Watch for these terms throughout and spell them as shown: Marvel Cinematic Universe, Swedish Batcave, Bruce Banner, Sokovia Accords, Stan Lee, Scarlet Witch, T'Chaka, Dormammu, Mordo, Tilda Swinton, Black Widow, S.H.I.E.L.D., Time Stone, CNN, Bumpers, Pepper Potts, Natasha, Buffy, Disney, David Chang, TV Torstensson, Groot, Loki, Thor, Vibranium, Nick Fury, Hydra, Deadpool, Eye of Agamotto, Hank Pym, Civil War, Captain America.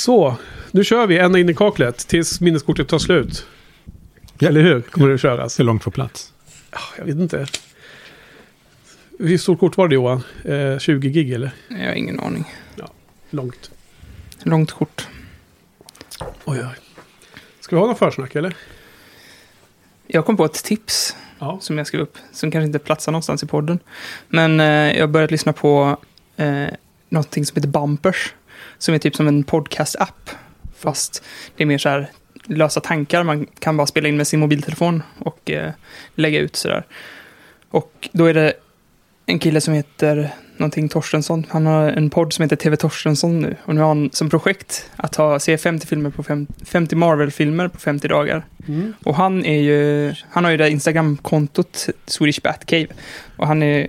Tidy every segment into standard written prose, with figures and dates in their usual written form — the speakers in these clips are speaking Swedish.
Så, nu kör vi ända in i kaklet tills minneskortet tar slut. Ja. Eller hur? Kommer det köras? Hur långt får plats? Jag vet inte. Hur stort kort var det, Johan? 20 gig eller? Jag har ingen aning. Ja, långt. Långt kort. Oj. Ska vi ha någon försnack eller? Jag kom på ett tips som jag skrev upp. Som kanske inte platsar någonstans i podden. Men jag har börjat lyssna på någonting som heter Bumpers. Som är typ som en podcast-app. Fast det är mer så här lösa tankar. Man kan bara spela in med sin mobiltelefon och lägga ut sådär. Och då är det en kille som heter någonting Torstensson. Han har en podd som heter TV Torstensson nu. Och nu har han som projekt att se 50 filmer på 50 Marvel-filmer på 50 dagar. Mm. Och han har ju det Instagram-kontot Swedish Batcave. Och han är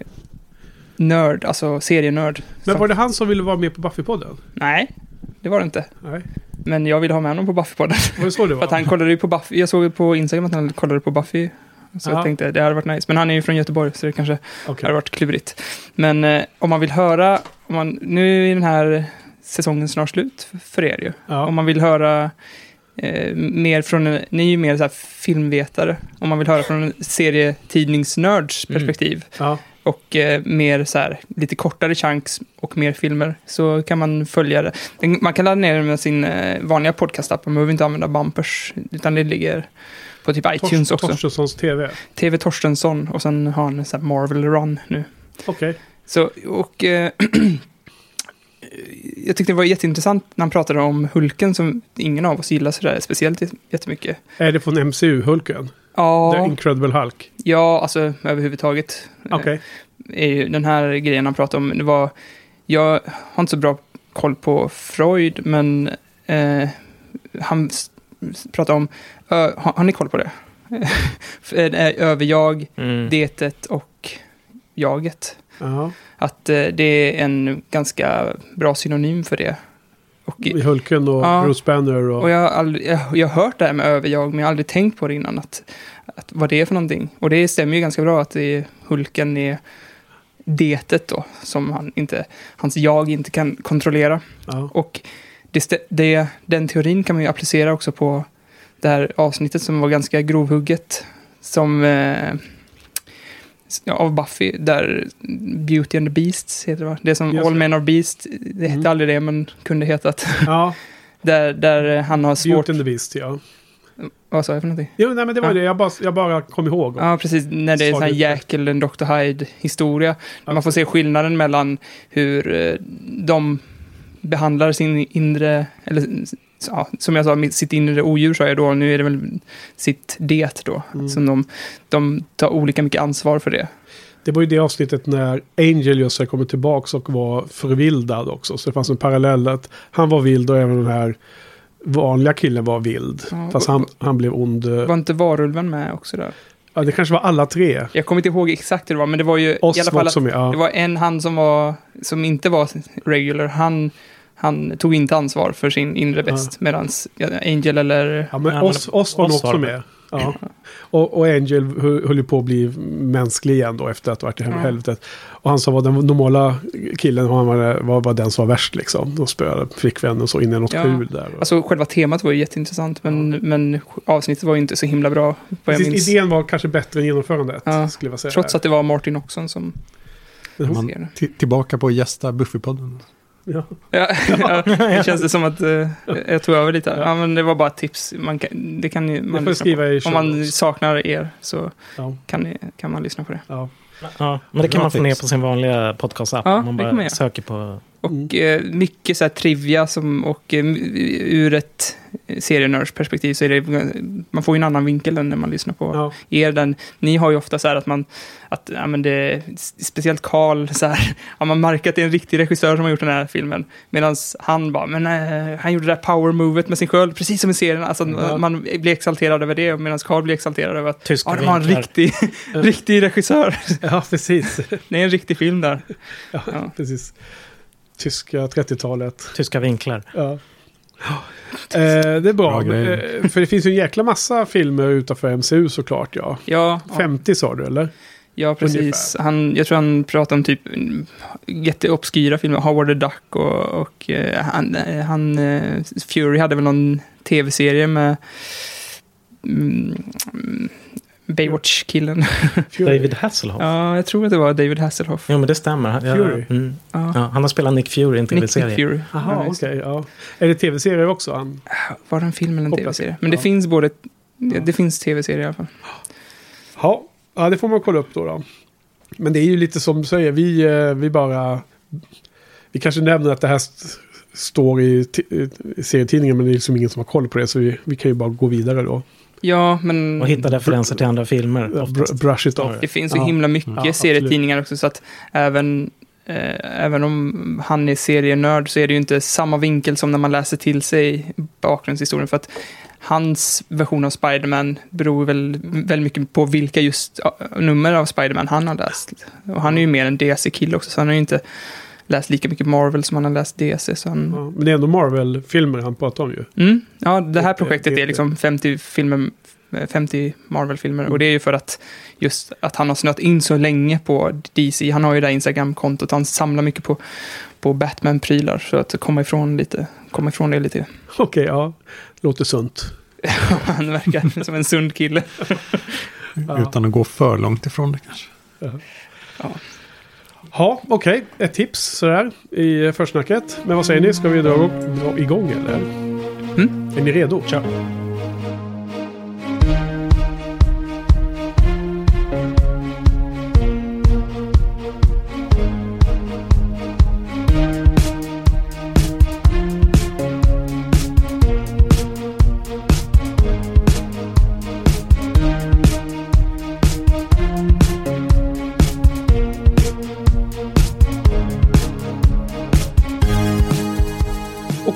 nörd, alltså serienörd. Men var det han som ville vara med på Buffy-podden? Nej, det var det inte. Nej. Men jag ville ha med honom på Buffy-podden. Var det så det var? För att han kollade ju på Buffy. Jag såg på Instagram att han kollade på Buffy. Så jag tänkte, det hade varit nice. Men han är ju från Göteborg, så det kanske hade varit klurigt. Men om man vill höra... nu är den här säsongen snart slut för er ju. Ja. Om man vill höra mer från... Ni är ju mer så här filmvetare. Om man vill höra från en serietidningsnörds perspektiv. Ja. Och mer så här, lite kortare chans och mer filmer. Så kan man följa det. Man kan ladda ner det med sin vanliga podcast-app. Man behöver inte använda Bumpers, utan det ligger... på typ iTunes också. Torstenssons TV. TV Torstensson. Och sen har han en sån här Marvel Run nu. Okej. Så, och jag tyckte det var jätteintressant när han pratade om Hulken som ingen av oss gillar sådär speciellt jättemycket. Är det från MCU-Hulken? Ja. The Incredible Hulk? Ja, alltså överhuvudtaget. Okej. Är ju den här grejen han pratade om. Jag har inte så bra koll på Freud, men han pratade om... Har ni koll på det? Överjag, detet och jaget. Uh-huh. Att det är en ganska bra synonym för det. I Hulken och Bruce Banner. Och jag har hört det här med överjag, men jag har aldrig tänkt på det innan. Att vad det är för någonting. Och det stämmer ju ganska bra att Hulken är detet då. Som hans jag inte kan kontrollera. Uh-huh. Och den teorin kan man ju applicera också på det här avsnittet som var ganska grovhugget av Buffy, där Beauty and the Beasts heter det, va? Det som All Men Are Beast, det hette aldrig det, men kunde hetat. Ja. där han har svårt... Beauty and the Beast, ja. Vad sa jag för någonting? Jo, nej, men det var det. Jag bara kom ihåg. Ja, precis. När det är sån här Jäkel, en Dr. Hyde-historia. Ja. Man får se skillnaden mellan hur de behandlar sin inre... som jag sa, sitt inre odjur sa jag då, nu är det väl sitt det då. Så de tar olika mycket ansvar för det. Det var ju det avsnittet när Angel just här kommer tillbaka och var förvildad också. Så det fanns en parallell att han var vild och även den här vanliga killen var vild. Ja, fast han blev ond. Var inte varulven med också där? Ja, det kanske var alla tre. Jag kommer inte ihåg exakt hur det var, men det var ju i alla fall att det var en han som inte var regular, han tog inte ansvar för sin inre bäst, medan Angel eller... Ja, men oss var också med. Ja. Och Angel höll på att bli mänsklig igen då, efter att ha varit i helvetet. Och han sa att den normala killen var den som var värst liksom. De spöade flickvännen så in i något kul där. Alltså själva temat var ju jätteintressant, men avsnittet var ju inte så himla bra. Idén var kanske bättre än genomförandet, skulle jag säga. Trots att det var Martin Oxon som... Man tillbaka på att gästa Buffy-podden. Ja, det känns det som att jag tog över lite. Ja, men det var bara ett tips. Man får skriva i om man saknar er så kan man lyssna på det. Ja. Ja, men det kan man få ner på sin vanliga podcast-app om man bara söker på... Och mycket så här trivia och ur ett serienördsperspektiv så är det, man får ju en annan vinkel än när man lyssnar på er. Ni har ju ofta så här att det, speciellt Carl så här, man märker att det är en riktig regissör som har gjort den här filmen, medan han bara, han gjorde det där power movet med sin sköld, precis som i serien. Alltså, man blir exalterad över det, medan Carl blir exalterad över att det var en riktig regissör. Ja, precis. Det är en riktig film där. Ja. Precis. Tyska 30-talet. Tyska vinklar. Ja. Det är bra. För det finns ju en jäkla massa filmer utanför MCU såklart. 50 sa du, eller? Ja, precis. Jag tror han pratar om typ jätteobskyra filmer, Howard the Duck och han Fury hade väl någon tv-serie med Baywatch-killen. David Hasselhoff? Ja, jag tror att det var David Hasselhoff. Ja, men det stämmer. Fury? Mm. Ja. Ja, han har spelat Nick Fury i en tv-serie. Nick Fury. Aha, okej. Ja. Är det tv-serier också? Han... Var det en film eller en tv-serie? Men det finns både... Det finns tv-serier i alla fall. Ja. Ja, det får man kolla upp då. Men det är ju lite som du säger, vi kanske nämner att det här står i serietidningen, men det är liksom ingen som har koll på det, så vi kan ju bara gå vidare då. Ja, men... Och hitta referenser till andra filmer. Brush it off. Det finns så himla mycket serietidningar också, så att även om han är serienörd så är det ju inte samma vinkel som när man läser till sig bakgrundshistorien, för att hans version av Spider-Man beror väl väldigt mycket på vilka just nummer av Spider-Man han har läst. Och han är ju mer en DC-kille också, så han har ju inte läst lika mycket Marvel som han har läst DC. Så han... Ja, men det är ändå Marvel-filmer han pratar om ju. Mm. Ja, det här projektet är liksom 50 Marvel-filmer. Och det är ju för att just att han har snöat in så länge på DC. Han har ju det Instagram-kontot. Han samlar mycket på Batman-prylar, så att komma ifrån det lite. Okej, ja. Låter sunt. Han verkar som en sund kille. Utan att gå för långt ifrån det kanske. Ja, okej. Ett tips sådär i försnacket. Men vad säger ni? Ska vi dra igång eller? Mm? Är ni redo? Tja.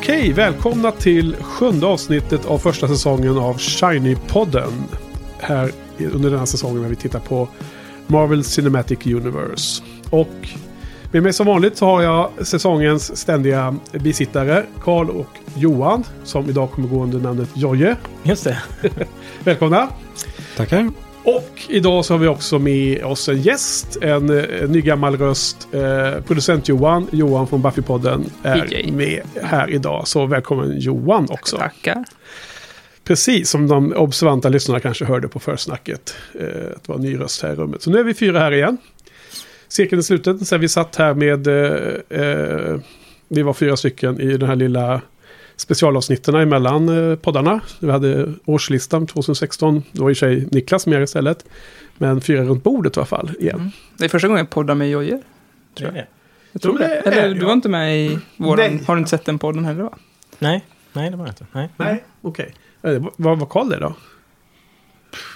Hej, välkomna till 7:e avsnittet av första säsongen av Shiny-podden. Här under den här säsongen när vi tittar på Marvel Cinematic Universe. Och med mig som vanligt så har jag säsongens ständiga bisittare, Karl och Johan, som idag kommer gå under namnet Jojje. Just det. Välkomna. Tackar. Och idag så har vi också med oss en gäst, en ny gammal röst, producent Johan från Buffy-podden är med här idag. Så välkommen Johan också. Tackar. Precis som de observanta lyssnarna kanske hörde på försnacket, att det var en ny röst här i rummet. Så nu är vi 4 här igen. Cirkeln är sluten, så vi satt här med, vi var 4 stycken i den här lilla... specialavsnitterna emellan poddarna. Vi hade årslistan 2016. Det var i sig Niklas med istället. Men 4 runt bordet i alla fall igen. Mm. Det är första gången jag poddar med Jojje. Tror jag. Jag tror det. Eller du var inte med i våran. Har du inte sett den podden heller va? Nej, det var inte. Nej, okej. Vad kall det då?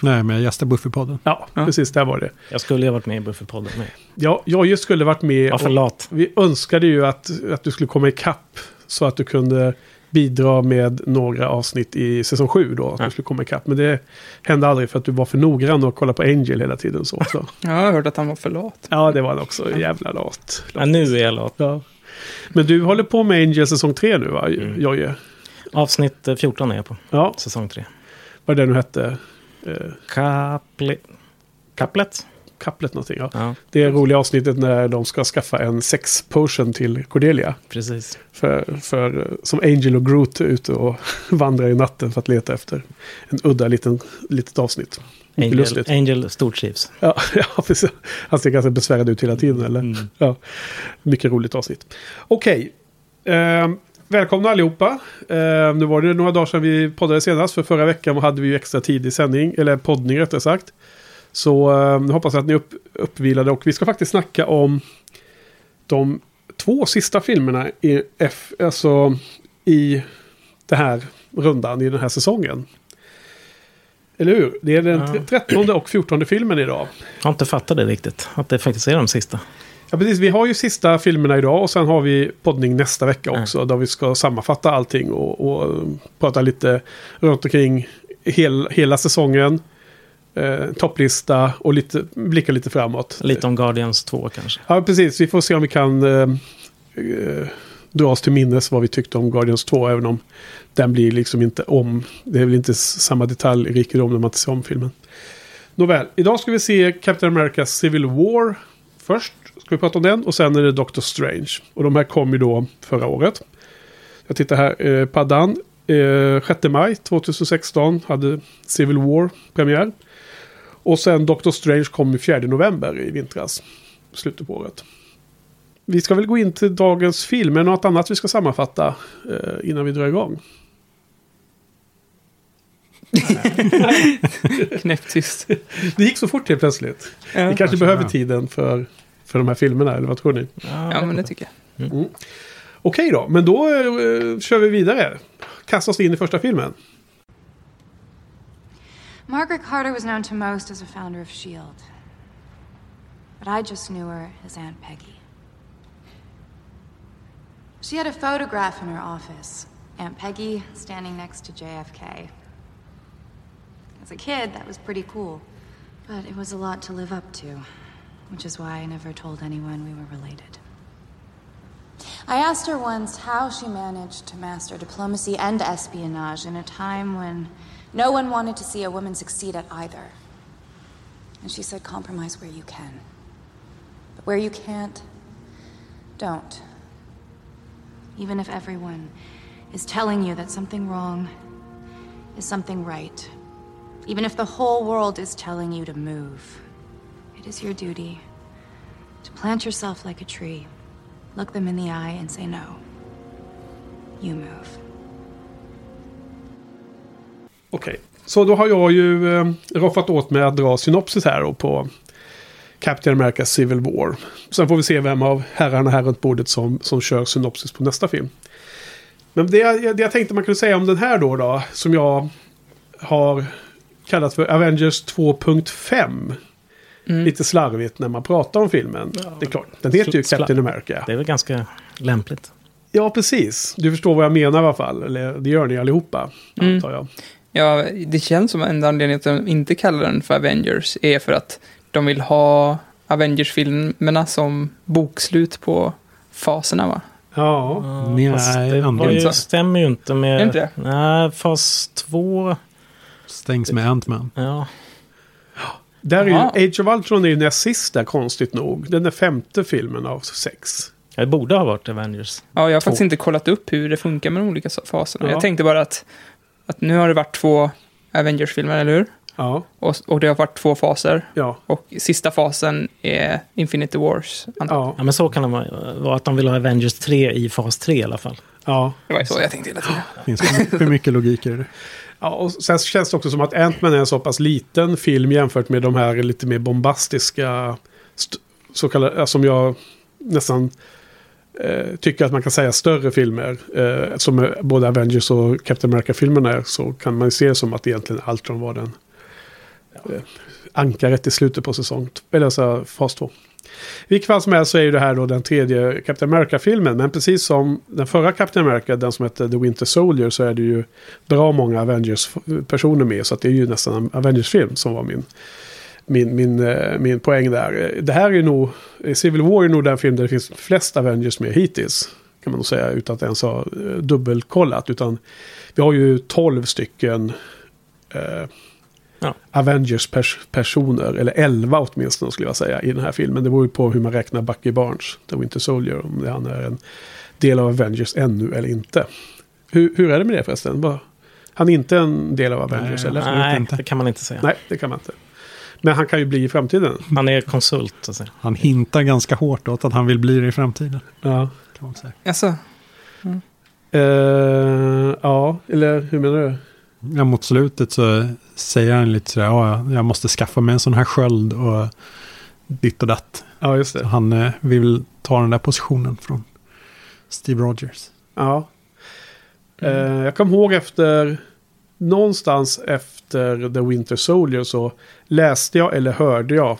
Nej, men jag gästar Buffy-podden. Ja, precis, där var det. Jag skulle ha varit med i Buffy-podden med. Ja, jag just skulle varit med. Varför lat? Vi önskade ju att du skulle komma i kapp så att du kunde bidra med några avsnitt i säsong 7 då, att du skulle komma ikapp. Men det hände aldrig för att du var för noggrann och kollade på Angel hela tiden. Så. Ja, jag hörde att han var för lat. Ja, det var han också. Jävla lat. Ja, nu är jag lat. Ja. Men du håller på med Angel säsong 3 nu va, Jojje? Mm. Avsnitt 14 är jag på. Ja. Säsong 3. Vad är det nu hette? Kaplet någonting, ja. Det är roliga avsnittet när de ska skaffa en sex potion till Cordelia. Precis. För som Angel och Groot är ute och vandrar i natten för att leta efter en udda litet avsnitt. Angel stortrivs. Ja, precis. Han ser ganska besvärad ut hela tiden, eller? Mm. Ja, mycket roligt avsnitt. Okej. Välkomna allihopa. Nu var det några dagar sedan vi poddade senast. För förra veckan hade vi ju extra tid i sändning, eller poddning rättare sagt. Så hoppas jag att ni är uppvilade, och vi ska faktiskt snacka om de 2 sista filmerna i den här rundan, i den här säsongen. Eller hur? Det är den 13:e och 14:e filmen idag. Jag har inte fattat det riktigt, att det faktiskt är de sista. Ja, precis. Vi har ju sista filmerna idag och sen har vi poddning nästa vecka också, där vi ska sammanfatta allting och prata lite runt omkring hela säsongen. Topplista och lite, blicka lite framåt. Lite om Guardians 2 kanske. Ja, precis. Vi får se om vi kan dra oss till minnes vad vi tyckte om Guardians 2, även om den blir liksom inte om. Det är väl inte samma detaljrikedom när man inte ser om filmen. Nåväl, idag ska vi se Captain America Civil War. Först ska vi prata om den och sen är det Doctor Strange. Och de här kom ju då förra året. Jag tittar här, paddan. 6 maj 2016 hade Civil War premiär. Och sen Doctor Strange kom i 4 november i vintras, slutet på året. Vi ska väl gå in till dagens film, men något annat vi ska sammanfatta innan vi drar igång. Knäpptyst. Det gick så fort helt plötsligt. Ja. Vi kanske behöver tiden för de här filmerna, eller vad tror ni? Ja, men det tycker jag. Mm. Okej då, men då kör vi vidare. Kastar oss in i första filmen. Margaret Carter was known to most as a founder of S.H.I.E.L.D. But I just knew her as Aunt Peggy. She had a photograph in her office. Aunt Peggy standing next to JFK. As a kid, that was pretty cool. But it was a lot to live up to. Which is why I never told anyone we were related. I asked her once how she managed to master diplomacy and espionage in a time when no one wanted to see a woman succeed at either. And she said, compromise where you can. But where you can't, don't. Even if everyone is telling you that something wrong is something right. Even if the whole world is telling you to move. It is your duty to plant yourself like a tree, look them in the eye and say no. You move. Okej, så då har jag ju roffat åt mig att dra synopsis här då på Captain America Civil War. Sen får vi se vem av herrarna här runt bordet som kör synopsis på nästa film. Men det jag tänkte man kunde säga om den här då, som jag har kallat för Avengers 2.5. Mm. Lite slarvigt när man pratar om filmen. Ja, det är klart, den heter ju Captain America. Det är väl ganska lämpligt. Ja, precis. Du förstår vad jag menar i alla fall. Eller det gör ni allihopa, antar jag. Ja, det känns som enda anledningen att de inte kallar den för Avengers är för att de vill ha Avengers-filmerna som bokslut på faserna, va? Ja, nej, det stämmer ju inte med... Inte? Nej, fas 2 stängs med Ant-Man. Ja. Där är ju, Age of Ultron är ju näst sista, konstigt nog. Den är 5:e filmen av 6. Det borde ha varit Avengers. Ja, jag har faktiskt inte kollat upp hur det funkar med de olika faserna. Ja. Jag tänkte bara att nu har det varit 2 Avengers-filmer, eller hur? Ja. Och det har varit 2 faser. Ja. Och sista fasen är Infinity Wars. Ja. Ja, men så kan det vara att de vill ha Avengers 3 i fas 3 i alla fall. Ja. Det var ju så jag tänkte hela tiden. Finns för mycket logik i det. Ja, och sen känns det också som att Ant-Man är en så pass liten film jämfört med de här lite mer bombastiska så kallade, som jag nästan tycker att man kan säga större filmer som både Avengers och Captain America-filmerna är, så kan man se som att egentligen Ultron var den ankaret i slutet på säsong eller så fas 2. Vilket fall som helst så är ju det här då den 3:e Captain America-filmen, men precis som den förra Captain America, den som hette The Winter Soldier, så är det ju bra många Avengers-personer med, så att det är ju nästan en Avengers-film som var min poäng där. Det här är ju nog, Civil War är nog den film där det finns flest Avengers med hittills, kan man nog säga, utan att ens ha dubbelkollat, utan vi har ju 12 stycken Avengers-personer, eller 11 åtminstone skulle jag säga, i den här filmen. Det beror ju på hur man räknar Bucky Barnes, The Winter Soldier, om han är en del av Avengers ännu eller inte. Hur är det med det förresten? Han är inte en del av Avengers, eller? Nej, det kan man inte säga. Nej, det kan man inte. Men han kan ju bli i framtiden. Han är konsult. Alltså. Han hintar ganska hårt åt att han vill bli det i framtiden. Ja, kan man säga. Jaså? Mm. Ja, eller hur menar du? Ja, mot slutet så säger han lite sådär, jag måste skaffa mig en sån här sköld och ditt och datt. Ja, just det. Så han vill ta den där positionen från Steve Rogers. Ja. Jag kom ihåg någonstans efter The Winter Soldier så läste jag eller hörde jag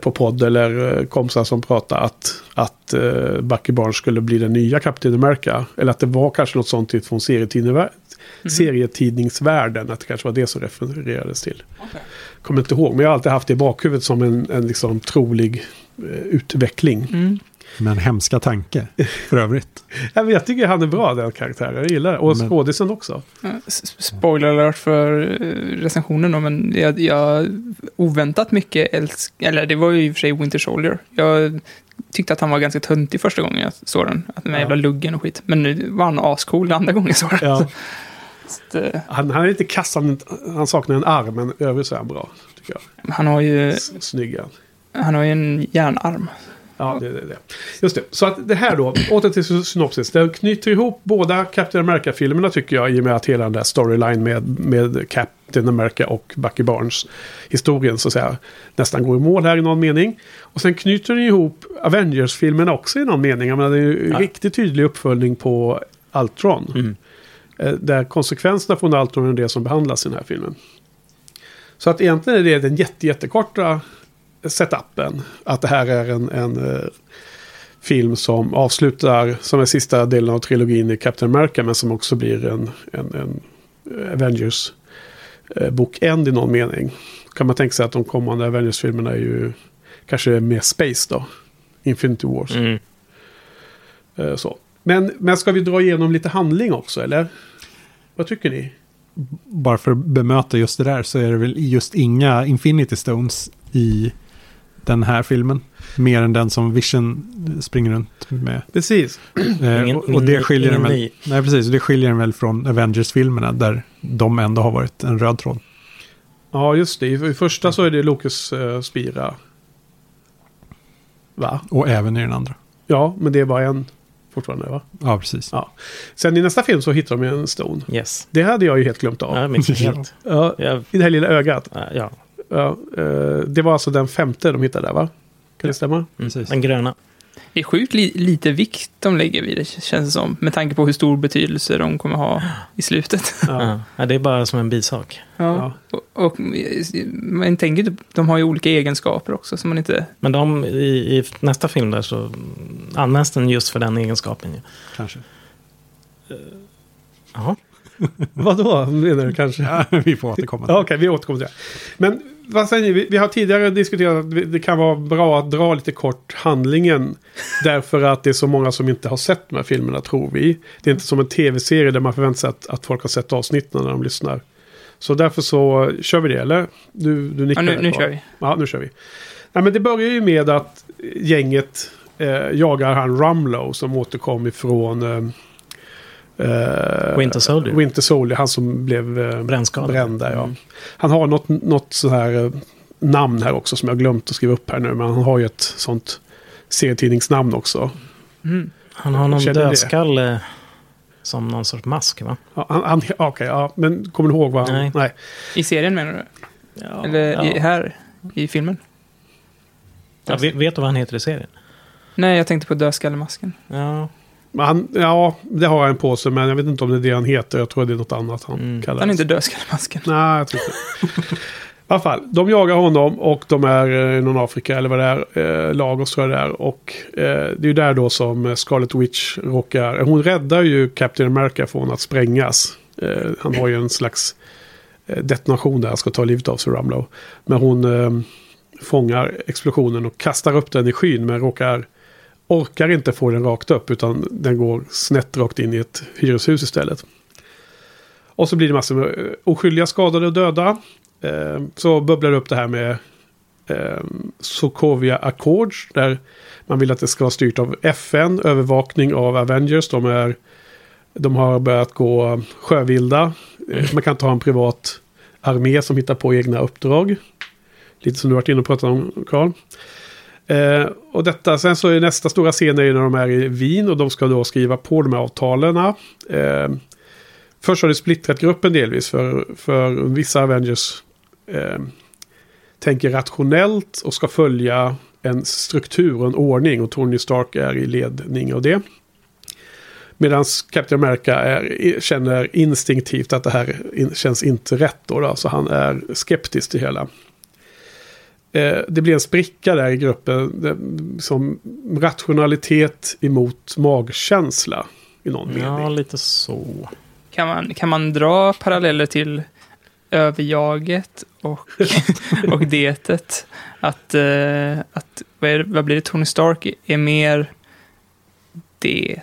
på podd eller kompisar som pratade att Bucky Barnes skulle bli den nya Captain America. Eller att det var kanske något sånt från serietidningsvärlden, att det kanske var det som refererades till. Okay. Kommer inte ihåg, men jag har alltid haft det i bakhuvudet som en liksom trolig utveckling. Men hemska tanke, för övrigt. Jag tycker han är bra, den karaktären. Jag gillar det. Och skådisen också. Spoiler alert för recensionen då, men jag oväntat mycket eller det var ju i och för sig Winter Soldier. Jag tyckte att han var ganska töntig första gången jag såg den. Att den jävla luggen och skit. Men nu var han ascool andra gången jag såg den. Ja. Så att, han är lite kassan. Han saknar en arm, men övrigt så är han bra, tycker jag. Han har ju... Snygg. Han har ju en järnarm. Ja, det. Just det. Så att det här då, åter till synopsis. Det knyter ihop båda Captain America-filmerna, tycker jag, i och med att hela den där storyline med Captain America och Bucky Barnes historien så att säga nästan går i mål här i någon mening. Och sen knyter den ihop Avengers-filmerna också i någon mening. Jag menar, det är ju en riktigt tydlig uppföljning på Ultron. Mm. Där konsekvenserna från Ultron är det som behandlas i den här filmen. Så att egentligen är det den jättekorta setupen, att det här är en film som avslutar som den sista delen av trilogin i Captain America, men som också blir en Avengers bok end i någon mening. Kan man tänka sig att de kommande Avengers-filmerna är ju kanske mer space då, Infinity Wars. Mm. Så. Men ska vi dra igenom lite handling också, eller? Vad tycker ni? Bara för att bemöta just det där, så är det väl just inga Infinity Stones i den här filmen, mer än den som Vision springer runt med. Precis. Och det skiljer den väl. Nej, precis, det skiljer den väl från Avengers-filmerna, där de ändå har varit en röd tråd. Ja, just det. I första så är det Lokes spira. Va? Och även i den andra. Ja, men det är bara en fortfarande, va? Ja, precis. Ja. Sen i nästa film så hittar de en stone. Yes. Det hade jag ju helt glömt av. Ja, men helt. I det här lilla ögat. Ja. Det var alltså den femte de hittade där, va? Kan det stämma? Mm, den gröna. Det är sjukt lite vikt de lägger vid det, känns som. Med tanke på hur stor betydelse de kommer ha i slutet. Ja, det är bara som en bisak. Ja. Och man tänker att de har ju olika egenskaper också som man inte... Men de i nästa film där så används den just för den egenskapen. Ja. Kanske. Jaha. Vadå menar du kanske? Ja, vi får återkomma till det. Okej, vi återkommer till det. Men vad säger ni? Vi har tidigare diskuterat att det kan vara bra att dra lite kort handlingen, därför att det är så många som inte har sett de här filmerna, tror vi. Det är inte som en tv-serie där man förväntar sig att folk har sett avsnitten när de lyssnar. Så därför så kör vi det, eller? Du nickar. Ja, nu kör vi. Ja, nu kör vi. Nej, men det börjar ju med att gänget jagar han Rumlow som återkom ifrån... Winter Soldier, han som blev bränd där, ja. Han har något så här namn här också som jag glömt att skriva upp här nu, men han har ju ett sånt serietidningsnamn också. Mm. Han har någon dödskalle som någon sorts mask, va? Ja, men kommer du ihåg vad han... Nej. I serien menar du? Ja, eller här i filmen? Ja, vet du vad han heter i serien? Nej, jag tänkte på dödskallemasken. Ja. Det har jag en påse, men jag vet inte om det är det han heter. Jag tror det är något annat han kallas. Han är inte dödskallemasken. Nej, jag tror inte. I alla fall, de jagar honom och de är i någon Afrika eller vad det är, Lagos tror jag det är. Och det är ju där då som Scarlet Witch råkar... Hon räddar ju Captain America från att sprängas. Han har ju en slags detonation där han ska ta livet av sig, Rumlow. Men hon fångar explosionen och kastar upp den i skyn, men orkar inte få den rakt upp, utan den går snett rakt in i ett hyreshus istället. Och så blir det massor med oskyldiga skadade och döda. Så bubblar det upp det här med Sokovia Accords, där man vill att det ska vara styrt av FN, övervakning av Avengers. De har börjat gå sjövilda. Man kan ta en privat armé som hittar på egna uppdrag. Lite som du varit inne och pratat om, Carl. Och detta, sen så är nästa stora scen är när de är i Wien och de ska då skriva på de här avtalerna. Först har det splittrat gruppen delvis, för vissa Avengers tänker rationellt och ska följa en struktur, en ordning, och Tony Stark är i ledning av det. Medan Captain America känner instinktivt att det här känns inte rätt då, så han är skeptisk till hela. Det blir en spricka där i gruppen, som rationalitet emot magkänsla i någon mening. Ja, lite så. Kan man dra paralleller till överjaget och detet? Att vad blir det? Tony Stark är mer det.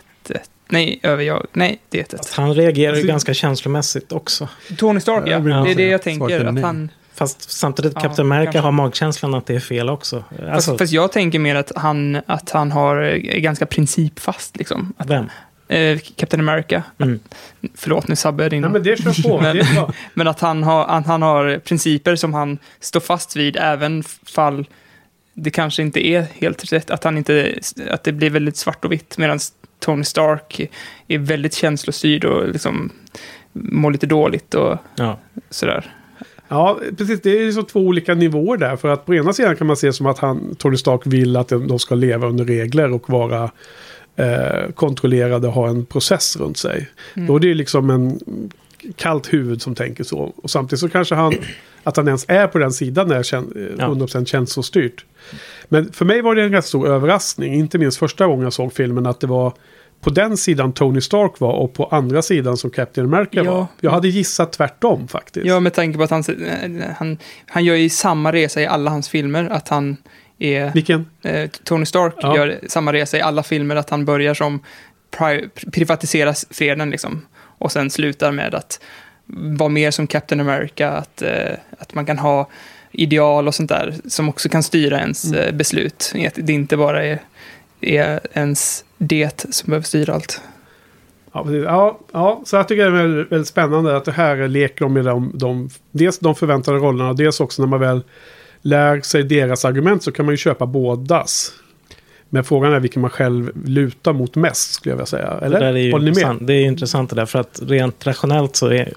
Att han reagerar ju ganska känslomässigt också. Tony Stark, ja. Det är det jag tänker. Att han... Fast samtidigt Captain America kanske har magkänslan att det är fel också. Alltså... Fast jag tänker mer att han har ganska principfast. Liksom. Att, vem? Captain America. Mm. Förlåt, nu sabbar jag din. Nej, men det kör på. Men att han har principer som han står fast vid även fall det kanske inte är helt rätt. Att det blir väldigt svart och vitt, medan Tony Stark är väldigt känslostyrd och liksom mår lite dåligt och sådär. Ja, precis. Det är så två olika nivåer där. För att på ena sidan kan man se som att Tony Stark vill att de ska leva under regler och vara kontrollerade och ha en process runt sig. Mm. Då är det liksom en kallt huvud som tänker så. Och samtidigt så kanske att han ens är på den sidan när 100% känns så styrt. Men för mig var det en rätt stor överraskning. Inte minst första gången jag såg filmen att det var på den sidan Tony Stark var och på andra sidan som Captain America var. Jag hade gissat tvärtom faktiskt. Ja, med tanke på att han gör ju samma resa i alla hans filmer. Att han är... Vilken? Tony Stark gör samma resa i alla filmer. Att han börjar som privatiseras freden liksom. Och sen slutar med att vara mer som Captain America. Att man kan ha ideal och sånt där som också kan styra ens beslut. Att det inte bara är ens det som behöver styra allt. Ja, så jag tycker det är väldigt spännande att det här leker med dels de förväntade rollerna och dels också när man väl lär sig deras argument så kan man ju köpa bådas. Men frågan är vilken man själv lutar mot mest, skulle jag vilja säga. Eller? Det är ju intressant. Det är intressant det där, för att rent rationellt så är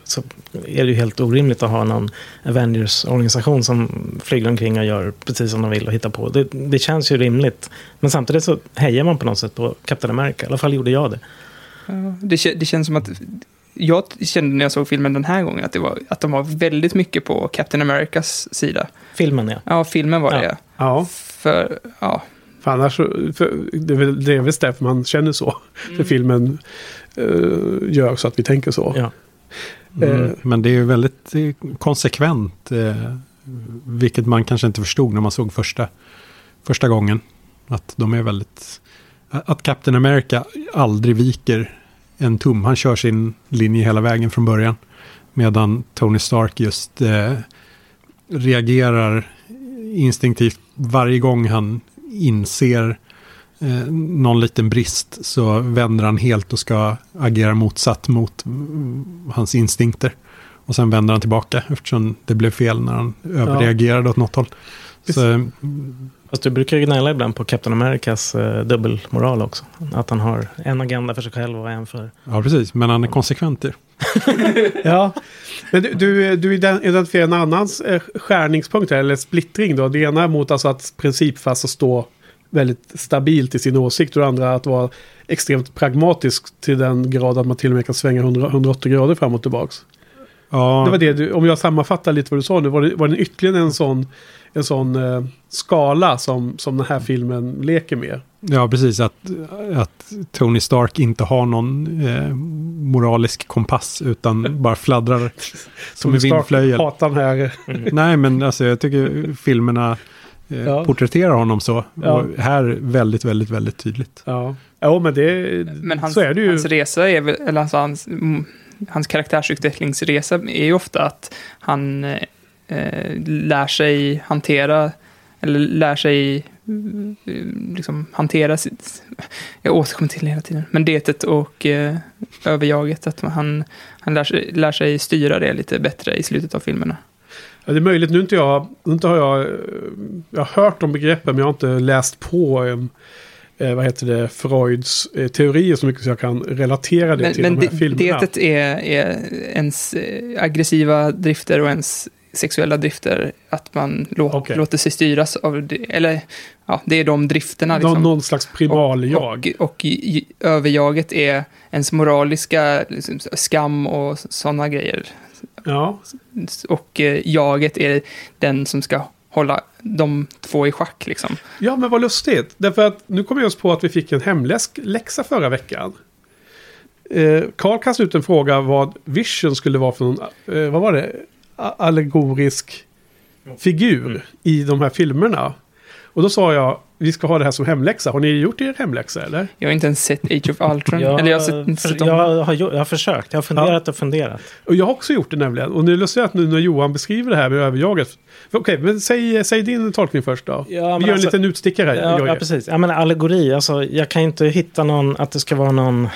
det ju helt orimligt att ha någon Avengers-organisation som flyger omkring och gör precis som de vill och hittar på. Det känns ju rimligt. Men samtidigt så hejar man på något sätt på Captain America. I alla fall gjorde jag det. Det känns som att... Jag kände när jag såg filmen den här gången att de var väldigt mycket på Captain Americas sida. Filmen, ja. Ja, filmen var det. Ja. För, ja... Annars, det är väl därför man känner så. För filmen gör så att vi tänker så. Ja. Men det är ju väldigt konsekvent. Vilket man kanske inte förstod när man såg första gången. Att de är väldigt... Att Captain America aldrig viker en tum. Han kör sin linje hela vägen från början. Medan Tony Stark just reagerar instinktivt varje gång han... inser någon liten brist, så vänder han helt och ska agera motsatt mot hans instinkter, och sen vänder han tillbaka eftersom det blev fel när han överreagerade åt något håll. Så, fast du brukar ju gnälla ibland på Captain Americas dubbelmoral också, att han har en agenda för sig själv och en för... Ja, precis, men han är konsekvent i. Ja, men du identifierar en annans skärningspunkt eller splittring då. Det ena mot alltså att principfast och stå väldigt stabilt i sin åsikt, och det andra att vara extremt pragmatisk till den grad att man till och med kan svänga 180 grader fram och tillbaks. Ja. Det var det om jag sammanfattar lite vad du sa nu, var det ytterligare en sån skala som den här filmen leker med. Ja, precis. Att Tony Stark inte har någon moralisk kompass, utan bara fladdrar som en vindflöjel. Hatar den här. Nej, men alltså, jag tycker filmerna porträtterar honom så. Ja. Och här väldigt, väldigt, väldigt tydligt. Ja, men det... Men hans, så är det ju... hans resa är väl... Eller alltså hans karaktärsutvecklingsresa är ju ofta att han lär sig liksom hantera sitt... Jag återkommer till hela tiden. Men det och överjaget, att han lär sig styra det lite bättre i slutet av filmerna. Ja, det är möjligt. Nu jag har hört om begreppen, men jag har inte läst på Freuds teorier så mycket så jag kan relatera det till de här filmerna. Men det är ens aggressiva drifter och ens sexuella drifter, att man låter sig styras av det, eller det är de drifterna liksom. Någon slags primal jag. Och överjaget är ens moraliska liksom, skam och sådana grejer. Ja. Och jaget är den som ska hålla de två i schack liksom. Ja, men vad lustigt. Därför att nu kommer jag oss på att vi fick en hemläsk läxa förra veckan. Carl kastade ut en fråga vad Vision skulle vara för någon, vad var det? Allegorisk figur i de här filmerna. Och då sa jag vi ska ha det här som hemläxa. Har ni gjort er hemläxa, eller? Jag har inte ens sett Age of Ultron. Jag har försökt. Jag har funderat och funderat. Och jag har också gjort det nämligen. Och nu lustar jag att nu när Johan beskriver det här med överjaget. Okej, men säg din tolkning först då. Ja, vi gör en liten utstickare. Ja, precis. Jag menar allegori. Alltså, jag kan inte hitta någon att det ska vara någon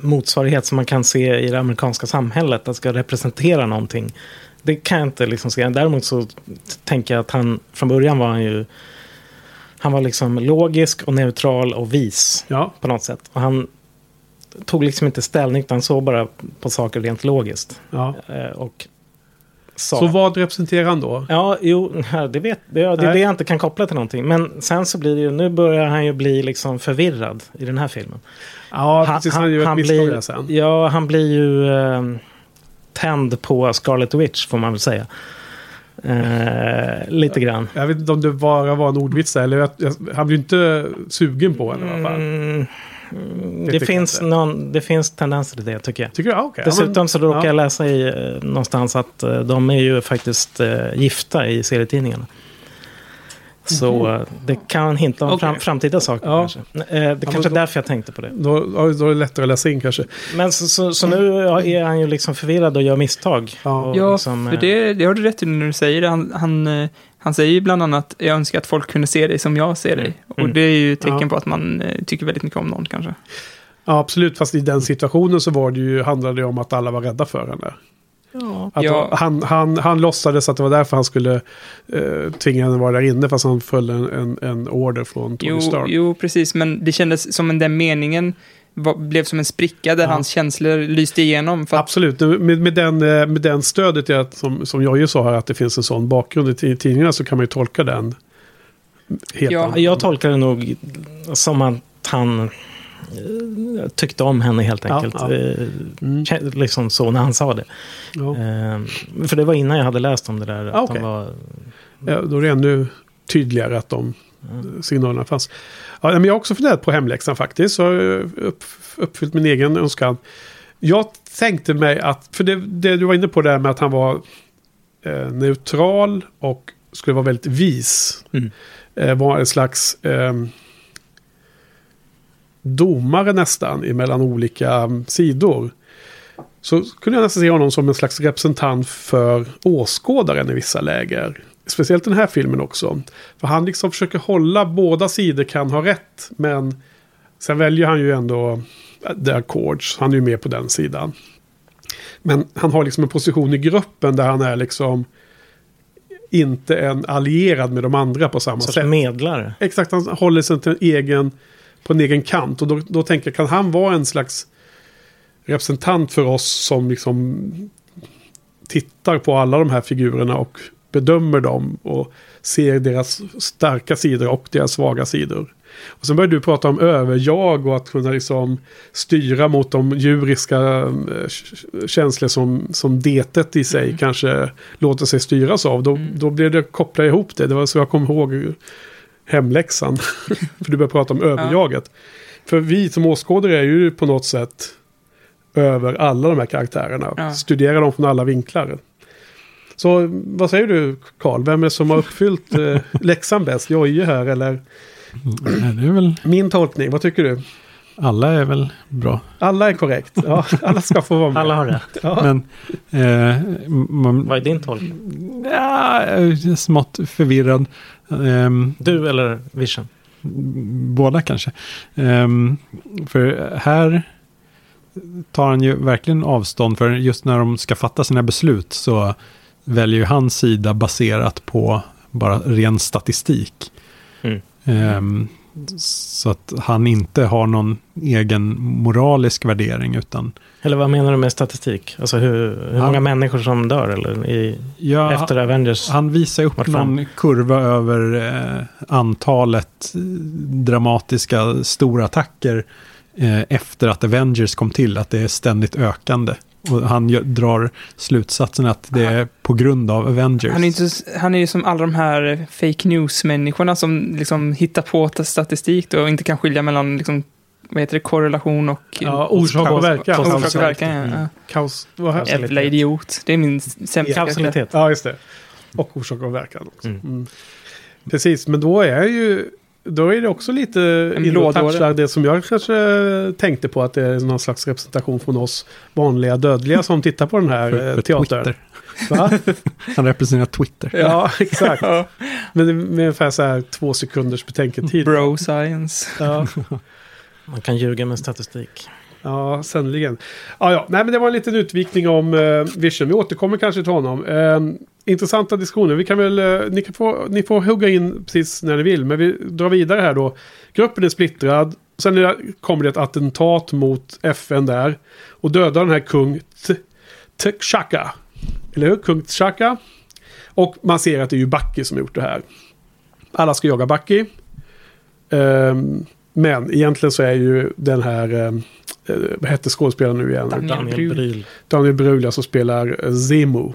motsvarighet som man kan se i det amerikanska samhället. Att ska representera någonting. Det kan jag inte liksom se. Däremot så tänker jag att han från början var han var liksom logisk och neutral och vis på något sätt. Och han tog liksom inte ställning, utan såg bara på saker rent logiskt. Ja. Och sa. Så vad representerar han då? Ja, jo, det är det jag inte kan koppla till någonting. Men sen så blir det ju, nu börjar han ju bli liksom förvirrad i den här filmen. Ja, precis, han gör ett misstag sen. Ja, han blir ju tänd på Scarlet Witch får man väl säga. Lite grann. Jag vet inte om det bara var en ordvits eller han blir inte sugen på henne i alla fall. Det finns tendenser till det tycker jag. Tycker du? Okay. Dessutom så råkar jag läsa i någonstans att de är ju faktiskt gifta i serietidningarna. Så det kan hinta om framtida saker kanske. Det kanske är därför jag tänkte på det. Då är det lättare att läsa in kanske. Men så nu är han ju liksom förvirrad och gör misstag. Det har du rätt i när du säger det. Han säger ju bland annat, jag önskar att folk kunde se dig som jag ser dig. Och det är ju tecken på att man tycker väldigt mycket om någon kanske. Ja, absolut. Fast i den situationen så handlade det om att alla var rädda för henne. Ja. Han låtsades att det var därför han skulle tvinga henne vara där inne, fast han följde en order från Tony Stark. Jo, precis, men det kändes som den meningen blev som en spricka där hans känslor lyste igenom. Absolut, med den stödet som jag ju sa här, att det finns en sån bakgrund i tidningarna, så kan man ju tolka den helt annorlunda. Jag tolkar det nog som att han tyckte om henne helt enkelt. Liksom så när han sa det. Ja. För det var innan jag hade läst om det där. Att de var... då är det ännu tydligare att de signalerna fanns. Ja, men jag har också funderat på hemläxan faktiskt. Så uppfyllt min egen önskan. Jag tänkte mig att, för det du var inne på där med att han var neutral och skulle vara väldigt vis. Var en slags... domare nästan emellan olika sidor, så kunde jag nästan se honom som en slags representant för åskådaren i vissa läger, speciellt den här filmen också, för han liksom försöker hålla båda sidor kan ha rätt, men sen väljer han ju ändå the accords, han är ju med på den sidan, men han har liksom en position i gruppen där han är liksom inte en allierad med de andra på samma sätt, medlare. Exakt, han håller sig till en egen kant, och då tänker jag, kan han vara en slags representant för oss som liksom tittar på alla de här figurerna och bedömer dem och ser deras starka sidor och deras svaga sidor. Och sen började du prata om överjag och att kunna liksom styra mot de djuriska känslor som detet i sig kanske låter sig styras av. Då blev det kopplat ihop det. Det var så jag kom ihåg hemläxan, för du börjar prata om överjaget. För vi som åskådare är ju på något sätt över alla de här karaktärerna. Studerar dem från alla vinklar. Så vad säger du, Carl? Vem är som har uppfyllt läxan bäst? Jag är ju här, eller? Nej, det är väl... Min tolkning, vad tycker du? Alla är väl bra. Alla är korrekt. Ja, alla ska få vara med. Alla har rätt. Ja. Men, vad är din tolkning? Ja, smått förvirrad. Du eller Vision? Båda kanske. För här tar han ju verkligen avstånd, för just när de ska fatta sina beslut så väljer ju hans sida baserat på bara ren statistik. Så att han inte har någon egen moralisk värdering, utan... Eller vad menar du med statistik? Alltså hur många människor som dör eller efter Avengers? Han visar upp någon kurva över antalet dramatiska stora attacker efter att Avengers kom till, att det är ständigt ökande. Och han drar slutsatsen att det är på grund av Avengers. Han är ju som alla de här fake news-människorna som liksom hittar på statistik och inte kan skilja mellan liksom, vad heter det, korrelation och... Ja, orsak och verkan. Orsak och verkan, ja. Jävla idiot. Det är min sämsta kausalitet. Ja, just det. Och orsak och verkan också. Precis, men då är ju... Då är det också lite i rådhållslag det som jag kanske tänkte på, att det är någon slags representation från oss vanliga dödliga som tittar på den här för teatern. Twitter. Va? Han representerar Twitter. Ja, exakt. Ja. Men med ungefär så här 2 sekunders betänketid. Bro science. Ja. Man kan ljuga med statistik. Ja, sannoliken. Ja. Nej, men det var en liten utvikning om Vision. Vi återkommer kanske till honom. Intressanta diskussioner. Vi kan väl, ni får hugga in precis när ni vill, men vi drar vidare här då. Gruppen är splittrad. Sen kommer det ett attentat mot FN där och dödar den här kung T'Chaka. Eller hur? Kung T'Chaka. Och man ser att det är ju Bucky som gjort det här. Alla ska jaga Bucky. Men egentligen så är ju den här vad hette skådespelaren nu igen? Daniel Brühl som spelar Zemo.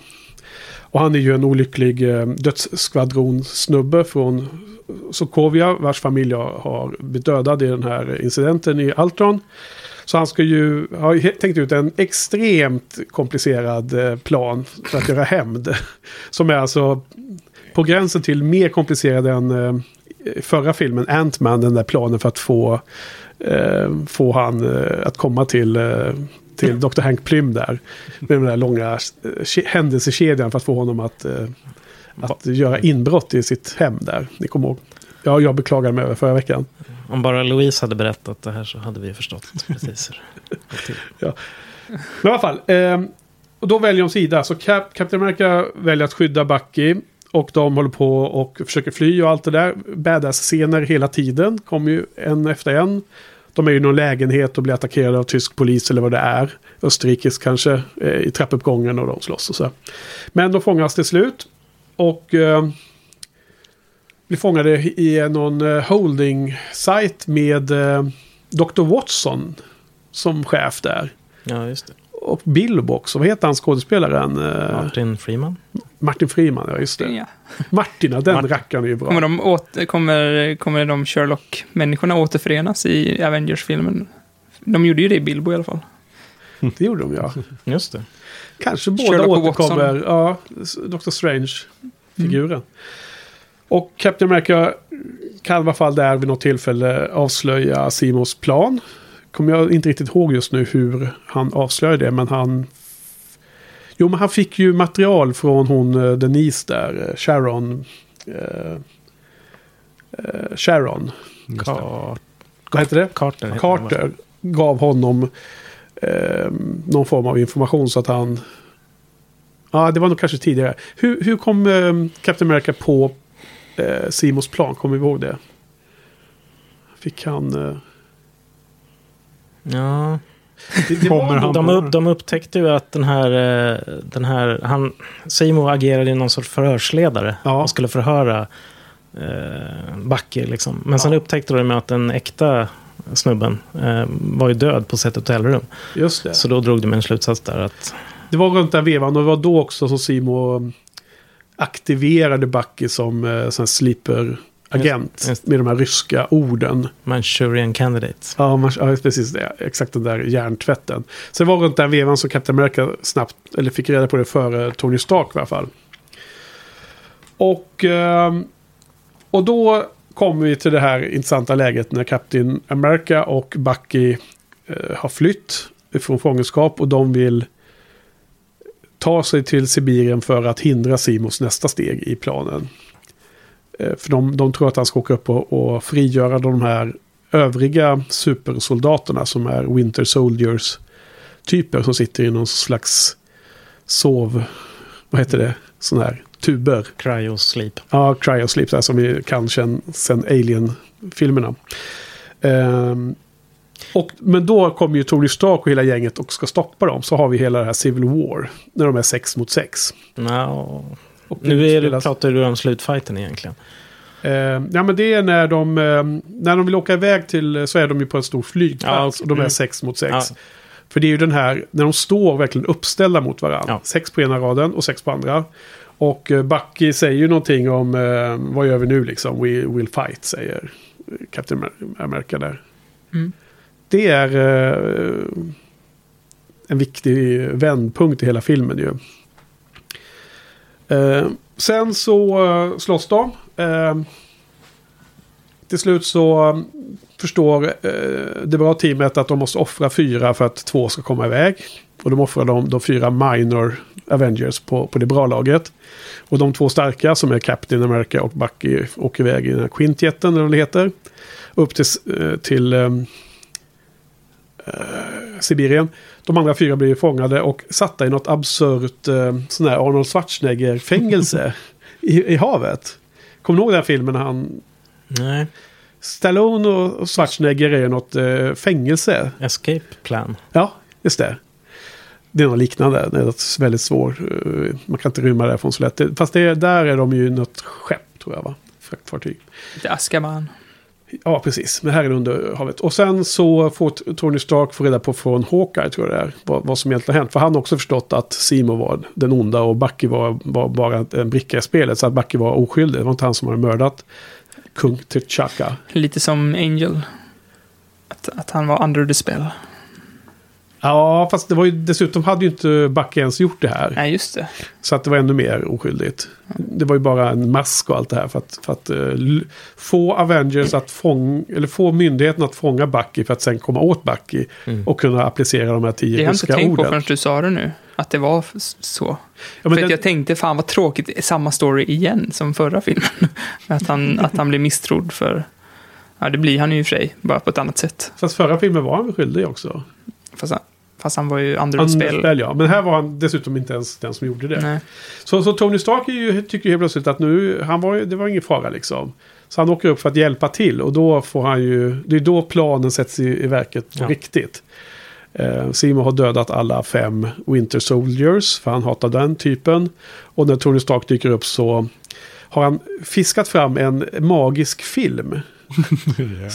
Och han är ju en olycklig dödsskvadronsnubbe från Sokovia, vars familj har blivit dödad i den här incidenten i Ultron. Så han ska ju ha tänkt ut en extremt komplicerad plan för att göra hämnd. Som är alltså på gränsen till mer komplicerad än förra filmen Ant-Man, den där planen för att få han att komma till Dr. Hank Pym där. Med den där långa händelsekedjan för att få honom att göra inbrott i sitt hem där. Ni kommer ihåg. Ja, jag beklagade mig över förra veckan. Om bara Louise hade berättat det här så hade vi förstått. Precis. Ja. Men i alla fall. Och då väljer de sida. Så Captain America väljer att skydda Bucky. Och de håller på och försöker fly och allt det där. Badass-scener hela tiden. Kommer ju en efter en. De är ju i någon lägenhet och blir attackerade av tysk polis eller vad det är. Österrikes kanske. I trappuppgången och de slåss och så. Men de fångas till slut. Och... blir fångade i någon holding-site med Dr. Watson som chef där. Ja, just det. Och Bilbo också. Vad heter han skådespelaren? Martin Freeman, ja just det. Ja. Martin. Rackaren är ju bra. Kommer de Sherlock-människorna återförenas i Avengers-filmen? De gjorde ju det i Bilbo i alla fall. Det gjorde de, ja. Just det. Kanske båda Sherlock återkommer. Ja, Dr. Strange-figuren. Mm. Och Captain America kan i alla fall där vid något tillfälle avslöja Simons plan. Kommer jag inte riktigt ihåg just nu hur han avslöjade det, men han fick ju material från hon Denise där, Sharon. Vad heter det? Carter gav honom någon form av information så att han... Ja, det var nog kanske tidigare. Hur kom Captain America på Simons plan, kommer vi ihåg det? Fick han... Ja. De upptäckte ju att Zemo agerade i någon sorts förhörsledare. Ja. Och skulle förhöra Bucky liksom. Men sen upptäckte de med att den äkta snubben var ju död på ett hotellrum. Just det. Så då drog de en slutsats där att... Det var runt den vevan och det var då också som Zemo aktiverade Bucky som sleeper-agent med de här ryska orden. Manchurian candidate. Ja, precis det. Exakt den där hjärntvätten. Sen var runt den vevan som Captain America snabbt, eller fick reda på det före Tony Stark i alla fall. Och då kommer vi till det här intressanta läget när Captain America och Bucky har flytt från fångenskap och de vill tar sig till Sibirien för att hindra Simons nästa steg i planen. För de tror att han ska åka upp och frigöra de här övriga supersoldaterna som är Winter Soldiers typer som sitter i någon slags vad heter det? Sån här tuber. Cryosleep. Ja, cryosleep, där som vi kan känna sen Alien-filmerna. Men då kommer ju Tony Stark och hela gänget och ska stoppa dem. Så har vi hela det här Civil War. När de är 6 mot 6. No. Pratar du om slutfighten egentligen? Ja, men det är när de vill åka iväg till, så är de ju på en stor flygplats. Ja, okay. Och de är 6 mot 6. Ja. För det är ju den här, när de står verkligen uppställda mot varandra. Ja. 6 på ena raden och 6 på andra. Och Bucky säger ju någonting om vad gör vi nu liksom? We will fight, säger Captain America där. Mm. Det är en viktig vändpunkt i hela filmen ju. Sen så slåss de. till slut så förstår det bra teamet att de måste offra 4 för att 2 ska komma iväg. Och de offrar de 4 minor Avengers på det bra laget. Och de 2 starka som är Captain America och Bucky åker iväg i den här quintjetten eller vad det heter. Upp till Sibirien. De andra 4 blir fångade och satta i något absurt sån här Arnold Schwarzenegger-fängelse i havet. Kommer du ihåg den filmen han... Nej. Stallone och Schwarzenegger är något fängelse. Escape plan. Ja, just det. Det är något liknande. Det är väldigt svårt. Man kan inte rymma därifrån så lätt. Fast där är de ju något skepp, tror jag, va? Fraktfartyg. Det är Askaban. Ja, precis. Men här är det under havet. Och sen så får Tony Stark få reda på från Hawkeye, tror jag det är, vad som egentligen har hänt. För han har också förstått att Zemo var den onda och Bucky var bara en bricka i spelet. Så att Bucky var oskyldig. Det var inte han som hade mördat kung T'Chaka. Lite som Angel. Att han var under the spell. Ja, fast det var ju, dessutom hade ju inte Bucky ens gjort det här. Nej, just det. Så att det var ännu mer oskyldigt. Det var ju bara en mask och allt det här för att få Avengers att få myndigheten att fånga Bucky för att sen komma åt Bucky och kunna applicera de här 10 ryska orden. Det har jag inte tänkt på förrän du sa det nu. Att det var så. Ja, men för jag tänkte, fan vad tråkigt, samma story igen som förra filmen. att han blir misstrodd för... Ja, det blir han ju i och för sig, bara på ett annat sätt. Fast förra filmen var han skyldig också. Fast han var ju underspel, ja. Men här var han dessutom inte ens den som gjorde det. Nej. Så Tony Stark tycker ju helt plötsligt att nu, det var ingen fara liksom. Så han åker upp för att hjälpa till. Och då får han ju, det är då planen sätts i verket på riktigt. Zemo har dödat alla 5 Winter Soldiers, för han hatar den typen. Och när Tony Stark dyker upp så har han fiskat fram en magisk film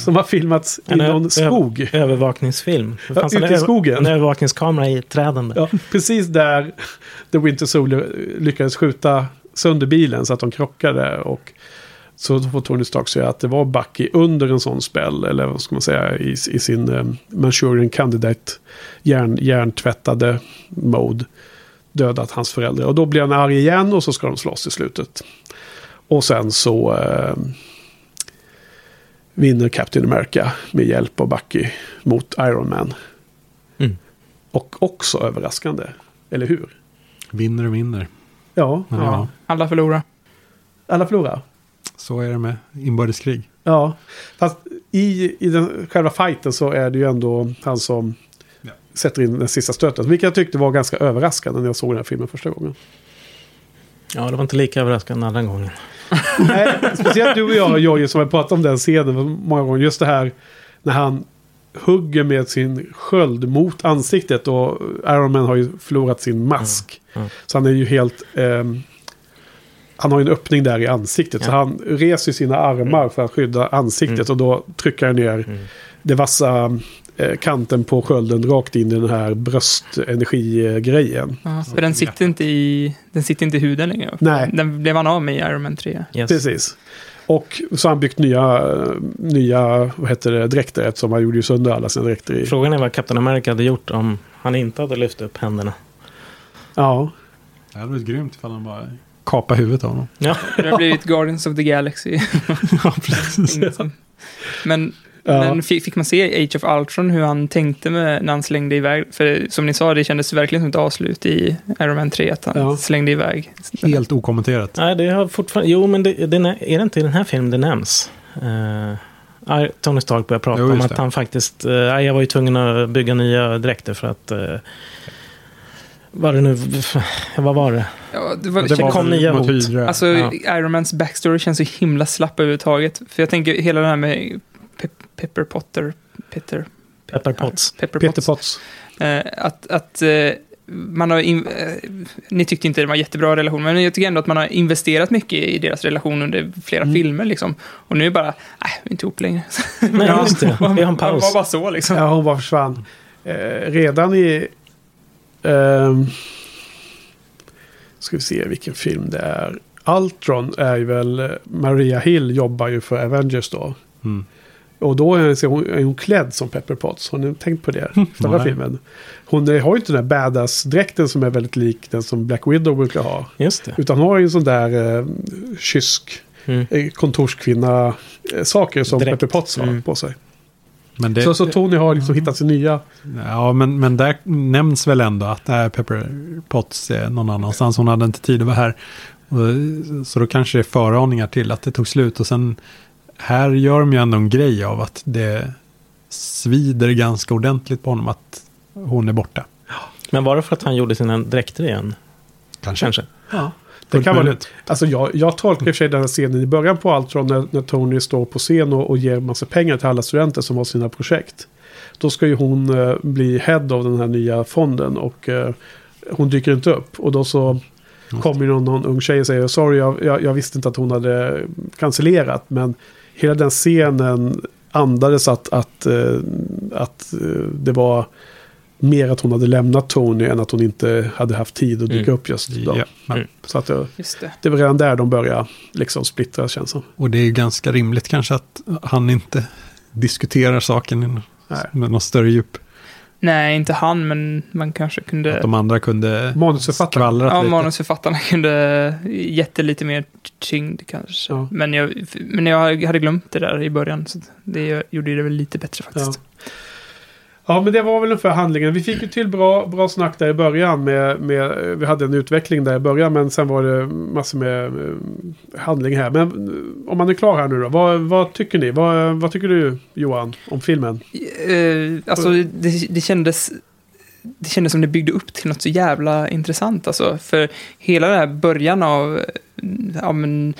som har filmats i någon skog. Övervakningsfilm. Ja, ute i skogen. En övervakningskamera i träden där. Ja, precis där The Winter Soldier lyckades skjuta sönder bilen så att de krockade, och så får Tony Stark säga att det var Bucky under en sån spel, eller vad ska man säga, i sin Manchurian Candidate hjärntvättade mode, dödat hans föräldrar, och då blir han arg igen och så ska de slåss i slutet. Och sen så vinner Captain America med hjälp av Bucky mot Iron Man. Mm. Och också överraskande, eller hur? Vinner. Ja. Alla förlorar. Så är det med inbördeskrig. Ja, fast i den själva fighten så är det ju ändå han som sätter in den sista stöten. Vilket jag tyckte var ganska överraskande när jag såg den här filmen första gången. Ja, det var inte lika överraskande andra gången. Nej, speciellt du och jag, Jorge, som har pratat om den scenen många gånger. Just det här när han hugger med sin sköld mot ansiktet, och Iron Man har ju förlorat sin mask. Mm. Så han är ju helt... han har ju en öppning där i ansiktet. Ja. Så han reser sina armar för att skydda ansiktet. Och då trycker han ner det vassa kanten på skölden rakt in i den här bröstenergigrejen. Ja, för den sitter inte i huden längre. Nej. Den blev han av med i Iron Man 3. Yes. Precis. Och så har han byggt nya dräkter, eftersom han gjorde ju sönder alla sina dräkter. Frågan är vad Captain America hade gjort om han inte hade lyft upp händerna. Ja. Det hade varit grymt ifall han bara... kapa huvudet av honom. Ja, det har blivit Guardians of the Galaxy. Ja, precis. Men fick man se Age of Ultron hur han tänkte med när han slängde iväg, för som ni sa, det kändes verkligen som ett avslut i Iron Man 3 att han slängde iväg. Helt okommenterat. Nej, det har fortfarande... Jo, men är det inte i den här filmen det nämns? Tony Stark började prata om att han faktiskt... jag var ju tvungen att bygga nya dräkter för att... Vad var det? Ja, det kom nya hot. Alltså, Iron Mans backstory känns så himla slapp överhuvudtaget. För jag tänker hela det här med Pepper Potts. Man har ni tyckte inte det var en jättebra relation, men jag tycker ändå att man har investerat mycket i deras relation under flera filmer liksom. Och nu är bara inte ihop längre. Nej, just det. Vi har en paus. Var bara så liksom. Ja, hon bara försvann. Redan i ska vi se vilken film det är. Ultron är ju väl... Maria Hill jobbar ju för Avengers då. Mm. Och då är hon klädd som Pepper Potts. Har ni tänkt på det? Förra filmen. Hon har ju inte den där badass-dräkten som är väldigt lik den som Black Widow brukar ha. Just det. Utan hon har ju en sån där kysk kontorskvinna saker som Pepper Potts har på sig. Men det, så Tony har liksom hittat sin nya... Ja, men där nämns väl ändå att Pepper Potts är någon annanstans. Hon hade inte tid att vara här. Så då kanske det är föraningar till att det tog slut. Och sen här gör de ju ändå en grej av att det svider ganska ordentligt på honom att hon är borta. Men var det för att han gjorde sina dräkter igen? Kanske. Ja. Det kan vara, alltså jag tolkar i och för sig den här scenen i början på Ultron när Tony står på scen och ger massa pengar till alla studenter som har sina projekt. Då ska ju hon bli head av den här nya fonden och hon dyker inte upp. Och då så kommer ju någon ung tjej och säger sorry, jag visste inte att hon hade cancellerat. Men hela den scenen andades att det var... mer att hon hade lämnat Tony än att hon inte hade haft tid att dyka upp just då. Ja. Mm. Så att det var redan där de började liksom splittra, känns som. Och det är ju ganska rimligt kanske att han inte diskuterar saken med någon större djup. Nej, inte han, men man kanske kunde... Att de andra kunde... Manusförfattarna kunde jätte lite mer tyngd kanske. Ja. Men jag hade glömt det där i början, så det gjorde det väl lite bättre faktiskt. Ja. Ja, men det var väl ungefär handlingen. Vi fick ju till bra snack där i början. Vi hade en utveckling där i början, men sen var det massor med handling här. Men om man är klar här nu då, vad tycker ni? Vad tycker du, Johan, om filmen? Alltså, det kändes som det byggde upp till något så jävla intressant. Alltså. För hela den här början av... Ja, men,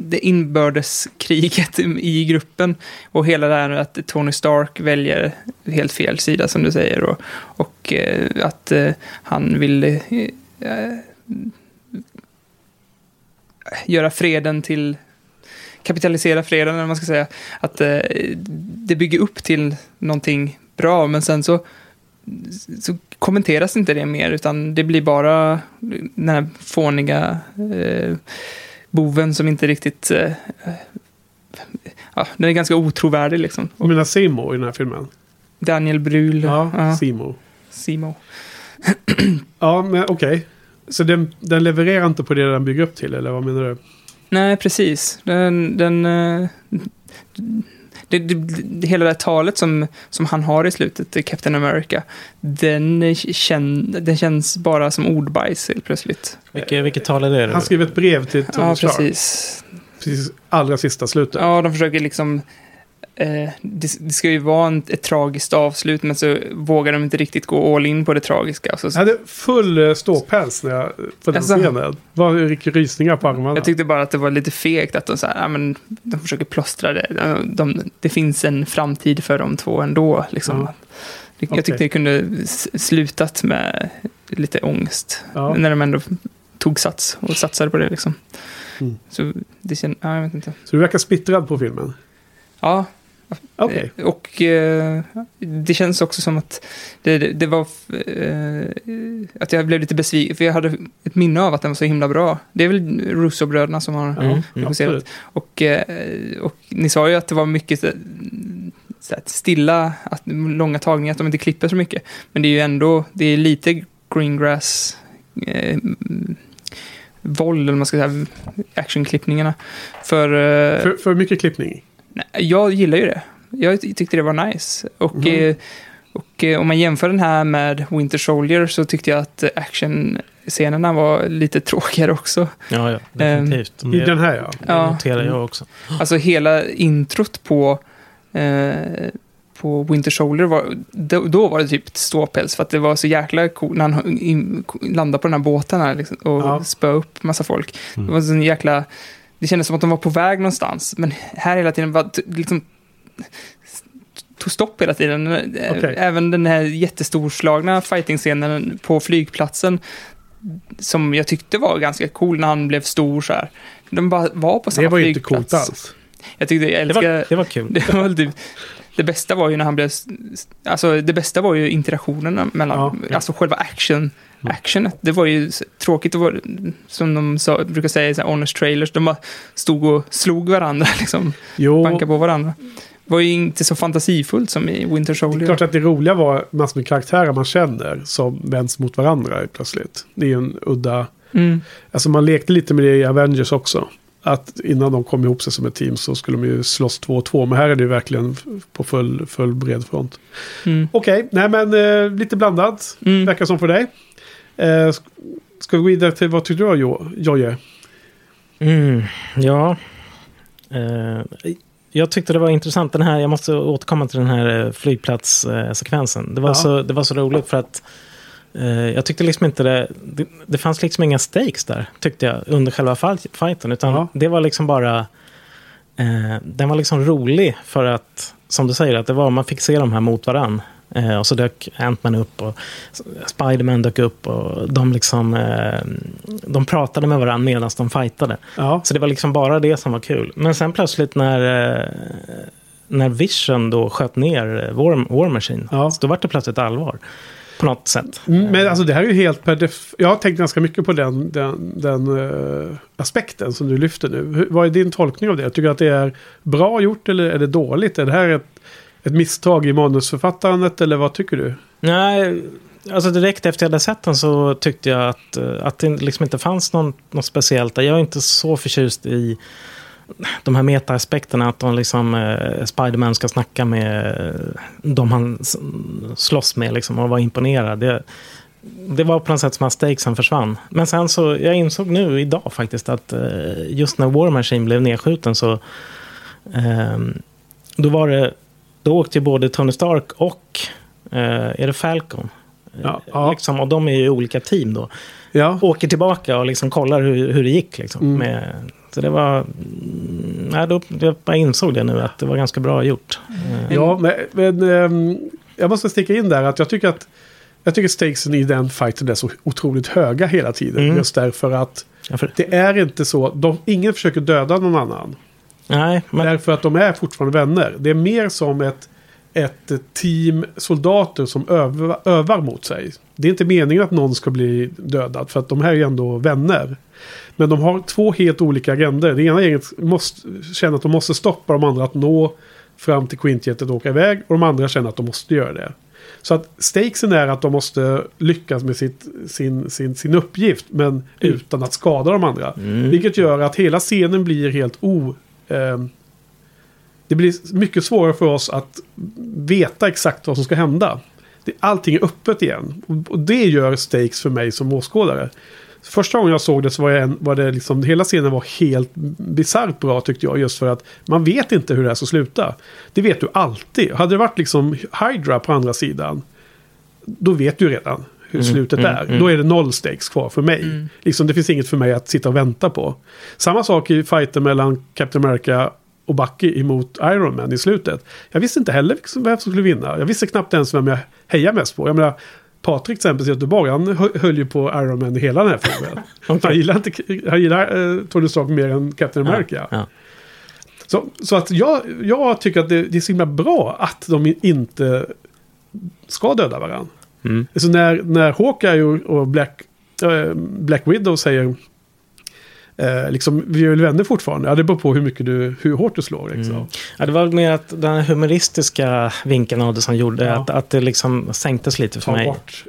det inbördeskriget i gruppen och hela det här att Tony Stark väljer helt fel sida som du säger och att han vill göra freden till kapitalisera freden eller man ska säga att det bygger upp till någonting bra, men sen så kommenteras inte det mer utan det blir bara den här fåniga boven som inte riktigt... den är ganska otrovärdig liksom. Du menar Zemo i den här filmen? Daniel Brühl. Ja, Zemo. Ja, men okej. Så den levererar inte på det den bygger upp till, eller vad menar du? Nej, precis. Det hela det talet som han har i slutet, Captain America, den känns bara som ordbajs helt plötsligt. Vilket tal är det? Han skriver ett brev till Tony Stark. Precis, allra sista slutet. Ja, de försöker liksom... det ska ju vara ett tragiskt avslut, men så vågar de inte riktigt gå all in på det tragiska. Så jag hade full ståpäls när jag på den scenen. Det var riktigt rysningar på armarna. Jag tyckte bara att det var lite fegt att de så här, men de försöker plåstra det. Det finns en framtid för de två ändå liksom. Jag tyckte det kunde slutat med lite ångest när de ändå tog sats och satsade på det liksom. Så det känns, jag vet inte. Så du verkar splittrad på filmen? Ja. Okay. Och det känns också som att det var att jag blev lite besviken, för jag hade ett minne av att den var så himla bra. Det är väl Russo-bröderna som har fokuserat. Och ni sa ju att det var mycket så här, stilla, att långa tagningar, att de inte klipper så mycket. Men det är ju ändå, det är lite greengrass våld, eller man ska säga actionklippningarna. För mycket klippning. Jag gillar ju det. Jag tyckte det var nice. Och om man jämför den här med Winter Soldier så tyckte jag att actionscenerna var lite tråkigare också. Ja, definitivt. I den här, det noterar jag också. Alltså hela introt på Winter Soldier då var det typ ståpäls för att det var så jäkla cool när han landade på den här båten här liksom, och spöade upp massa folk. Det var så en jäkla... Det kändes som att de var på väg någonstans. Men här hela tiden var liksom tog stopp hela tiden. Okay. Även den här jättestorslagna fighting-scenen på flygplatsen som jag tyckte var ganska cool när han blev stor så här. De bara var på samma flygplats. Det var ju inte coolt alls. Jag tyckte jag älskade... Det var kul. Det bästa var ju när han blev... Alltså det bästa var ju interaktionerna mellan... Ja. Alltså själva actionet. Det var ju tråkigt att vara, som de brukar säga i honest trailers, de bara stod och slog varandra liksom, bankade på varandra. Det var ju inte så fantasifullt som i Winter Soldier. Det är klart att det roliga var massor med karaktärer man känner som vänds mot varandra plötsligt. Det är ju en udda Mm. Alltså man lekte lite med det i Avengers också. Att innan de kom ihop sig som ett team så skulle de ju slåss 2-2. Men här är det ju verkligen på full bred front. Mm. Okej, nej men lite blandat. Mm. Verkar som för dig. Ska vi gå vidare till vad tycker du då, Jojje? Ja. Jag tyckte det var intressant den här. Jag måste återkomma till den här flygplatssekvensen. Det var så roligt för att jag tyckte liksom inte det fanns liksom inga stakes där, tyckte jag, under själva fighten, utan det var liksom bara den var liksom rolig för att, som du säger, att det var man fick se de här mot varann, och så dök Ant-Man upp och Spider-Man dök upp och de liksom de pratade med varann medan de fightade. Så det var liksom bara det som var kul. Men sen plötsligt när Vision då sköt ner War Machine, så då var det plötsligt allvar på något sätt. Men alltså det här är ju helt jag har tänkt ganska mycket på den aspekten som du lyfter nu. Vad är din tolkning av det? Tycker du att det är bra gjort eller är det dåligt? Är det här ett misstag i manusförfattandet eller vad tycker du? Nej, alltså direkt efter jag hade sett den så tyckte jag att det liksom inte fanns något speciellt. Jag är inte så förtjust i de här metaaspekterna att de liksom, Spider-Man ska snacka med de han slåss med liksom, och vara imponerad. Det var på något sätt som att stakesen försvann. Men sen så, jag insåg nu idag faktiskt att just när War Machine blev nedskjuten så då åkte ju både Tony Stark och är det Falcon? Liksom, och de är ju olika team då. Åker tillbaka och liksom kollar hur det gick liksom, med... Så det var... jag insåg det nu att det var ganska bra gjort. Ja, men jag måste sticka in där att jag tycker stakesen i den fighten är så otroligt höga hela tiden. Just därför att det är inte så... ingen försöker döda någon annan. Nej, men... Därför att de är fortfarande vänner. Det är mer som ett team soldater som övar mot sig. Det är inte meningen att någon ska bli dödad för att de här är ändå vänner. Men de har två helt olika agender. Det ena gänget känner att de måste stoppa de andra att nå fram till Quintjetet och åka iväg. Och de andra känner att de måste göra det. Så att stakesen är att de måste lyckas med sin uppgift men utan att skada de andra. Vilket gör att hela scenen blir helt det blir mycket svårare för oss att veta exakt vad som ska hända. Allting är öppet igen. Och det gör stakes för mig som åskådare. Första gången jag såg det så var det liksom, hela scenen var helt bizarrt bra tyckte jag, just för att man vet inte hur det här ska sluta. Det vet du alltid. Hade det varit liksom Hydra på andra sidan, då vet du redan hur slutet är. Då är det noll stakes kvar för mig. Liksom, det finns inget för mig att sitta och vänta på. Samma sak i fighten mellan Captain America och Bucky emot Iron Man i slutet. Jag visste inte heller vem som skulle vinna. Jag visste knappt ens vem jag hejar mest på. Jag menar, Patrik exempelvis i Göteborg, han höll ju på Iron Man i hela den här filmen. Han gillar Tony Stark mer än Captain America. Ja. Så att jag tycker att det är så himla bra att de inte ska döda varandra. Alltså när Hawkeye och Black Widow säger liksom, vi är väl vänner fortfarande. Ja, det beror på hur hårt du slår liksom. Ja, det var mer att den här humoristiska vinkeln av det som gjorde att det liksom sänktes lite för mig. Bort,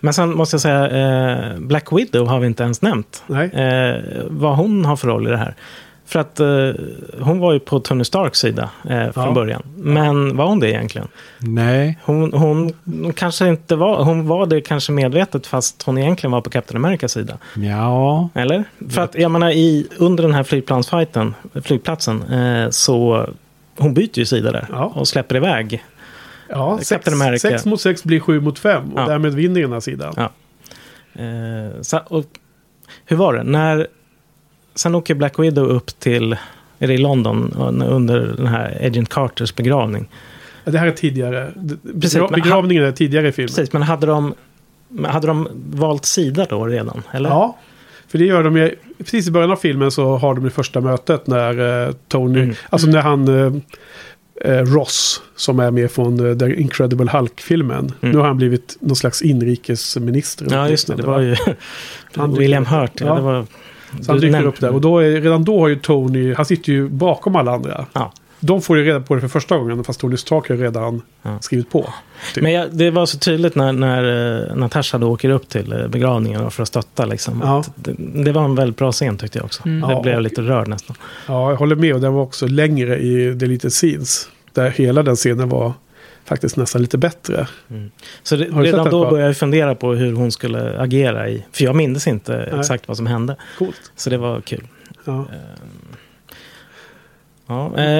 men sen måste jag säga Black Widow har vi inte ens nämnt. Vad hon har för roll i det här. För att hon var ju på Tony Starks sida från början. Men var hon det egentligen? Nej. Hon kanske inte var... Hon var det kanske medvetet fast hon egentligen var på Captain Americas sida. Ja. Eller? För att jag menar, under den här flygplatsen så... Hon byter ju sida där och släpper iväg Captain America. 6 mot 6 blir 7 mot 5 och därmed vinner ena sidan. Ja. Hur var det? Sen åker Black Widow upp till, är det i London, under den här Agent Carters begravning. Det här är tidigare. Precis, begravningen är tidigare i filmen. Precis, men hade de valt sida då redan? Eller? Ja, för det gör de ju. Precis i början av filmen så har de det första mötet när Tony, alltså när han... Ross, som är med från The Incredible Hulk-filmen. Nu har han blivit någon slags inrikesminister. Ja, just det var ju William Hurt. Ja, det var... Så han dyker upp där och då har ju Tony, han sitter ju bakom alla andra. de får ju reda på det för första gången, fast Tony Stark har redan skrivit på. Typ. Men det var så tydligt när Natasha då åker upp till begravningen för att stötta. Liksom. Ja. Att det var en väldigt bra scen tyckte jag också. Mm. Det blev lite rörd nästan. Ja, jag håller med. Och den var också längre i Deleted Scenes. Där hela den scenen var faktiskt nästan lite bättre. Mm. Så redan då började jag fundera på hur hon skulle agera i... För jag minns inte exakt vad som hände. Coolt. Så det var kul. Ja.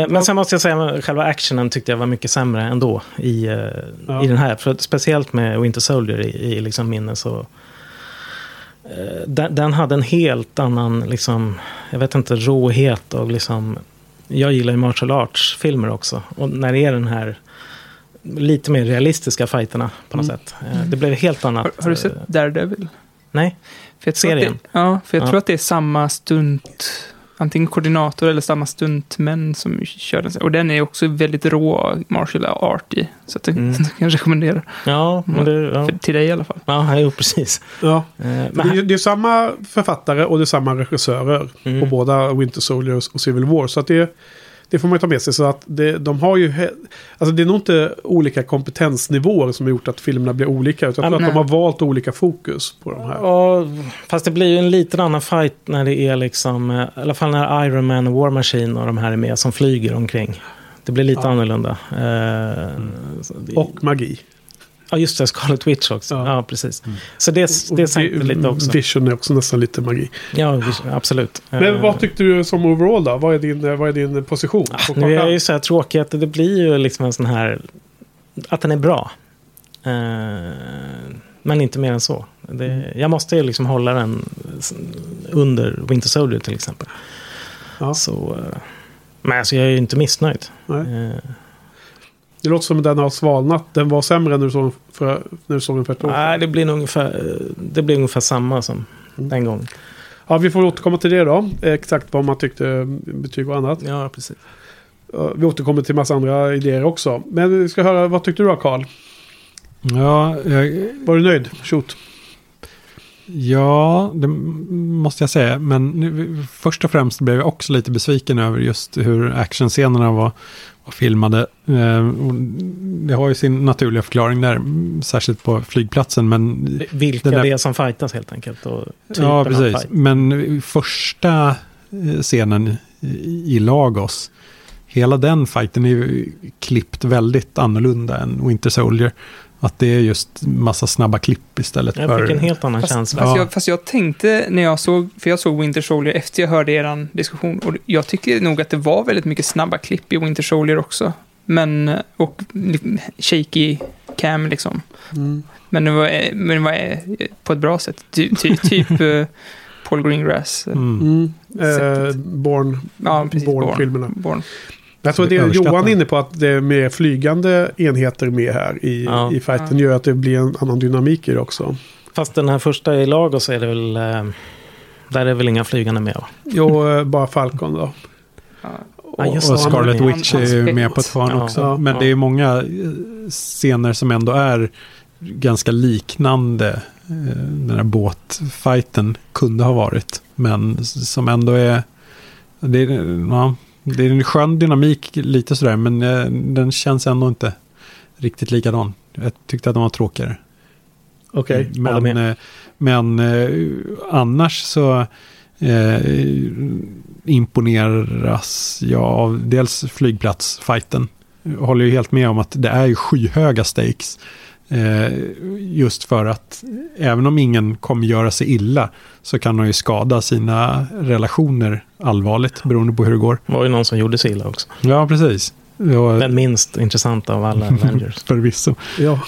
Men sen måste jag säga, själva actionen tyckte jag var mycket sämre ändå i den här. För speciellt med Winter Soldier i liksom minne så... Den hade en helt annan liksom, jag vet inte, råhet och liksom... Jag gillar ju martial arts-filmer också. Och när det är den här lite mer realistiska fighterna på något sätt. Det blev helt annat. Har du sett Daredevil? Nej, för jag tror serien. Att det, tror att det är samma stunt... antingen koordinator eller samma stuntmän som kör den. Och den är också väldigt rå martial art i. Så att jag kan rekommendera. Ja, men till dig i alla fall. Ja, jo, precis. Ja. Men det är samma författare och det är samma regissörer på båda Winter Soldier och Civil War. Så att det får man ta med sig. Så att de har ju... Alltså det är nog inte olika kompetensnivåer som har gjort att filmerna blir olika. Utan att de har valt olika fokus på de här. Ja, fast det blir ju en liten annan fight när det är liksom... I alla fall när Iron Man och War Machine och de här är med som flyger omkring. Det blir lite annorlunda. Och magi. Ja, just det. Scarlet Witch också. Ja, precis. Mm. Så det sänkte lite också. Vision är också nästan lite magi. Ja, absolut. Men vad tyckte du som overall då? Vad är din position? Nu är ju så här tråkig att det blir ju liksom en sån här... Att den är bra. Men inte mer än så. Jag måste ju liksom hålla den under Winter Soldier till exempel. Ja. Så, men alltså jag är ju inte missnöjd. Nej. Det låter som att den har svalnat. Den var sämre än när du såg den för ett år. Nej, det blir ungefär samma som den gången. Ja, vi får återkomma till det då. Exakt vad man tyckte, betyg och annat. Ja, precis. Vi återkommer till massa andra idéer också. Men vi ska höra, vad tyckte du då, Carl? Ja, var du nöjd? Shoot. Ja, det måste jag säga. Men först och främst blev jag också lite besviken över just hur actionscenerna var filmade. Det har ju sin naturliga förklaring där, särskilt på flygplatsen. Men vilka det är som fightas helt enkelt. Och ja, precis. Men första scenen i Lagos, hela den fighten är ju klippt väldigt annorlunda än Winter Soldier. Att det är just massa snabba klipp istället för... Jag fick en helt annan känsla. Fast jag tänkte när jag såg... För jag såg Winter Soldier efter jag hörde er diskussion. Och jag tycker nog att det var väldigt mycket snabba klipp i Winter Soldier också. Och shaky cam liksom. Mm. Men det var på ett bra sätt. Typ Paul Greengrass. Born-filmerna. Jag tror att det är Johan inne på att det är mer flygande enheter med här i fighten gör att det blir en annan dynamik i det också. Fast den här första i Lagos så är det väl där är det väl inga flygande med? Jo, bara Falcon då. Ja. Och Scarlet Witch är ju med på ett fan också. Ja. Men det är många scener som ändå är ganska liknande den här båtfighten kunde ha varit. Men som ändå är... Det är en skön dynamik lite sådär, men den känns ändå inte riktigt likadan. Jag tyckte att den var tråkigare. Okej, men annars så imponeras jag av dels flygplatsfighten. Jag håller ju helt med om att det är ju skyhöga stakes. Just för att även om ingen kommer göra sig illa så kan de ju skada sina relationer allvarligt beroende på hur det går. Det var ju någon som gjorde sig illa också. Ja, precis. Den minst intressanta av alla Avengers. Förvisso. Ja.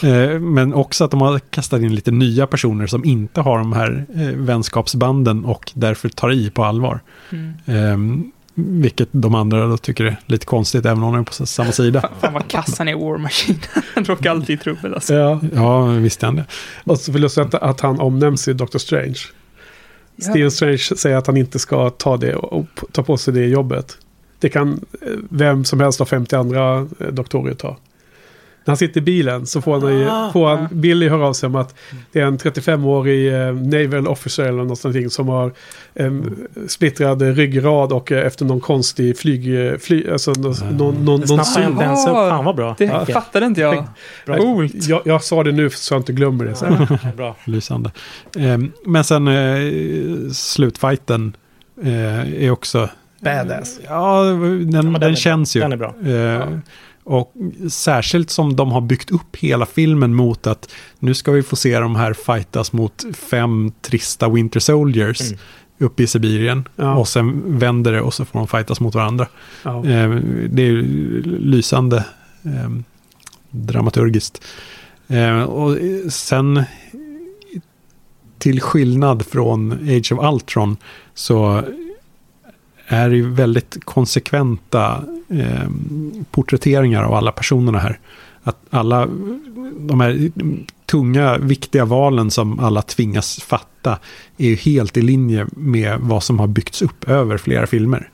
Men också att de har kastat in lite nya personer som inte har de här vänskapsbanden och därför tar i på allvar. Vilket de andra då tycker är lite konstigt även om de är på samma sida. Fan vad kassan är War Machine. Han råkar alltid i trubbel alltså. Ja, visste han det. Och så vill jag säga att han omnämns i Doctor Strange. Ja. Steve Strange säger att han inte ska ta det och ta på sig det jobbet. Det kan vem som helst av 50 andra doktorer ta. när han sitter i bilen så får han Billy höra av sig om att det är en 35-årig naval officer eller någonting som har splittrad ryggrad och efter någon konstig han var bra. Det fattade inte jag. Bra. Jag sa det nu så jag inte glömmer det sen. Bra. Lysande. Men sen slutfighten är också badass. Ja, den känns ju. Den är bra. Och särskilt som de har byggt upp hela filmen mot att nu ska vi få se de här fightas mot 5 trista Winter Soldiers uppe i Sibirien. Ja. Och sen vänder det och så får de fightas mot varandra. Ja. Det är ju lysande dramaturgiskt. Och sen till skillnad från Age of Ultron så är ju väldigt konsekventa porträtteringar av alla personerna här. Att alla de här tunga, viktiga valen som alla tvingas fatta är ju helt i linje med vad som har byggts upp över flera filmer.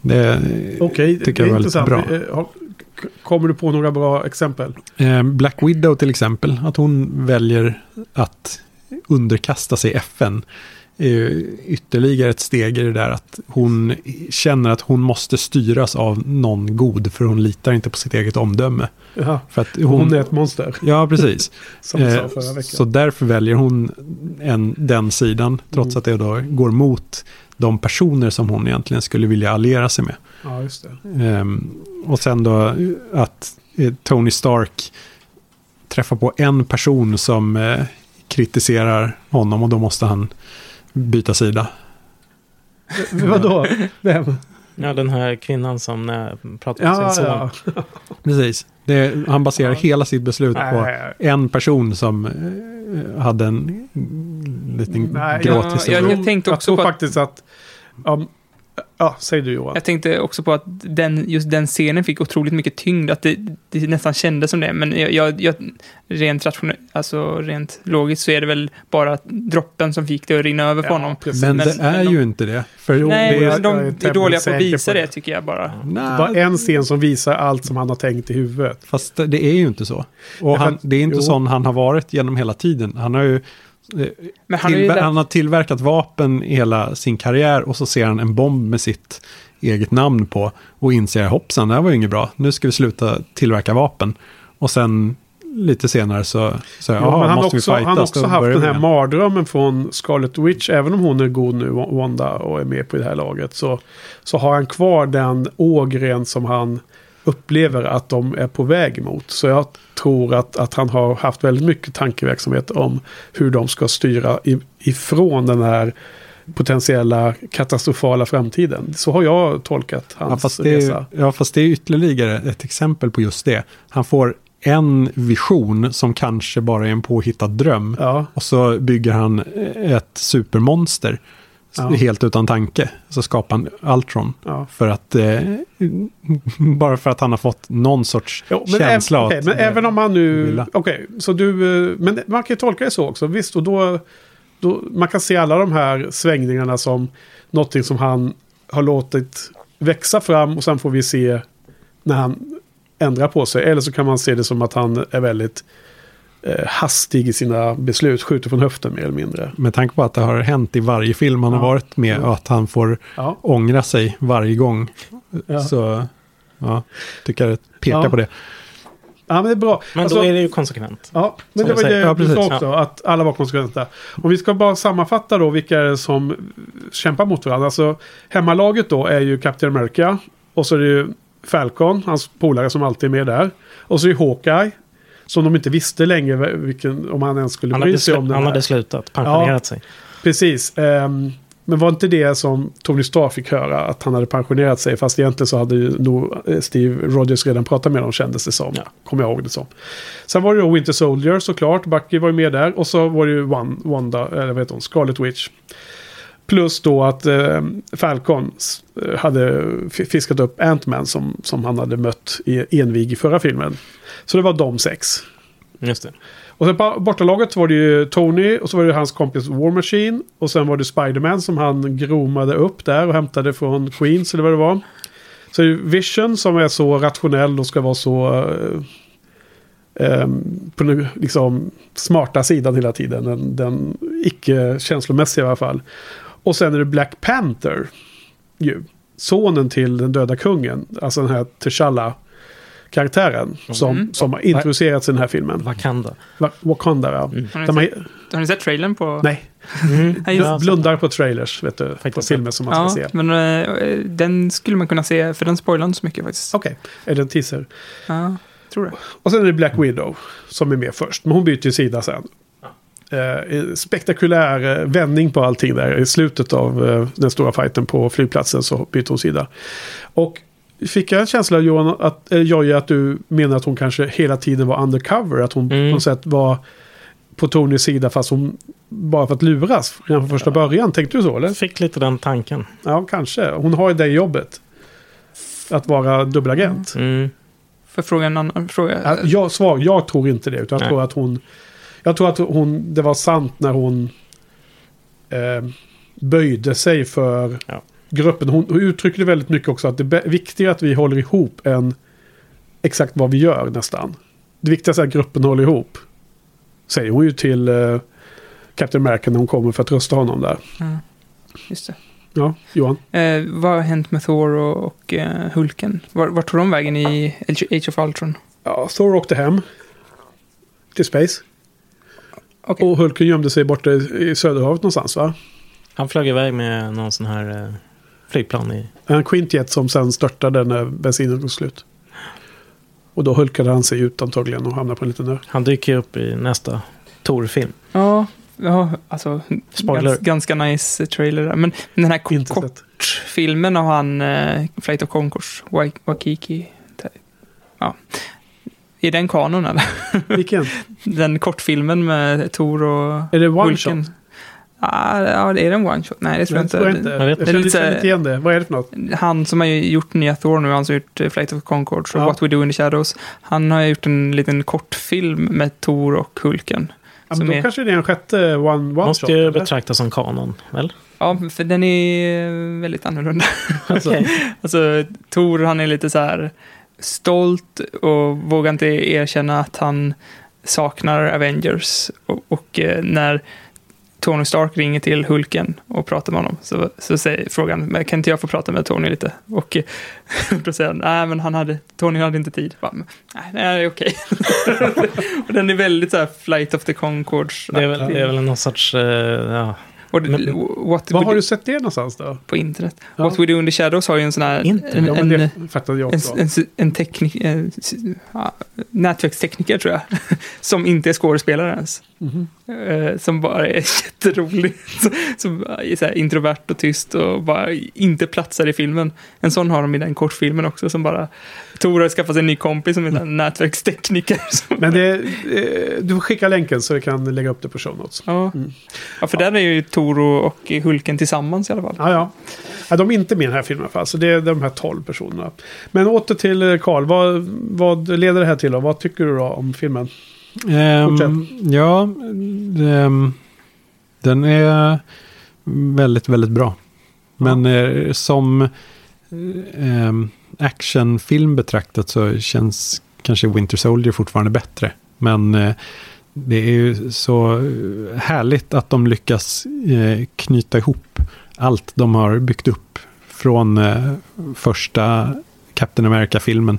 Det tycker jag är väldigt bra. Kommer du på några bra exempel? Black Widow till exempel. Att hon väljer att underkasta sig FN ytterligare ett steg i det där att hon känner att hon måste styras av någon god för hon litar inte på sitt eget omdöme. Jaha, för att hon är ett monster. Ja, precis. Som sa förra veckan. Så därför väljer hon den sidan trots att det då går mot de personer som hon egentligen skulle vilja alliera sig med. Ja, just det. Och sen då att Tony Stark träffar på en person som kritiserar honom och då måste han byta sida. Vadå? Vem? Ja, den här kvinnan som pratar med sin son. Ja. Precis. Han baserar hela sitt beslut på en person som hade en liten gråt. Jag tänkte också på faktiskt att säg du Johan. Jag tänkte också på att just den scenen fick otroligt mycket tyngd att det nästan kändes som det, men jag rent logiskt så är det väl bara droppen som fick det att rinna över på honom. Men det är ju inte det. För nej, de är dåliga på att visa det tycker jag bara. Det var en scen som visar allt som han har tänkt i huvudet. Fast det är ju inte så. Och det är inte sån han har varit genom hela tiden. Han har ju han har tillverkat vapen hela sin karriär och så ser han en bomb med sitt eget namn på och inser hoppsan, det här var ju inget bra, nu ska vi sluta tillverka vapen och sen lite senare så måste vi fightas. Han har också haft den här mardrömmen från Scarlet Witch, även om hon är god nu Wanda och är med på det här laget så har han kvar den ågren som han upplever att de är på väg mot. Så jag tror att han har haft väldigt mycket tankeverksamhet om hur de ska styra ifrån den här potentiella katastrofala framtiden. Så har jag tolkat hans resa. Ja, fast det är ytterligare ett exempel på just det. Han får en vision som kanske bara är en påhittad dröm. Ja. Och så bygger han ett supermonster helt utan tanke så skapar han Ultron för att bara för att han har fått någon sorts känsla men även om han nu så du men man kan ju tolka det så också visst och då man kan se alla de här svängningarna som någonting som han har låtit växa fram och sen får vi se när han ändrar på sig eller så kan man se det som att han är väldigt hastig i sina beslut, skjuter från höften mer eller mindre. Med tanke på att det har hänt i varje film han har varit med och att han får ångra sig varje gång så tycker jag att peka på det. Ja, men det är bra. Men alltså, då är det ju konsekvent. Ja, men det var det du sa också, att alla var konsekventa. Om vi ska bara sammanfatta då vilka som kämpar mot varandra. Alltså, hemmalaget då är ju Captain America och så är det ju Falcon, hans polare som alltid är med där. Och så är Hawkeye som de inte visste längre vilken, om han ens skulle bry sig om den. Han hade slutat, pensionerat sig. Precis. Men var inte det som Tony Stark fick höra att han hade pensionerat sig fast egentligen så hade ju nog Steve Rogers redan pratat med dem kändes det som. Kommer jag ihåg det som. Sen var det då Winter Soldier såklart. Bucky var ju med där. Och så var det ju Wanda, eller vad heter hon, Scarlet Witch. Plus då att Falcon hade fiskat upp Ant-Man som han hade mött envig i förra filmen. Så det var de 6. Just det. Och sen på bortalaget var det ju Tony och så var det hans kompis War Machine. Och sen var det Spider-Man som han gromade upp där och hämtade från Queens eller vad det var. Så Vision som är så rationell och ska vara så på den liksom smarta sidan hela tiden, den icke-känslomässiga i alla fall. Och sen är det Black Panther, sonen till den döda kungen, alltså den här T'Challa-karaktären som har introducerats i den här filmen. Wakanda, ja. Har ni sett trailern på? Nej. Jag blundar på trailers, vet du, på filmer som man ska se. Men den skulle man kunna se, för den spoilar inte så mycket faktiskt. Okej, är det en teaser? Ja, tror jag. Och sen är det Black Widow som är med först, men hon byter ju sida sen. Spektakulär vändning på allting där. I slutet av den stora fighten på flygplatsen så byter hon sida. Och fick jag en känsla, Johan, att du menar att hon kanske hela tiden var undercover, att hon på något sätt var på Tonys sida, fast hon bara för att luras från första början. Tänkte du så, eller? Fick lite den tanken. Ja, kanske. Hon har ju det jobbet att vara dubbelagent. För fråga en annan fråga. Jag tror inte det, utan jag tror att hon det var sant när hon böjde sig för gruppen. Hon uttryckte väldigt mycket också att det är viktigare att vi håller ihop än exakt vad vi gör nästan. Det viktigaste är att gruppen håller ihop. Säger hon ju till Captain America när hon kommer för att rösta honom där. Mm. Just det. Ja, Johan. Vad har hänt med Thor och Hulken? Vart tog de vägen i Age of Ultron? Ja, Thor åkte hem till space. Okay. Och Hulken gömde sig borta i Söderhavet någonstans, va? Han flög iväg med någon sån här flygplan i... En Quintjet som sen störtade när bensinen tog slut. Och då hulkade han sig ut antagligen och hamnade på en liten ö. Han dyker upp i nästa Thor-film. Ja, alltså... Spoiler. Ganska nice trailer där. Men den här kortfilmen av han... Flight of Conchords, Waikiki... Ja... Är den kanon eller? Vilken? Den kortfilmen med Thor och... Är det one Hulken. Shot? Ja, är det en one shot? Nej, det tror jag inte. Jag känner inte igen det. Vad är det för något? Han som har gjort nya Thor nu, han som har gjort Flight of Conchords och What We Do in the Shadows. Han har gjort en liten kortfilm med Thor och Hulken. Ja, men då kanske det är en sjätte one-shot. Måste ju betraktas som kanon, väl? Ja, för den är väldigt annorlunda. Alltså, Thor, han är lite så här... stolt och vågar inte erkänna att han saknar Avengers och när Tony Stark ringer till Hulken och pratar med honom så säger frågan, men kan inte jag få prata med Tony lite? Och då säger han, nej men Tony hade inte tid. Nej, det är okej. Och den är väldigt så här Flight of the Conchords. Det är väl någon sorts... Vad har du sett det någonstans då? På internet. Ja. What We Do in the Shadows har ju en sån här nätverkstekniker tror jag som inte är skådespelare ens. Som bara är jätterolig. Som är så här introvert och tyst och bara inte platsar i filmen. En sån har de i den kortfilmen också som bara Thor har skaffat sig en ny kompis som är en nätverkstekniker. Men du skickar länken så vi kan lägga upp det på show notes. Ja, för den är ju Thor och Hulken tillsammans i alla fall. Ja, de är inte med i den här filmen i alla fall. Så det är de här 12 personerna. Men åter till Carl. Vad leder det här till och vad tycker du då om filmen? Den är väldigt, väldigt bra. Men som actionfilm betraktat så känns kanske Winter Soldier fortfarande bättre. Men det är ju så härligt att de lyckas knyta ihop allt de har byggt upp från första Captain America-filmen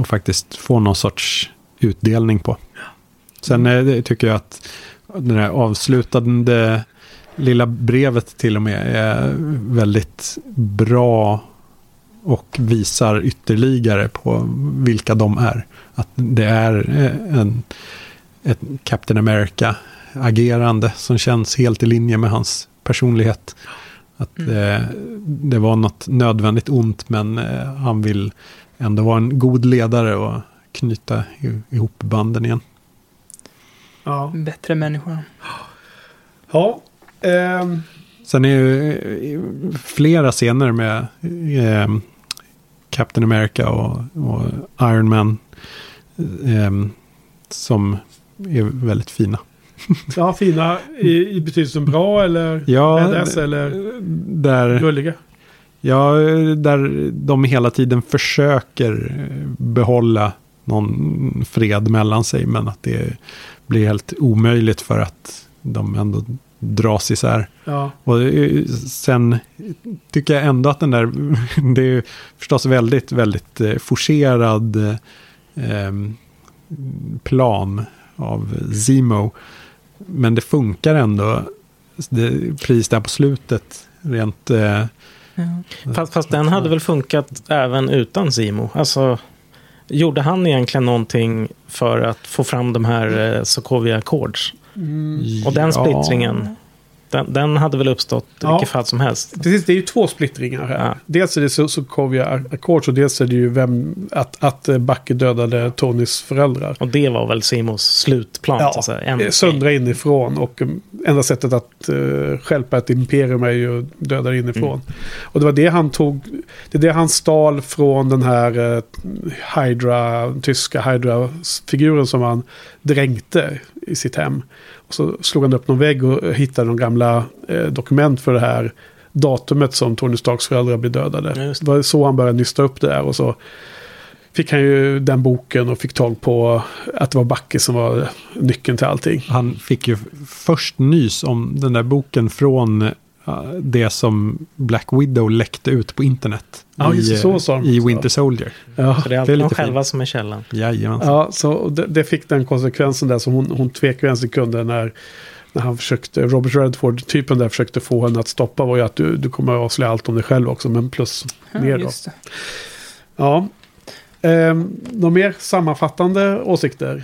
och faktiskt få någon sorts utdelning på. Sen tycker jag att den här avslutande lilla brevet till och med är väldigt bra och visar ytterligare på vilka de är. Att det är ett Captain America-agerande som känns helt i linje med hans personlighet. Att det var något nödvändigt ont, men han vill ändå vara en god ledare och knyta ihop banden igen. Ja. Bättre människor. Ja. Sen är ju flera scener med Captain America och Iron Man som är väldigt fina. Ja, fina i betydelsen bra eller badass eller gulliga. Där de hela tiden försöker behålla någon fred mellan sig, men att det blir helt omöjligt för att de ändå dras isär. Ja. Och sen tycker jag ändå att den där, det är ju förstås väldigt, väldigt forcerad plan av Zemo, men det funkar ändå. Det pris där på slutet rent... Ja. Fast den hade väl funkat även utan Zemo. Alltså, gjorde han egentligen någonting för att få fram de här Sokovia Accords? Mm. Och den splittringen, den hade väl uppstått vilket fall som helst. Precis, det är ju två splittringar här. Ja. Dels är det Sokovia Accords och dels är det ju att Bucky dödade Tonys föräldrar. Och det var väl Simons slutplan. Ja, alltså, söndra inifrån, och enda sättet att skälpa ett imperium är ju döda inifrån. Mm. Och det var det han tog, det är det han stal från den här tyska Hydra-figuren som han dränkte i sitt hem. Och så slog han upp någon vägg och hittade de gamla dokument för det här datumet som Tony Starks föräldrar blev dödade. Det var så han började nysta upp det där, och så fick han ju den boken och fick tag på att det var Bucky som var nyckeln till allting. Han fick ju först nys om den där boken från det som Black Widow läckte ut på internet i Winter Soldier. Ja. Så det är alltid de själva som är källan. Ja, så det fick den konsekvensen där, så hon tvekade en sekund när han försökte, Robert Redford typen där försökte få henne att stoppa, var ju att du kommer att avslöja allt om dig själv också, men plus mer då. Ja. Några mer sammanfattande åsikter?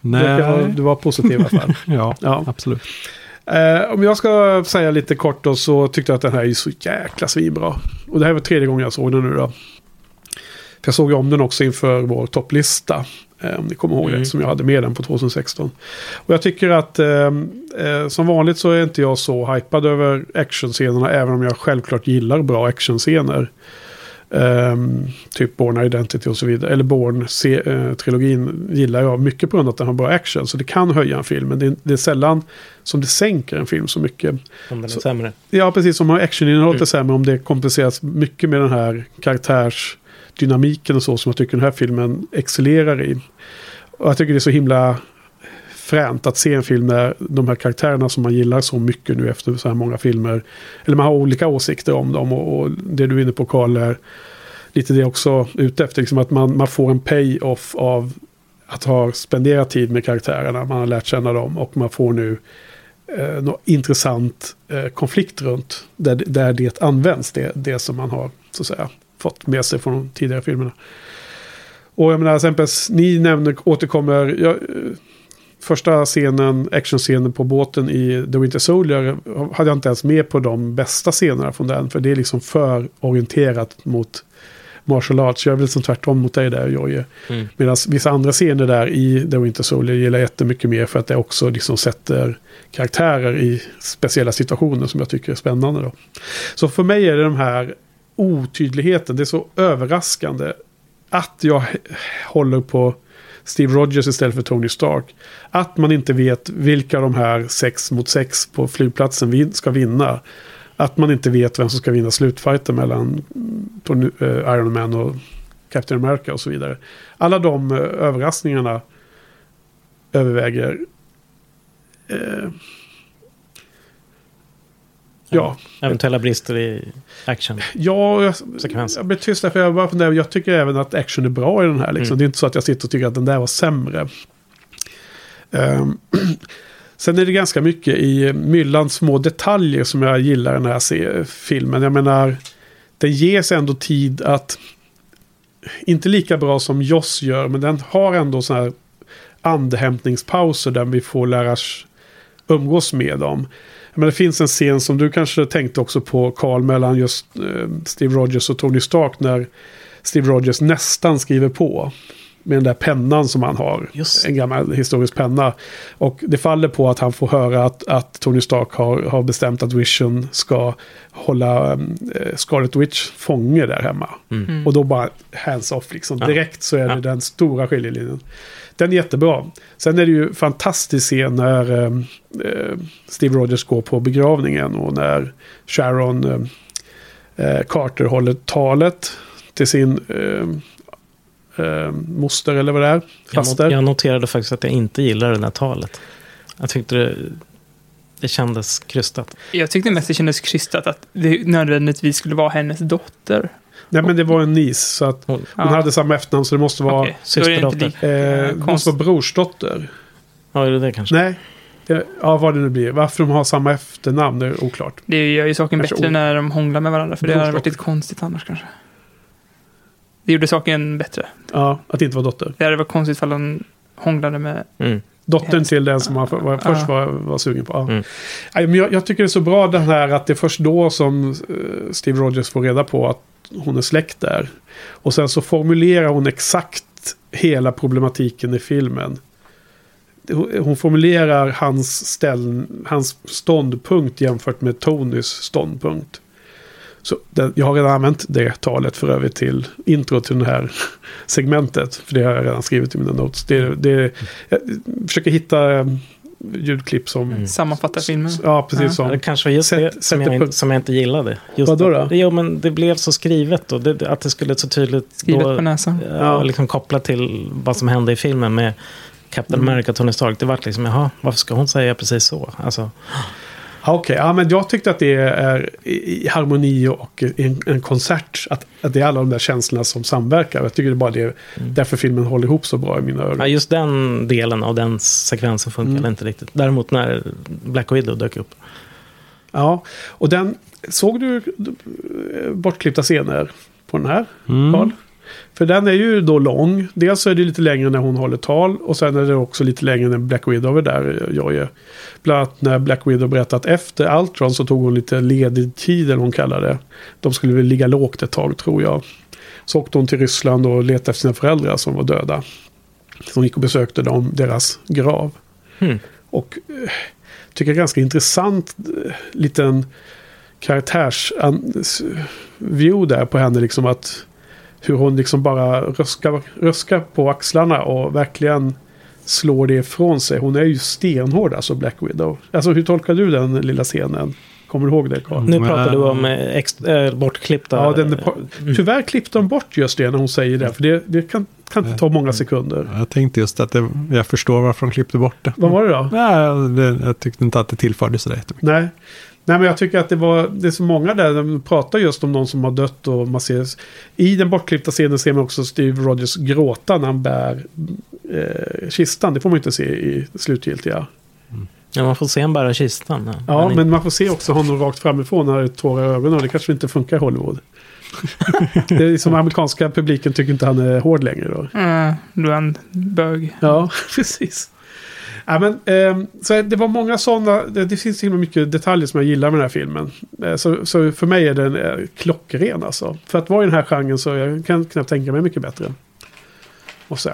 Nej. Du var positiv i alla fall. ja, absolut. Om jag ska säga lite kort då, så tyckte jag att den här är så jäkla svinbra. Och det här var tredje gången jag såg den nu då. För jag såg ju om den också inför vår topplista. Om ni kommer ihåg det, som jag hade med den på 2016. Och jag tycker att som vanligt så är inte jag så hypad över actionscenerna, även om jag självklart gillar bra actionscener. Typ Born Identity och så vidare, eller Born-trilogin gillar jag mycket på grund av att den har bra action, så det kan höja en film, men det är sällan som det sänker en film så mycket. Om den är sämre. Ja, precis, om actioninnehållet är sämre, om det kompenseras mycket med den här karaktärsdynamiken och så, som jag tycker den här filmen excellerar i. Och jag tycker det är så himla fränt att se en film där de här karaktärerna som man gillar så mycket nu efter så här många filmer, eller man har olika åsikter om dem, och det du är inne på, Carl, är lite det också ute efter, liksom att man får en pay-off av att ha spenderat tid med karaktärerna, man har lärt känna dem, och man får nu något intressant konflikt runt där det används, det som man har så att säga fått med sig från de tidigare filmerna. Och jag menar, exempelvis ni återkommer första scenen, actionscenen på båten i The Winter Soldier, hade jag inte ens med på de bästa scenerna från den, för det är liksom för orienterat mot martial arts. Jag är väl som tvärtom mot dig där, Jorge. Medan vissa andra scener där i The Winter Soldier gillar jag jättemycket mer, för att det också liksom sätter karaktärer i speciella situationer som jag tycker är spännande då. Så för mig är det de här otydligheten, det är så överraskande att jag håller på Steve Rogers istället för Tony Stark. Att man inte vet vilka de här 6 mot 6 på flygplatsen ska vinna. Att man inte vet vem som ska vinna slutfighten mellan Iron Man och Captain America och så vidare. Alla de överraskningarna överväger. Eventuella brister i action. Ja, jag blir tyst där, för jag bara funderar. Jag tycker även att action är bra i den här. Liksom. Det är inte så att jag sitter och tycker att den där var sämre. Sen är det ganska mycket i myllans små detaljer som jag gillar i den här filmen. Jag menar, den ges ändå tid att... Inte lika bra som Joss gör, men den har ändå såna här andhämtningspauser där vi får lära oss umgås med dem. Men det finns en scen som du kanske tänkte också på, Carl, mellan just Steve Rogers och Tony Stark, när Steve Rogers nästan skriver på med den där pennan som han har. Just. En gammal historisk penna. Och det faller på att han får höra att Tony Stark har bestämt att Vision ska hålla Scarlet Witch fånge där hemma. Mm. Och då bara hands off liksom. Direkt så är det den stora skiljelinjen. Den är jättebra. Sen är det ju fantastisk scen när Steve Rogers går på begravningen och när Sharon Carter håller talet till sin moster eller vad det är. Jag noterade faktiskt att jag inte gillade det här talet. Jag tyckte det kändes krystat. Jag tyckte mest det kändes krystat att det nödvändigtvis skulle vara hennes dotter. Nej, men det var en niece, så att hon hade samma efternamn, så det måste vara systerdotter. Det måste vara brorsdotter. Ja, är det det kanske? Nej. Ja, vad det nu blir. Varför de har samma efternamn är oklart. Det gör ju saken kanske bättre när de hånglar med varandra, för brorsdotter. Det hade varit lite konstigt annars kanske. Det gjorde saken bättre. Ja, att det inte var dotter. Det hade varit konstigt ifall de hånglade med... Mm. Dottern till den som man först var sugen på. Ja. Mm. Jag tycker det är så bra den här att det är först då som Steve Rogers får reda på att hon är släkt där. Och sen så formulerar hon exakt hela problematiken i filmen. Hon formulerar hans ståndpunkt jämfört med Tonys ståndpunkt. Så jag har redan använt det talet för övrigt till intro till det här segmentet. För det har jag redan skrivit i mina notes. Jag försöker hitta ljudklipp som... Mm. Sammanfattar filmen. Ja, precis. Ja. Som det kanske var just det som jag inte gillade. Vadå då? Jo, men det blev så skrivet då. Att det skulle så tydligt... Skrivet då, på näsan. Ja. Liksom koppla till vad som hände i filmen med Captain America och Tony Stark. Det var liksom, jaha, varför ska hon säga precis så? Alltså... Okej, ja, men jag tyckte att det är i harmoni och en koncert att det är alla de där känslorna som samverkar. Jag tycker det är bara det därför filmen håller ihop så bra i mina ögon. Ja, just den delen av den sekvensen funkar inte riktigt. Däremot när Black Widow dök upp. Ja, och den såg du bortklippta scener på den här, Carl? För den är ju då lång. Dels så är det lite längre när hon håller tal. Och sen är det också lite längre när Black Widow är där. Bland annat när Black Widow berättade att efter Ultron så tog hon lite ledig tid, eller hon kallade det. De skulle väl ligga lågt ett tag, tror jag. Så åkte hon till Ryssland och letade efter sina föräldrar som var döda. Så hon gick och besökte deras grav. Och tycker ganska intressant liten karaktärsview där på henne, liksom att hur hon liksom bara röskar på axlarna och verkligen slår det ifrån sig. Hon är ju stenhård, alltså Black Widow. Alltså, hur tolkar du den lilla scenen? Kommer du ihåg det, Carl? Nu pratar du om bortklippta... Ja, tyvärr klippte de bort just det när hon säger det. För det kan inte ta många sekunder. Jag tänkte just att jag förstår varför de klippte bort det. Vad var det då? Nej, jag tyckte inte att det tillförde så där jättemycket. Nej, men jag tycker att det är så många där de pratar just om någon som har dött, och man ser, i den bortklippta scenen ser man också Steve Rogers gråta när han bär kistan. Det får man inte se i slutgiltiga. Ja, man får se han bära kistan. Men man får se också honom rakt framifrån när det är tårar i ögonen, och det kanske inte funkar i Hollywood. Det är som amerikanska publiken tycker inte han är hård längre då. Då är han bög. Ja, precis. Ja, men, så det var många sådana, det finns till och med mycket detaljer som jag gillar med den här filmen. Så för mig är den klockren, alltså. För att vara i den här genren så jag kan knappt tänka mig mycket bättre. Och så.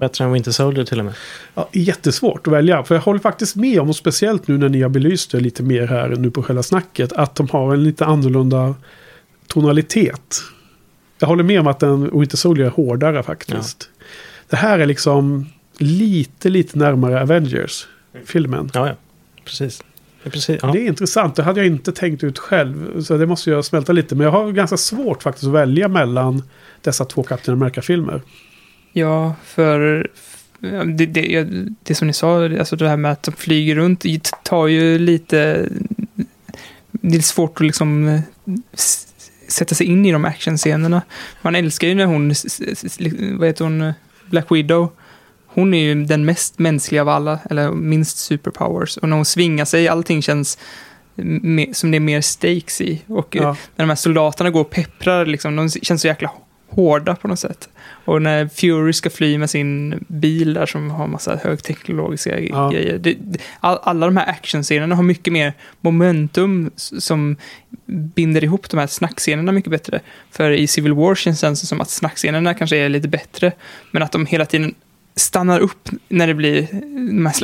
Bättre än Winter Soldier till och med. Ja, jättesvårt att välja. För jag håller faktiskt med om, och speciellt nu när ni har belyst det lite mer här nu på själva snacket, att de har en lite annorlunda tonalitet. Jag håller med om att Winter Soldier är hårdare faktiskt. Ja. Det här är liksom lite närmare Avengers-filmen. Ja, precis. Det är intressant. Det hade jag inte tänkt ut själv. Så det måste jag smälta lite. Men jag har ganska svårt faktiskt att välja mellan dessa två Captain America-filmer. Ja, för det som ni sa, alltså det här med att de flyger runt, tar ju lite... Det är svårt att liksom... sätta sig in i de actionscenerna. Man älskar ju när hon... Vad heter hon... Black Widow, hon är ju den mest mänskliga av alla, eller minst superpowers. Och när hon svingar sig, allting känns som det är mer stakes i. Och när de här soldaterna går och pepprar, liksom, de känns så jäkla hårda på något sätt. Och när Fury ska fly med sin bil där som har massa högteknologiska grejer. Alla de här actionscenerna har mycket mer momentum som binder ihop de här snackscenerna mycket bättre. För i Civil War känns det som att snackscenerna kanske är lite bättre, men att de hela tiden stannar upp när det blir de här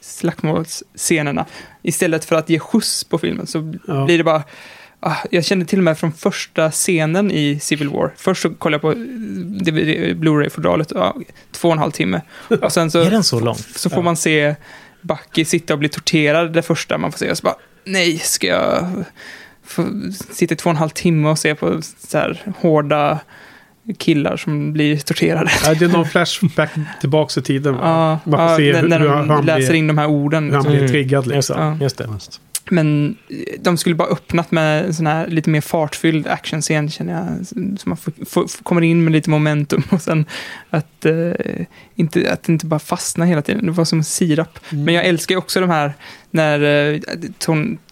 slagsmålsscenerna. Istället för att ge skjuts på filmen så blir det bara... Jag kände till och med från första scenen i Civil War. Först så kollade jag på Blu-ray-fodralet 2,5 timmar. Och sen så, är den så lång? Så får man se Bucky sitta och bli torterad det första man får se. Och så bara, nej, ska jag sitter 2,5 timmar och ser på så här hårda killar som blir torterade. Ja, det är någon flashback tillbaka i tiden. Ja, man får se när de läser in de här orden. Han blir triggad liksom. Ja. Just det. Men de skulle bara öppnat med sån här lite mer fartfylld actionscen, känner jag. Så man kommer in med lite momentum och sen att inte bara fastna hela tiden. Det var som sirap. Mm. Men jag älskar också de här när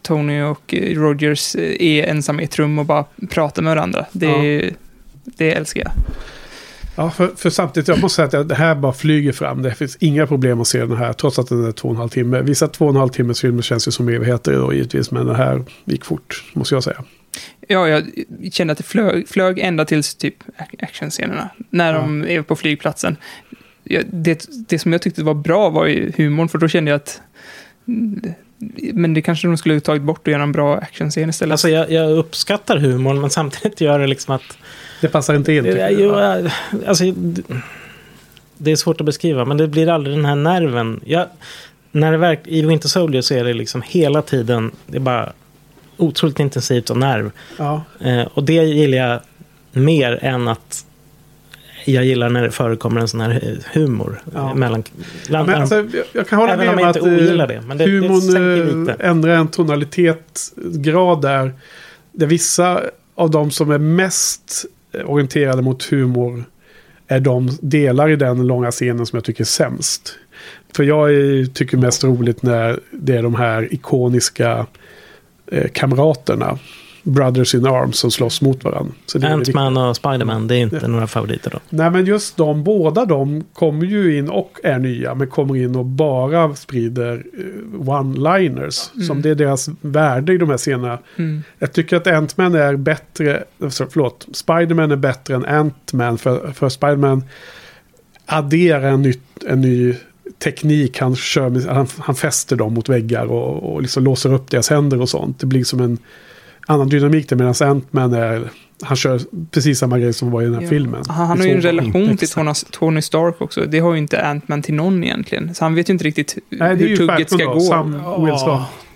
Tony och Rogers är ensamma i ett rum och bara pratar med varandra. Det älskar jag. Ja, för samtidigt, jag måste säga att det här bara flyger fram. Det finns inga problem att se den här, trots att den är 2,5 timmar. Vissa 2,5 timmars filmer känns ju som evigheter då, givetvis, men den här gick fort, måste jag säga. Ja, jag kände att det flög ända tills typ actionscenerna. När de är på flygplatsen. Det som jag tyckte var bra var ju humorn, för då kände jag att... Men det kanske de skulle ha tagit bort och göra en bra actionscen istället. Alltså jag uppskattar humorn, men samtidigt gör det liksom att... Det passar inte in. Det är svårt att beskriva, men det blir aldrig den här nerven. När det i Winter Soldier så är det liksom hela tiden, det är bara otroligt intensivt och nerv. Ja. Och det gillar jag mer än att jag gillar när det förekommer en sån här humor mellan länderna. Alltså, jag kan hålla med om att humorn ändrar en tonalitetsgrad där vissa av de som är mest orienterade mot humor är de delar i den långa scenen som jag tycker är sämst. För jag tycker mest roligt när det är de här ikoniska kamraterna, brothers in arms, som slåss mot varandra. Ant-Man och Spider-Man, det är inte några favoriter då. Nej, men just båda de kommer ju in och är nya, men kommer in och bara sprider one-liners. Mm. Som det är deras värde i de här scenerna. Mm. Jag tycker att Spider-Man är bättre än Ant-Man, för Spider-Man adderar en ny teknik. Han fäster dem mot väggar och liksom låser upp deras händer och sånt. Det blir som en annan dynamik där, medan Ant-Man han kör precis samma grej som var i den här filmen. Han har ju en relation till Tony Stark också. Det har ju inte Ant-Man till någon egentligen. Så han vet ju inte riktigt hur tugget ska gå.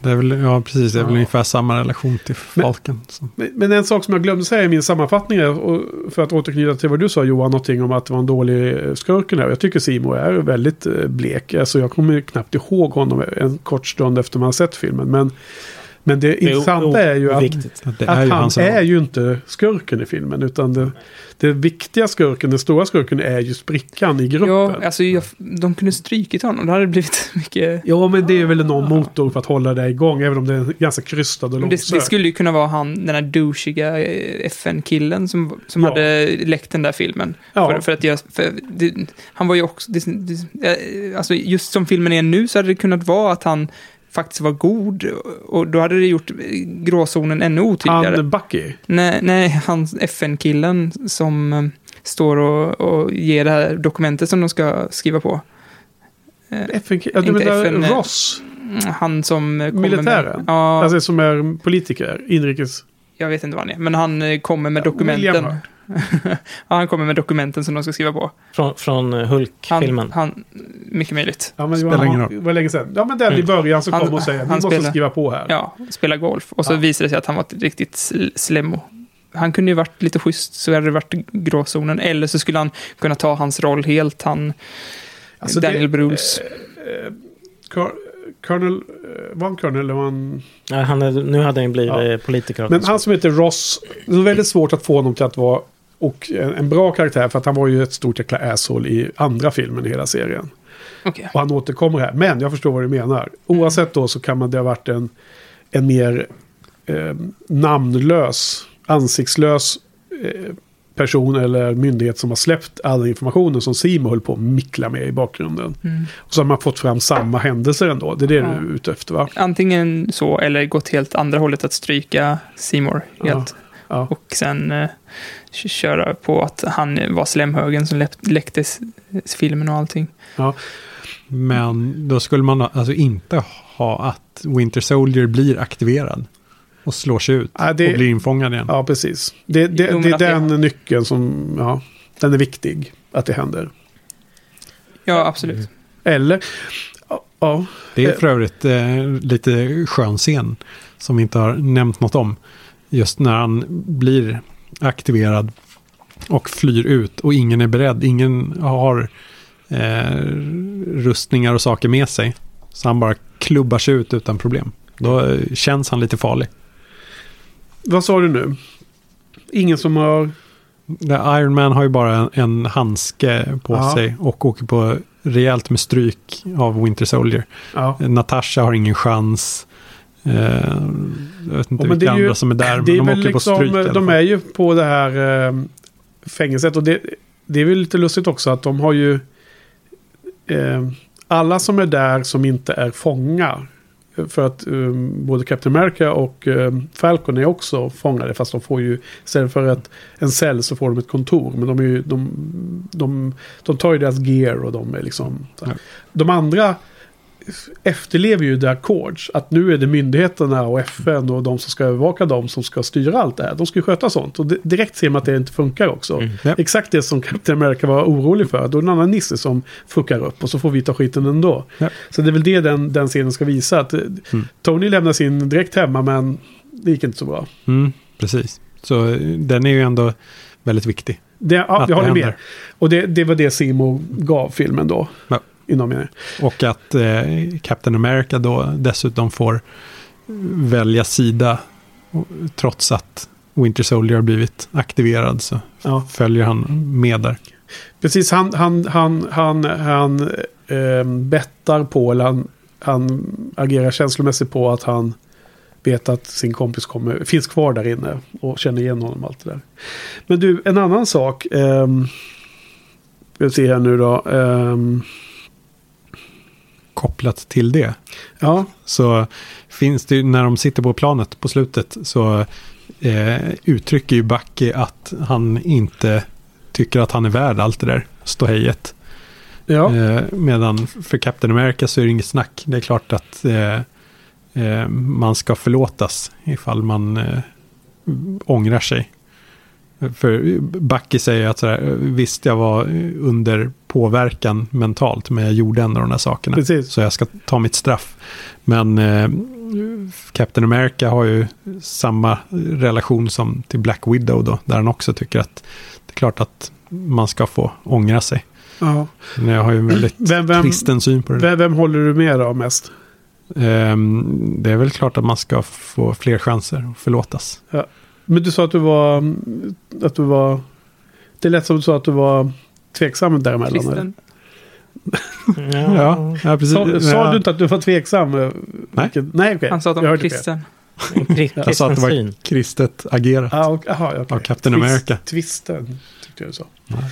Det är väl, precis. Det är väl ungefär samma relation till Falcon. Men en sak som jag glömde säga i min sammanfattning är, för att återknyta till vad du sa, Johan, någonting om att det var en dålig skurken här. Jag tycker Zemo är väldigt blek. Alltså, jag kommer knappt ihåg honom en kort stund efter man har sett filmen. Men det intressanta är ju att han är ju inte skurken i filmen, utan det viktiga skurken, den stora skurken, är ju sprickan i gruppen. Ja, alltså de kunde strykit honom, det hade blivit mycket... Ja, men det är väl någon motor för att hålla det igång, även om det är ganska krystad och långsökt. Det skulle ju kunna vara den här douchiga FN-killen som hade läckt den där filmen. Ja. Han var ju också... alltså just som filmen är nu så hade det kunnat vara att han faktiskt var god, och då hade det gjort gråzonen ännu otydligare. Han Bucky? Nej, han FN-killen som står och ger det här dokumentet som de ska skriva på. FN-killen? Du menar FN, Ross? Han som kommer militären? Med, alltså som är politiker, inrikes? Jag vet inte vad han är, men han kommer med dokumenten. Han kommer med dokumenten som de ska skriva på. Från Hulk-filmen. Han, mycket möjligt. Ja, men det var länge sedan. Ja, men där i början så kom och säger att vi måste skriva på här. Ja, spela golf. Och så visade det sig att han var riktigt slemmo. Han kunde ju varit lite schysst, så hade det varit gråzonen. Eller så skulle han kunna ta hans roll helt. Alltså Daniel Brühls. Colonel, ja, nu hade han blivit politiker. Men han som heter Ross, det var väldigt svårt att få honom till att vara och en bra karaktär, för att han var ju ett stort jäkla asshole i andra filmen i hela serien. Okay. Och han återkommer här. Men jag förstår vad du menar. Oavsett då så kan det ha varit en mer namnlös, ansiktslös person eller myndighet som har släppt all informationen som Zemo höll på att mickla med i bakgrunden. Mm. Och så har man fått fram samma händelser ändå. Det är det du är ute efter, va? Antingen så, eller gått helt andra hållet att stryka Zemo helt. Ja. Och sen köra på att han var slemhögen som läckte filmen och allting. Ja. Men då skulle man alltså inte ha att Winter Soldier blir aktiverad och slår sig ut och blir infångad igen. Ja, precis. Det är den nyckeln som den är viktig att det händer. Ja, absolut. Eller det är för övrigt lite skön scen som vi inte har nämnt något om. just när han blir aktiverad och flyr ut och ingen är beredd, ingen har rustningar och saker med sig, så han bara klubbar sig ut utan problem. Då känns han lite farlig. Vad sa du nu? Ingen som har... Iron Man har ju bara en handske på sig och åker på rejält med stryk av Winter Soldier. Ja. Natasha har ingen chans. Jag vet inte vilka andra som är där, men de åker liksom, på stryk. De är ju på det här fängelset, och det är väl lite lustigt också att de har ju alla som är där som inte är fångar. För att både Captain America och Falcon är också fångade, fast de får ju, istället för att en cell så får de ett kontor, men de är ju, de tar ju deras gear och de är liksom så här. De andra efterlever ju det ackords att nu är det myndigheterna och FN och de som ska övervaka dem som ska styra allt det här. De ska sköta sånt, och direkt ser man att det inte funkar också. Exakt det som Captain America var orolig för. Då är en annan nisse som fuckar upp och så får vi ta skiten ändå. Så det är väl det den scenen ska visa, att Tony lämnar sin direkt hemma, men det gick inte så bra. Precis, så den är ju ändå väldigt viktig. Jag håller med. Och det var det Zemo gav filmen då. Och att Captain America då dessutom får välja sida, trots att Winter Soldier har blivit aktiverad, så följer han med där. Precis, han bettar på, eller han agerar känslomässigt på att han vet att sin kompis finns kvar där inne och känner igen honom, allt det där. Men du, en annan sak, vi ser här nu då, kopplat till det. Ja. Så finns det ju, när de sitter på planet på slutet, så uttrycker ju Bucky att han inte tycker att han är värd allt det där ståhejet. Ja. Medan för Captain America så är det inget snack. Det är klart att man ska förlåtas ifall man ångrar sig. För Bucky säger att sådär, visst, jag var under påverkan mentalt, men jag gjorde ändå de här sakerna. Precis. Så jag ska ta mitt straff. Men Captain America har ju samma relation som till Black Widow då, där han också tycker att det är klart att man ska få ångra sig. Ja. Men jag har ju en väldigt kristen syn på det. Vem håller du med då mest? Det är väl klart att man ska få fler chanser och förlåtas. Ja. Men du sa att du var det lät som du sa att du var tveksam däremellan. Eller? Ja, precis. Sa du inte att du var tveksam? Nej, okay. Han sa att han var kristen. Han sa att det var kristet agerat. Av Captain America. Twisten, tyckte jag så. Mm.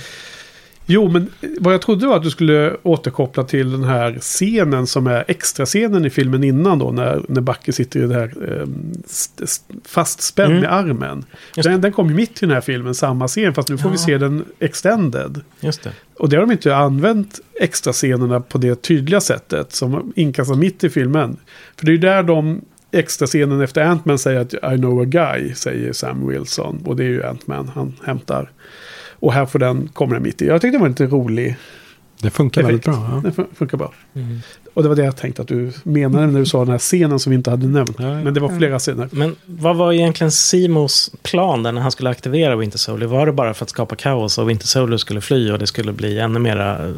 Jo, men vad jag trodde var att du skulle återkoppla till den här scenen som är extra scenen i filmen innan då, när Bucky sitter i det här fastspänd med armen. Den kom ju mitt i den här filmen, samma scen, fast nu får vi se den extended. Just det. Och det har de inte använt extra scenerna på det tydliga sättet som inkastas mitt i filmen. För det är ju där de extra scenen efter Ant-Man säger att I know a guy, säger Sam Wilson, och det är ju Ant-Man han hämtar. Och här får kommer den mitt i. Jag tyckte det var lite rolig. Det funkar väldigt bra. Ja. Det funkar bra. Mm. Och det var det jag tänkte att du menade när du sa den här scenen som vi inte hade nämnt. Ja, men det var flera scener. Men vad var egentligen Simos plan när han skulle aktivera Winter Soldier? Var det bara för att skapa kaos och Winter Soldier skulle fly och det skulle bli ännu mer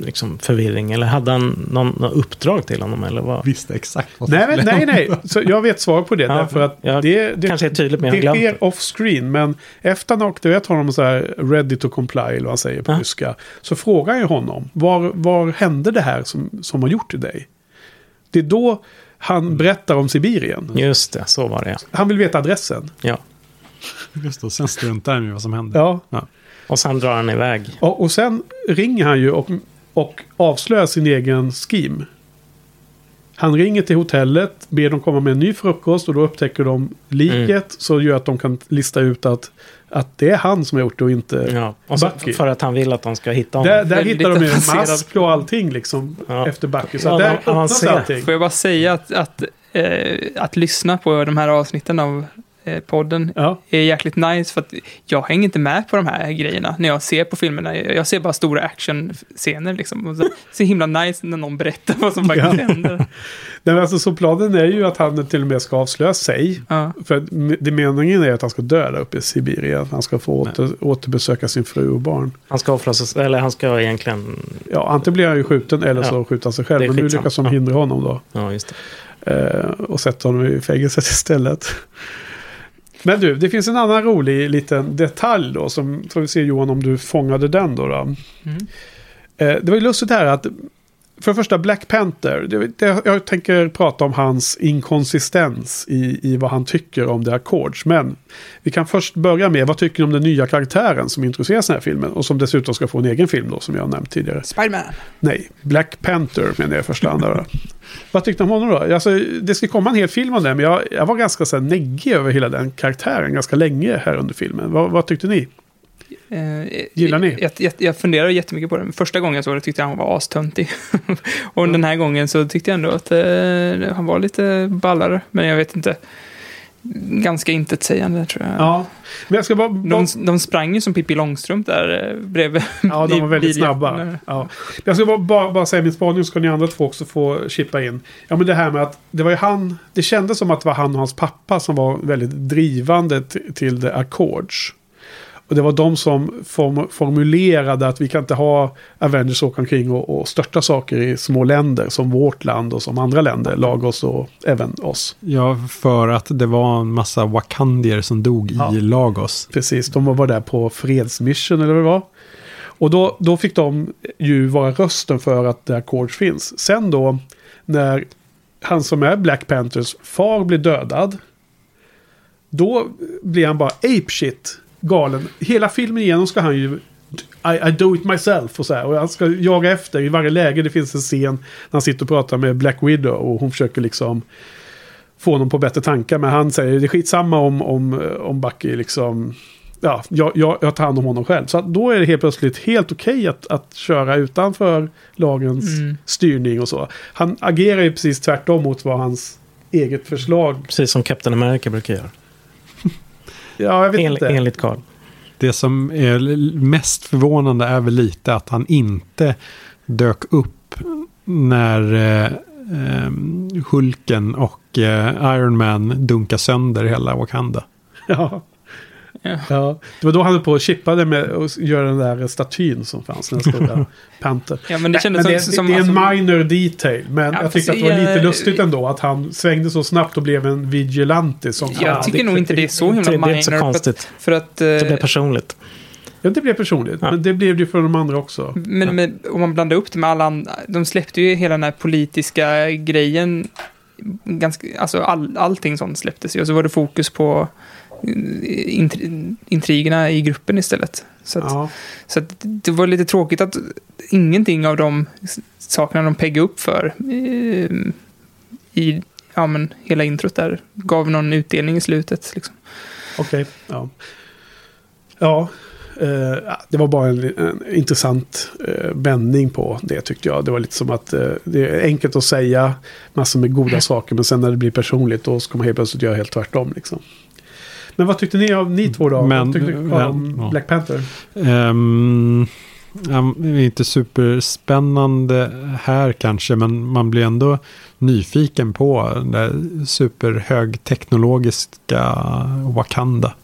liksom, förvirring? Eller hade han någon uppdrag till honom? Eller vad? Visste exakt vad nej. Så jag vet svar på det. Därför att det kanske är tydligt, men det är off-screen. Men efter han aktiverat honom så här ready to comply, eller vad han säger på ryska, så frågar jag honom, var hände det här som har gjort dig? Det är då han berättar om Sibirien. Just det, så var det. Han vill veta adressen. Ja. Just det, sen struntar han ju vad som hände. Ja. Och sen drar han iväg. Och sen ringer han ju och avslöjar sin egen scheme. Han ringer till hotellet, ber dem komma med en ny frukost, och då upptäcker de liket, så gör att de kan lista ut att det är han som har gjort det och inte och Bucky. För att han vill att de ska hitta honom. Där hittar de ju mask och allting liksom, efter Bucky. Så där öppnas allting. Får jag bara säga att lyssna på de här avsnitten av podden är jäkligt nice, för att jag hänger inte med på de här grejerna när jag ser på filmerna. Jag ser bara stora actionscener liksom. Och så, så himla nice när någon berättar vad som faktiskt händer. Nej, alltså, så planen är ju att han till och med ska avslöja sig. För det meningen är att han ska dö där uppe i Sibirien. Han ska få återbesöka sin fru och barn. Han ska avslöjas, eller han ska egentligen... Ja, antingen blir han ju skjuten eller så skjuter han sig själv. Men nu lyckas de hindra honom då. Ja, just det. Och sätta honom i fängelset istället. Men du, det finns en annan rolig liten detalj då, som får vi se, Johan, om du fångade den då. Det var ju lustigt här att för det första Black Panther, jag tänker prata om hans inkonsistens i vad han tycker om The Accords, men vi kan först börja med vad tycker du om den nya karaktären som introduceras i den här filmen och som dessutom ska få en egen film då, som jag nämnt tidigare. Spider-Man. Nej, Black Panther menar jag första andra. Vad tyckte du om honom då? Alltså, det ska komma en hel film om det, men jag var ganska så här neggig över hela den karaktären ganska länge här under filmen. Vad tyckte ni? Gillar ni? Jag funderar jättemycket på det. Första gången så tyckte jag han var astöntig. Och den här gången så tyckte jag ändå att han var lite ballare. Men jag vet inte. Ganska intetsägande tror jag. Ja. Men jag ska de sprang ju som Pippi Långstrump där bredvid. Ja, de var väldigt snabba. Ja. Jag ska bara säga min spaning, så kan ni andra två också få chippa in. Ja, men det här med att det var ju han. Det kändes som att det var han och hans pappa som var väldigt drivande till The Accords. Och det var de som formulerade att vi kan inte ha Avengers åka omkring och störta saker i små länder som vårt land och som andra länder, Lagos och även oss. Ja, för att det var en massa wakandier som dog i Lagos. Precis, de var där på fredsmission eller vad det var. Och då fick de ju vara rösten för att The Accords finns. Sen då, när han som är Black Panthers far blir dödad, då blir han bara apeshit. Galen. Hela filmen igenom ska han ju I do it myself och så här, och han ska jaga efter i varje läge. Det finns en scen när han sitter och pratar med Black Widow och hon försöker liksom få honom på bättre tankar, men han säger det är skitsamma om Bucky liksom, ja, jag tar hand om honom själv. Så då är det helt plötsligt helt okej att köra utanför lagens styrning och så. Han agerar ju precis tvärtom mot vad hans eget förslag, precis som Captain America brukar göra. Ja, jag vet inte. Enligt Carl. Det som är mest förvånande är väl lite att han inte dök upp när Hulken och Iron Man dunkar sönder hela Wakanda. Ja. Det var då han höll på och chippade med och göra den där statyn som fanns, den stora panter. Ja, men det kändes som det är en minor detail, men jag tyckte att det var lite lustigt ändå att han svängde så snabbt och blev en vigilante som jag tycker nog inte det är så himla minor. Det är så konstigt för att det blev personligt. Ja, det blev personligt, men det blev det ju för de andra också. Men om man blandar upp det med alla andra, de släppte ju hela den här politiska grejen ganska, alltså allting sånt släpptes ju, och så var det fokus på intrigerna i gruppen istället. Så att det var lite tråkigt att ingenting av de sakerna de peggade upp för men hela introt där gav någon utdelning i slutet liksom. Okej. Det var bara en intressant vändning på det, tyckte jag. Det var lite som att det är enkelt att säga massor med goda saker, men sen när det blir personligt då ska man helt plötsligt göra helt tvärtom liksom. Men vad tyckte ni av ni två då? Vad tyckte ni om Black Panther? Det är inte superspännande här kanske, men man blir ändå nyfiken på den där superhögteknologiska Wakanda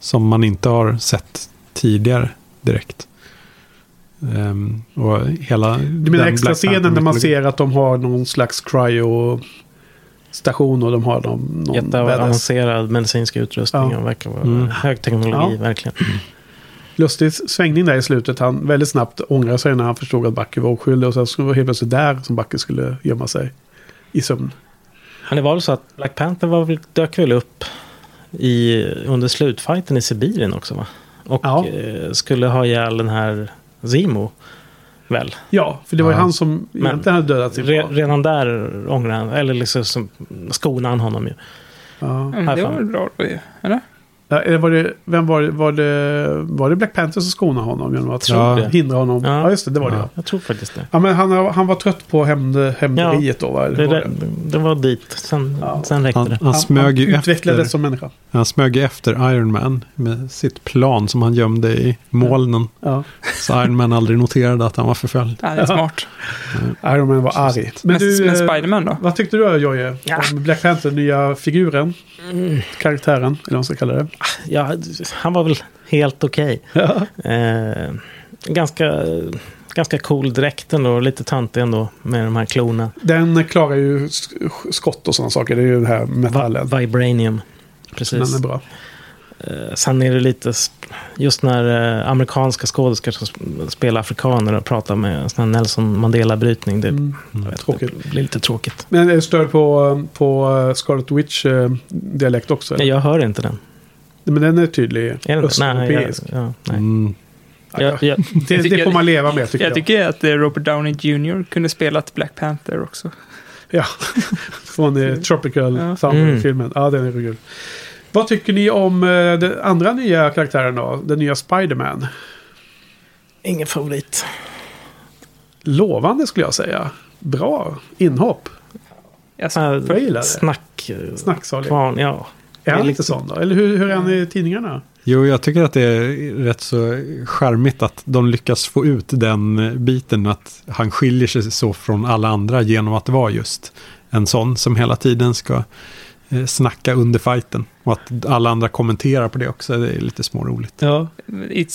som man inte har sett tidigare direkt. Och hela du menar extra scenen där man ser att de har någon slags cryostation och de har någon jätteavancerad medicinsk utrustning och verkar vara högteknologi verkligen. Lustig svängning där i slutet. Han väldigt snabbt ångrar sig när han förstod att Bucky var oskyldig, och sen skulle vara helt plötsligt där som Bucky skulle gömma sig i sömn. Han var väl så att Black Panther dök väl upp under slutfighten i Sibirien också, va? Och skulle ha ihjäl den här Zemo. Väl. Ja, för det var ju han som egentligen hade dödat sin far. Redan där ångrar han, eller liksom skonar han honom ju. Ja. Det var väl bra, eller? Ja, eller var det Black Panther som skonade honom genom att hindra honom? Ja, just det, det var det. Jag tror faktiskt det. Ja, men han var trött på hämnderiet då, va? Det var dit, sen räckte det. Han smög ju utvecklades som människa. Han smög efter Iron Man med sitt plan som han gömde i molnen. Ja. Så Iron Man aldrig noterade att han var förföljd. Ja, det är smart. Ja. Iron Man var arg. Men Spider-Man då? Vad tyckte du, Joje, om Black Panther, nya figuren? Karaktären, eller vad man ska kalla det. Ja, han var väl helt okej. Ja. Ganska cool dräkten och lite tantig ändå med de här klorna. Den klarar ju skott och sådana saker. Det är ju den här metallen. Vibranium. Precis. Den är bra. Sen är det lite just när amerikanska skådespelare som spelar afrikaner och pratar med sån här Nelson Mandela-brytning. Det, det blir lite tråkigt. Men är du störd på Scarlet Witch dialekt också? Eller? Nej, jag hör inte den. Men den är tydlig. Är den? Östeuropeisk. Nej. Mm. Det får man leva med, tycker jag. Jag tycker att Robert Downey Jr. kunde spela ett Black Panther också. Ja, från Tropical Thunder-filmen. Ja, den är kul. Vad tycker ni om den andra nya karaktären då? Den nya Spider-Man? Ingen favorit. Lovande skulle jag säga. Bra inhopp. Jag gillar det. Snacksalig. Ja. Är han lite sån då? Eller hur är han i tidningarna? Jo, jag tycker att det är rätt så charmigt att de lyckas få ut den biten att han skiljer sig så från alla andra genom att vara just en sån som hela tiden ska snacka under fighten och att alla andra kommenterar på det också. Det är lite småroligt. Ja,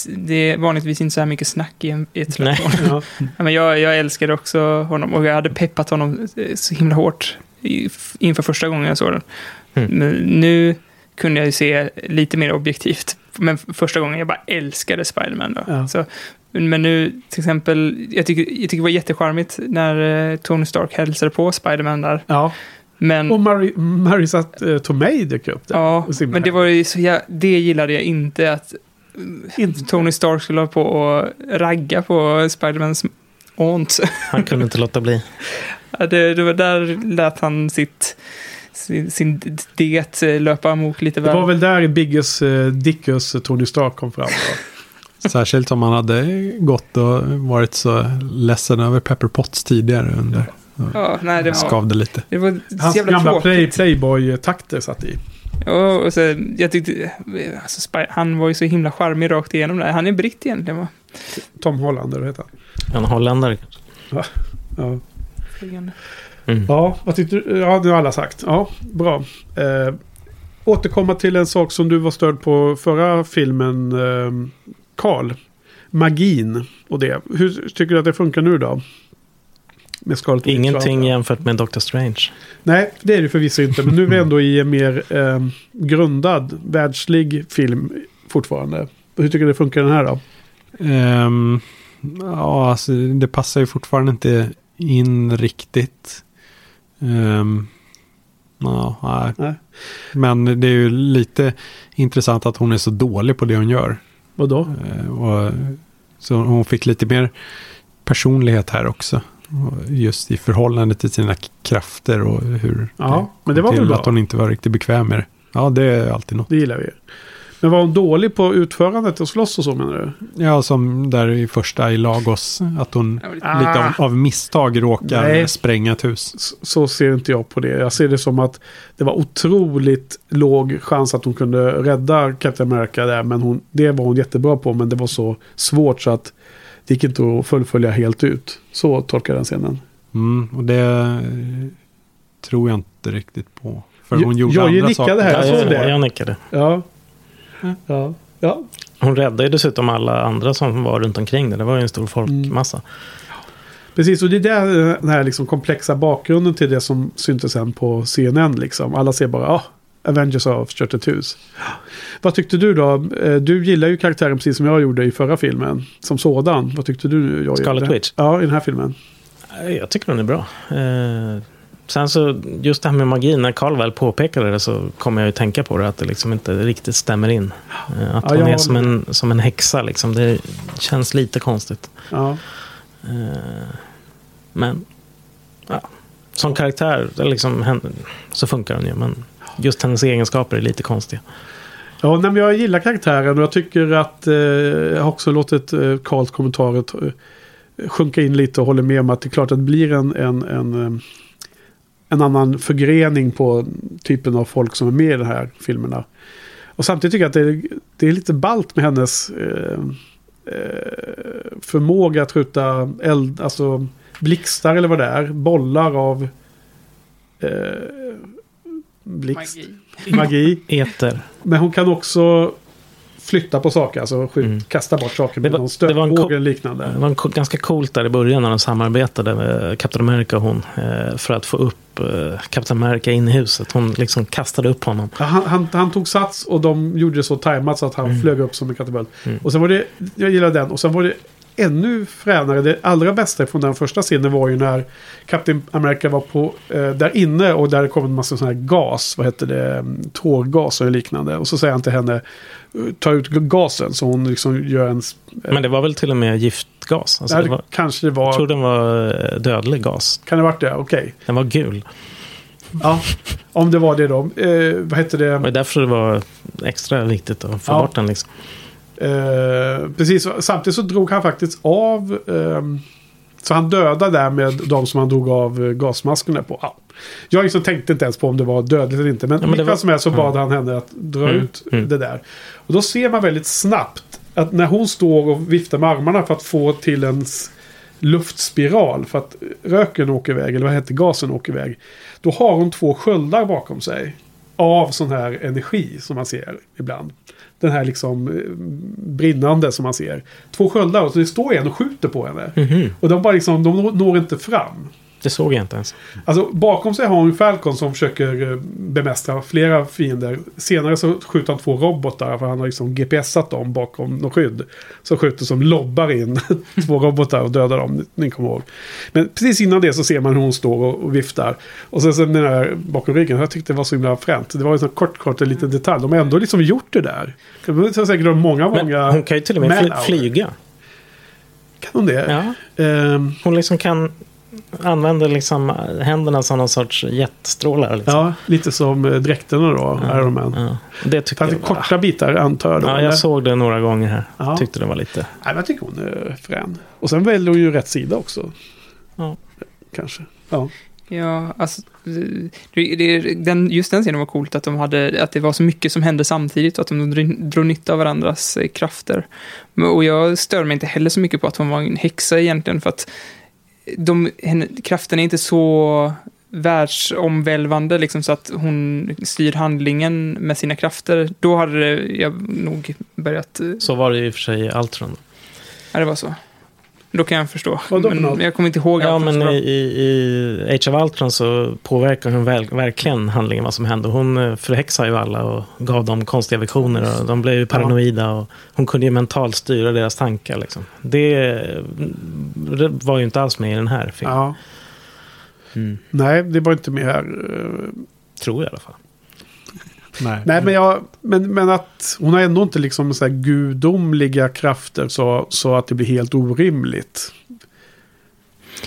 det är vanligtvis inte så här mycket snack i ett slagsmål. Ja. Men jag älskade också honom och jag hade peppat honom så himla hårt inför första gången jag såg den. Men nu kunde jag ju se lite mer objektivt. Men första gången jag bara älskade Spider-Man då. Ja. Så, men nu till exempel, jag tycker det var jättecharmigt när Tony Stark hälsade på Spider-Man där. Ja. Men, och Marisa Tomei dök upp där. Ja, men det var ju så det gillade jag inte att Tony Stark skulle hålla på och ragga på Spider-Mans ont. Han kunde inte låta bli. Ja, det var där lät han sin diet löpa mot lite väl. Det var väl där Biggus Dickus Tony Stark kom fram då. Särskilt om han hade gått och varit så ledsen över Pepper Potts tidigare under. Ja, nej, det skavde lite. Det var hans gamla Playboy-takter satt i. Ja, och så jag tyckte alltså, han var ju så himla charmig rakt igenom där. Han är britt egentligen, va? Tom Hollander heter han. En holländare. Ja. Ja, vad tyckte du? Ja, det har alla sagt. Ja, bra. Återkomma till en sak som du var störd på förra filmen, Carl. Magin och det. Hur tycker du att det funkar nu då? Med Scarlet Witch. Ingenting jämfört med Doctor Strange. Nej, det är det förvisso inte. Men nu är vi ändå i en mer grundad, världslig film fortfarande. Hur tycker du det funkar den här då? Ja, alltså, det passar ju fortfarande inte in riktigt. Nej. Men det är ju lite intressant att hon är så dålig på det hon gör. Vadå? Så hon fick lite mer personlighet här också. Just i förhållande till sina krafter och hur men det var väl att hon inte var riktigt bekväm med det. Ja, det är alltid något. Det gillar vi. Men var hon dålig på utförandet och slåss och så, menar du? Ja, som där i första i Lagos. Att hon lite av misstag råkar spränga ett hus. Så ser inte jag på det. Jag ser det som att det var otroligt låg chans att hon kunde rädda Captain America där. Men det var hon jättebra på, men det var så svårt så att det gick inte att fullfölja helt ut. Så tolkar den scenen. Och det tror jag inte riktigt på. För hon gjorde andra saker. Här, jag nickade. Ja. Hon räddade ju dessutom alla andra som var runt omkring det. Det var ju en stor folkmassa. Precis, och det är där, den här liksom komplexa bakgrunden till det som syntes sen på CNN. Liksom. Alla ser bara, Avengers har förstört ett hus. Vad tyckte du då? Du gillar ju karaktären precis som jag gjorde i förra filmen. Som sådan. Vad tyckte du? Scarlet Witch? Ja, i den här filmen. Jag tycker den är bra. Sen så, just det här med magin, när Carl väl påpekade det så kommer jag ju tänka på det, att det liksom inte riktigt stämmer in. Att hon är som en häxa liksom. Det känns lite konstigt. Ja. Men som karaktär liksom, så funkar den ju, men just hennes egenskaper är lite konstiga. Ja, men jag gillar karaktären och jag tycker att jag har också låtit Carls kommentarer sjunka in lite och håller med om att det är klart att det blir en annan förgrening på typen av folk som är med i de här filmerna. Och samtidigt tycker jag att det är lite ballt med hennes förmåga att skjuta eld, alltså blixtar eller vad det är, bollar av blixt, magi. Eter. Men hon kan också flytta på saker, alltså kasta bort saker med någon stötbåge eller liknande. Det var ganska coolt där i början när de samarbetade med Captain America och hon för att få upp Captain America in i huset. Hon liksom kastade upp honom. Ja, han tog sats och de gjorde det så tajmat så att han flög upp som en katapult. Mm. Och sen var det, jag gillade den, och sen var det ännu fränare. Det allra bästa från den första scenen var ju när Captain America var på där inne och där kom en massa sån här gas, vad heter det, tårgas och liknande, och så säger han till henne ta ut gasen, så hon liksom gör en men det var väl till och med giftgas, alltså det var, kanske det var, jag tror den var dödlig gas, kan det ha varit det? Okej. Den var gul. Ja, om det var det då vad heter det? Och därför det var extra viktigt att få bort den liksom. Precis, samtidigt så drog han faktiskt av så han dödade där med de som han drog av gasmaskerna på. Jag liksom tänkte inte ens på om det var dödligt eller inte, men vilka var... som helst så bad han henne att dra ut det där. Och då ser man väldigt snabbt att när hon står och viftar med armarna för att få till en luftspiral för att röken åker iväg, eller vad heter gasen åker iväg, då har hon två sköldar bakom sig av sån här energi som man ser ibland. Den här liksom brinnande som man ser. Två sköldar, och så det står en och skjuter på henne. Mm-hmm. Och de bara liksom, de når inte fram. Det såg jag inte ens. Alltså bakom sig har hon Falcon som försöker bemästra flera fiender. Senare så skjuter han två robotar för han har liksom GPSat dem bakom något skydd. Så skjuter som lobbar in två robotar och dödar dem. Ni kommer ihåg. Men precis innan det så ser man hur hon står och viftar. Och sen den här bakom ryggen, jag tyckte det var så himla fränt. Det var en sån kort liten detalj. De har ändå liksom gjort det där. Det var säkert många hon kan ju till och med flyga. Kan hon det? Ja. Hon liksom kan... använder liksom händerna som någon sorts jetstrålar liksom. Ja, lite som dräkterna då, Iron Man. Ja. Det tycker jag. Korta bitar antar jag. Ja, jag såg det några gånger här. Ja. Tyckte det var lite. Nej, jag tycker hon är frän. Och sen väljer hon ju rätt sida också. Ja. Kanske. Ja. Ja, alltså just den scenen var coolt att de hade, att det var så mycket som hände samtidigt och att de drog nytta av varandras krafter. Och jag stör mig inte heller så mycket på att hon var en häxa egentligen, för att kraften är inte så världsomvälvande liksom, så att hon styr handlingen med sina krafter. Då hade jag nog börjat... Så var det ju i och för sig i Ultron. Ja, det var så. Då kan jag förstå. Men jag kommer inte ihåg. Ja, men i Age of Ultron så påverkar hon verkligen handlingen, vad som hände. Hon förhäxade ju alla och gav dem konstiga visioner och de blev ju paranoida och hon kunde ju mentalt styra deras tankar liksom. Det var ju inte alls med i den här filmen. Ja. Mm. Nej, det var inte med här. Tror jag i alla fall. Nej, men att hon har ändå inte liksom så här gudomliga krafter så att det blir helt orimligt.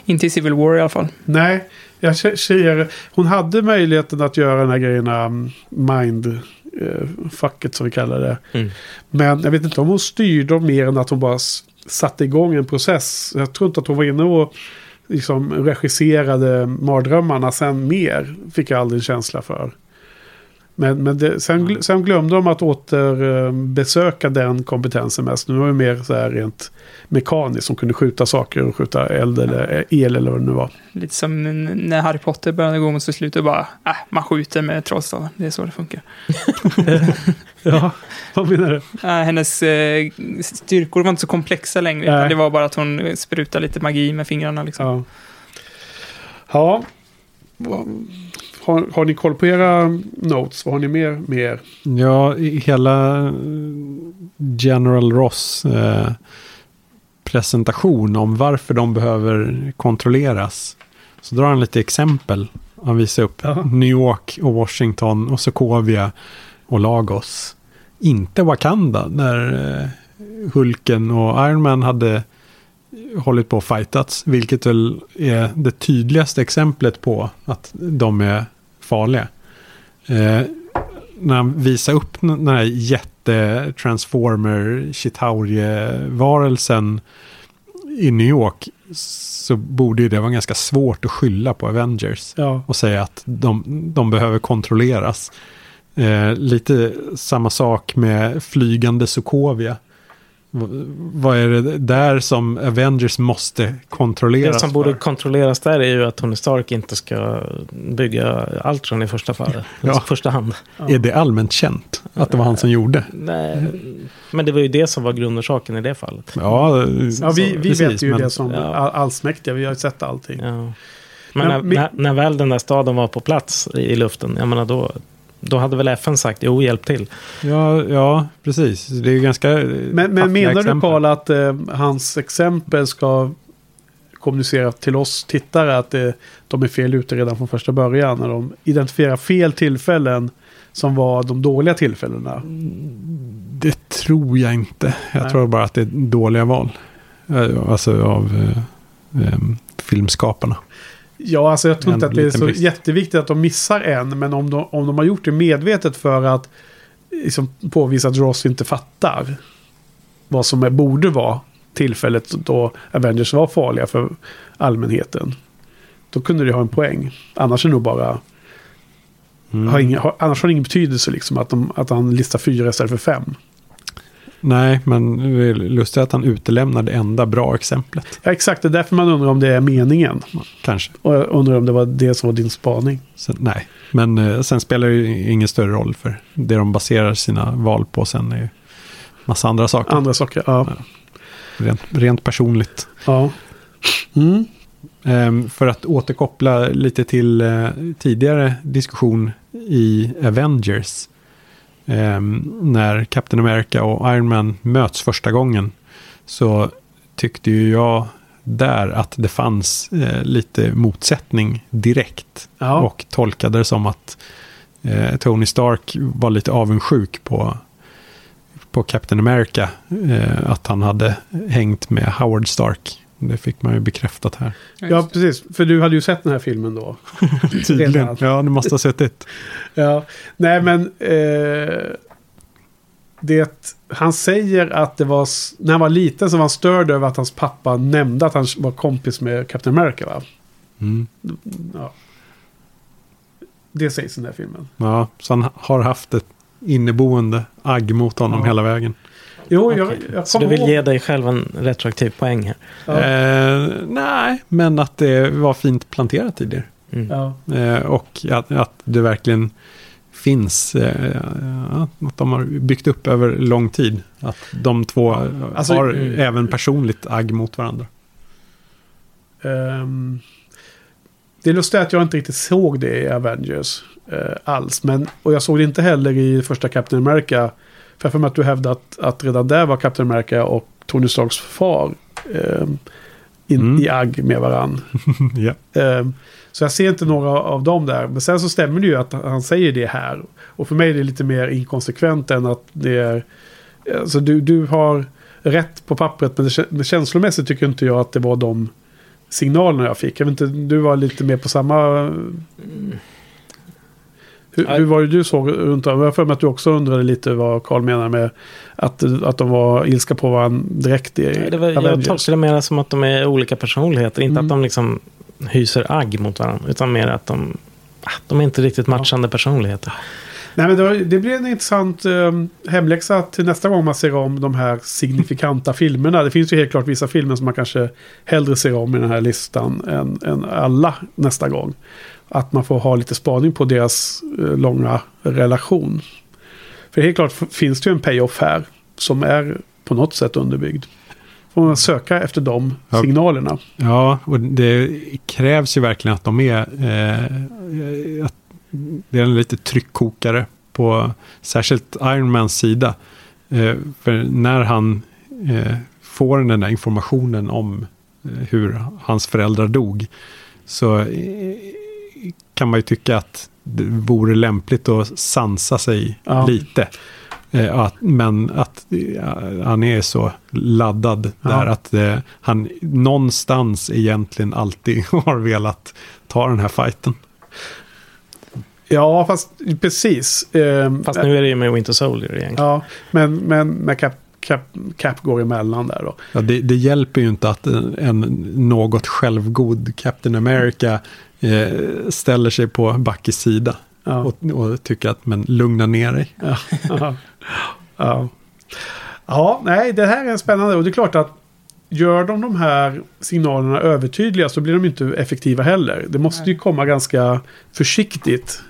Inte i Civil War i alla fall. Nej, jag säger hon hade möjligheten att göra den här grejerna mindfucket som vi kallar det. Mm. Men jag vet inte om hon styrde mer än att hon bara satte igång en process. Jag tror inte att hon var inne och liksom regisserade mardrömmarna sen mer. Fick jag aldrig en känsla för. Men det, sen glömde de att återbesöka den kompetensen mest. Nu var det mer så här rent mekaniskt som kunde skjuta saker och skjuta eld eller el eller vad det nu var. Lite som när Harry Potter började gå mot sitt slut och bara, man skjuter med trollstaven. Det är så det funkar. Ja, vad menar du? Hennes styrkor var inte så komplexa längre. Det var bara att hon sprutade lite magi med fingrarna liksom. Ja. Har ni koll på era notes? Vad har ni mer med er? Ja, hela General Ross presentation om varför de behöver kontrolleras. Så drar han lite exempel. Han visar upp New York och Washington och Sokovia och Lagos. Inte Wakanda, när Hulken och Iron Man hade hållit på och fightats, vilket väl är det tydligaste exemplet på att de är farliga. När han visar upp den här jättetransformer Chitauri-varelsen i New York, så borde ju det vara ganska svårt att skylla på Avengers och säga att de behöver kontrolleras. Lite samma sak med flygande Sokovia. Vad är det där som Avengers måste kontrollera? Det som borde kontrolleras där är ju att Tony Stark inte ska bygga Ultron i första fallet. Ja. Första hand. Ja. Är det allmänt känt att det var han som gjorde? Nej, men det var ju det som var grundorsaken i det fallet. Ja, vi precis, vet ju det som allsmäktiga. Vi har ju sett allting. Ja. Men när väl den där staden var på plats i luften, jag menar då hade väl FN sagt, jo, hjälp till. Ja, precis. Det är ju ganska... Men menar exempel. Du, Karl, att hans exempel ska kommunicera till oss tittare att de är fel ute redan från första början, när de identifierar fel tillfällen som var de dåliga tillfällena? Det tror jag inte. Jag tror bara att det är dåliga val. Alltså av filmskaparna. Ja, alltså jag tror inte att det är så jätteviktigt att de missar en, men om de har gjort det medvetet för att liksom påvisa att Ross inte fattar vad som borde vara tillfället då Avengers var farliga för allmänheten, då kunde det ha en poäng. Annars är det nog bara annars har det ingen betydelse liksom att han listar 4 istället för 5. Nej, men det är lustigt att han utelämnar det enda bra exemplet. Ja, exakt. Det är därför man undrar om det är meningen. Kanske. Och jag undrar om det var det som var din spaning. Nej, men sen spelar det ju ingen större roll, för det de baserar sina val på sen är ju massa andra saker. Andra saker, ja. Rent personligt. Ja. Mm. För att återkoppla lite till tidigare diskussion i Avengers, när Captain America och Iron Man möts första gången, så tyckte ju jag där att det fanns lite motsättning direkt, och tolkade det som att Tony Stark var lite avundsjuk på Captain America, att han hade hängt med Howard Stark. Det fick man ju bekräftat här. Ja, precis. För du hade ju sett den här filmen då. Tydligen. Ja, du måste ha sett det. Ja. Nej, men han säger att det var... När han var liten så var han störd över att hans pappa nämnde att han var kompis med Captain America, va? Mm. Ja. Det sägs i den här filmen. Ja, så han har haft ett inneboende agg mot honom hela vägen. Jo, jag så du vill ge dig själv en retroaktiv poäng här? Ja. Nej, men att det var fint planterat tidigare. Mm. Ja. Och att det verkligen finns, att de har byggt upp över lång tid. Att de två har även personligt agg mot varandra. Det är lustigt att jag inte riktigt såg det i Avengers alls. Och jag såg det inte heller i första Captain America. För mig att du hävdade att redan där var Captain America och Tony Starks far i agg med varann. Yeah. Så jag ser inte några av dem där. Men sen så stämmer det ju att han säger det här. Och för mig är det lite mer inkonsekvent än att det är... Alltså du har rätt på pappret, men känslomässigt tycker inte jag att det var de signalerna jag fick. Jag vet inte, du var lite mer på samma... Hur var det du såg runt om? Jag för mig att du också undrade lite vad Carl menar med att de var ilska på varandra direkt i Avengers. Jag tolkade det mer som att de är olika personligheter. Inte att de liksom hyser agg mot varandra, utan mer att de är inte riktigt matchande personligheter. Nej, men det blir en intressant hemläxa till nästa gång man ser om de här signifikanta filmerna. Det finns ju helt klart vissa filmer som man kanske hellre ser om i den här listan än alla nästa gång. Att man får ha lite spaning på deras långa relation. För helt klart finns det ju en payoff här som är på något sätt underbyggd. Får man söka efter de signalerna. Ja, och det krävs ju verkligen att de är att det är en lite tryckkokare på särskilt Ironmans sida. För när han får den där informationen om hur hans föräldrar dog, så kan man ju tycka att det vore lämpligt att sansa sig lite. Men att han är så laddad där att han någonstans egentligen alltid har velat ta den här fighten. Ja, fast precis. Fast nu är det ju med Winter Soldier egentligen. Ja, men när Cap går emellan där då. Ja, det hjälper ju inte att en något självgod Captain America ställer sig på Buckys sida. ja. Och tycka att, men lugna ner dig. Ja. Ja. Ja. Ja, nej, det här är spännande. Och det är klart att gör de här signalerna övertydliga så blir de inte effektiva heller. Det måste ju komma ganska försiktigt,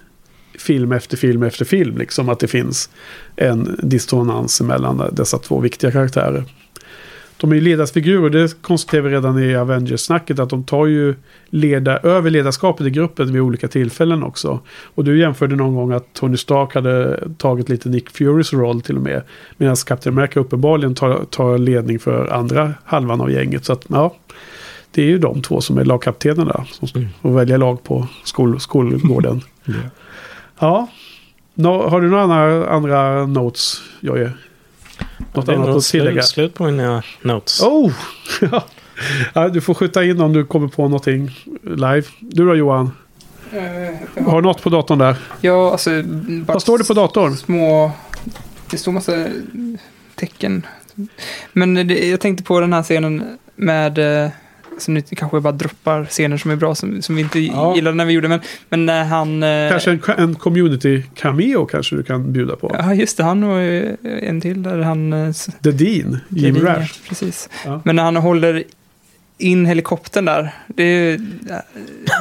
film efter film efter film, liksom att det finns en dissonans mellan dessa två viktiga karaktärer. De är ju ledarsfigurer, och det konstaterar vi redan i Avengers-snacket, att de tar ju över ledarskapet i gruppen vid olika tillfällen också. Och du jämförde någon gång att Tony Stark hade tagit lite Nick Furys roll till och med, medan Captain America uppenbarligen tar ledning för andra halvan av gänget. Så att ja, det är ju de två som är lagkaptenerna som väljer lag på skolgården. Yeah. Ja, har du några andra notes, Jojje? Något annat att tillägga? Slut på mina notes. Oh! Ja, du får skjuta in om du kommer på någonting live. Du då, Johan? Har du något på datorn där? Ja, alltså... Vad står det på datorn? Det står massa tecken. Men jag tänkte på den här scenen med... Så nu kanske jag bara droppar scener som är bra, som vi inte gillade när vi gjorde, men när han... Kanske en community cameo kanske du kan bjuda på. Ja, just det. Han och en till där han... The Dean, Jim Rash. Ja, precis. Ja. Men när han håller in helikoptern där, det är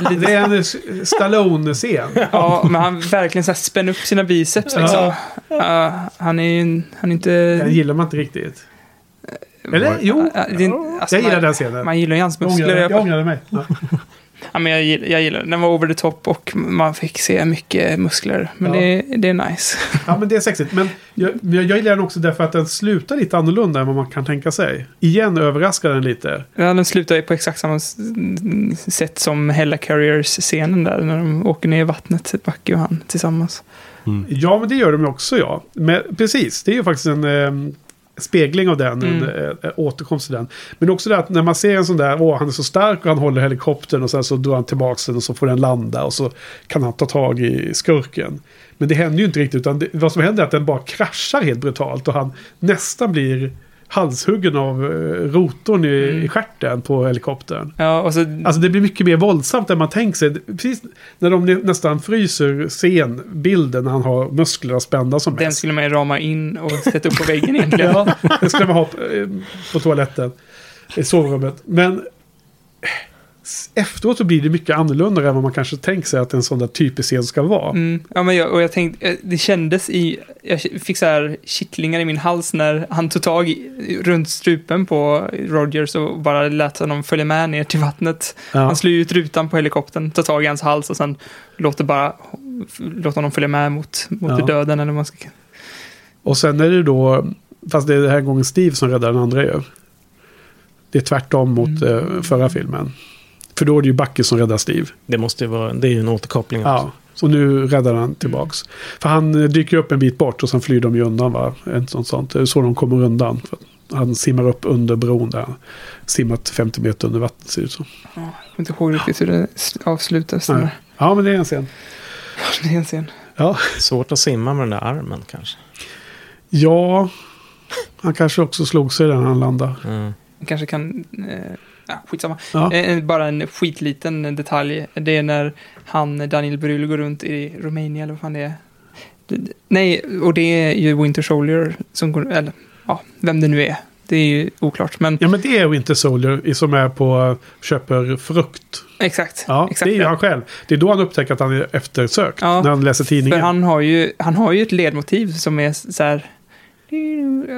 lite... Det är en Stallone-scen. Ja, men han verkligen så här spänner upp sina biceps liksom. Ja. Han är inte... Den gillar man inte riktigt. Eller? Jo, alltså jag gillar den scenen. Man gillar ju hans muskler. Jag ångrade mig. Ja, men jag gillar den. Var over the top och man fick se mycket muskler. Men det är nice. Ja, men det är sexigt. Men jag gillar den också därför att den slutar lite annorlunda än vad man kan tänka sig. Igen överraskar den lite. Ja, den slutar ju på exakt samma sätt som Helicarriers-scenen där. När de åker ner i vattnet, Bucky och han tillsammans. Mm. Ja, men det gör de ju också, ja. Men, precis, det är ju faktiskt en... spegling av den, återkomst till den. Men också det att när man ser en sån där, han är så stark och han håller helikoptern och sen så drar han tillbaka den och så får den landa och så kan han ta tag i skurken. Men det händer ju inte riktigt, utan vad som händer är att den bara kraschar helt brutalt och han nästan blir halshuggen av rotorn i stjärten på helikoptern. Ja, och så... Alltså det blir mycket mer våldsamt än man tänker sig. Precis när de nästan fryser scenbilden när han har musklerna spända som mest. Den skulle man rama in och sätta upp på väggen egentligen. Ja, den skulle man ha på toaletten i sovrummet. Men efteråt så blir det mycket annorlunda än vad man kanske tänker sig att en sån där typisk scen ska vara. Mm. Ja, men jag tänkte, det kändes jag fick så här kittlingar i min hals när han tog tag runt strupen på Rogers och bara lät honom följa med ner till vattnet. Ja. Han slår ut rutan på helikoptern, tar tag i hans hals och sen låter honom följa med mot döden eller vad man ska. Och sen är det då, fast det är den här gången Steve som räddar den andra ju. Det är tvärtom mot förra filmen. För då är det ju Bucky som räddar Steve. Det är ju en återkoppling också. Ja, så nu räddar han tillbaks. För han dyker upp en bit bort och sen flyr de ju undan, va? Sånt. Så de kommer undan. Han simmar upp under bron där. Simmat 50 meter under vattnet, ser ut så. Ja, jag kommer inte ihåg riktigt hur det avslutas. Ja, men det är en scen. Ja, det är en scen. Ja. Svårt att simma med den där armen kanske. Ja, han kanske också slog sig där när han landade. Mm. Han kanske kan... skitsamma. Ja. Bara en skitliten detalj. Det är när Daniel Brühl går runt i Rumänien eller vad fan det är. Nej, och det är ju Winter Soldier som går, eller vem det nu är. Det är ju oklart. Men det är Winter Soldier som är på köper frukt. Exakt. Ja, exakt. Det är ju han själv. Det är då han upptäcker att han är eftersökt när han läser tidningen. För han har ju ett ledmotiv som är så här.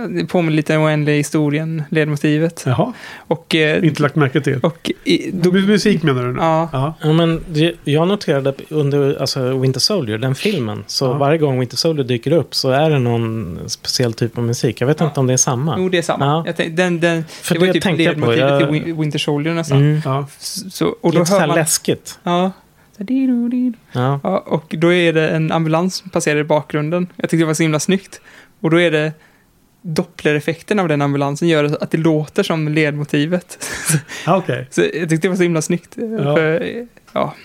Det påminner lite om Oändliga historien, ledmotivet. Jaha, och, inte lagt märke till. Och, musik menar du nu? Ja. Ja, men jag noterade under Winter Soldier, den filmen, så varje gång Winter Soldier dyker upp så är det någon speciell typ av musik. Jag vet inte om det är samma. Jo, det är samma. Ja. Jag det var typ ledmotivet till Winter Soldier nästan. Mm. Ja. Så, och då lite så här läskigt. Ja. Ja, och då är det en ambulans som passerar i bakgrunden. Jag tyckte det var så himla snyggt. Och då är det dopplereffekten av den ambulansen gör att det låter som ledmotivet. Okay. Så jag tyckte det var så himla snyggt. Ja.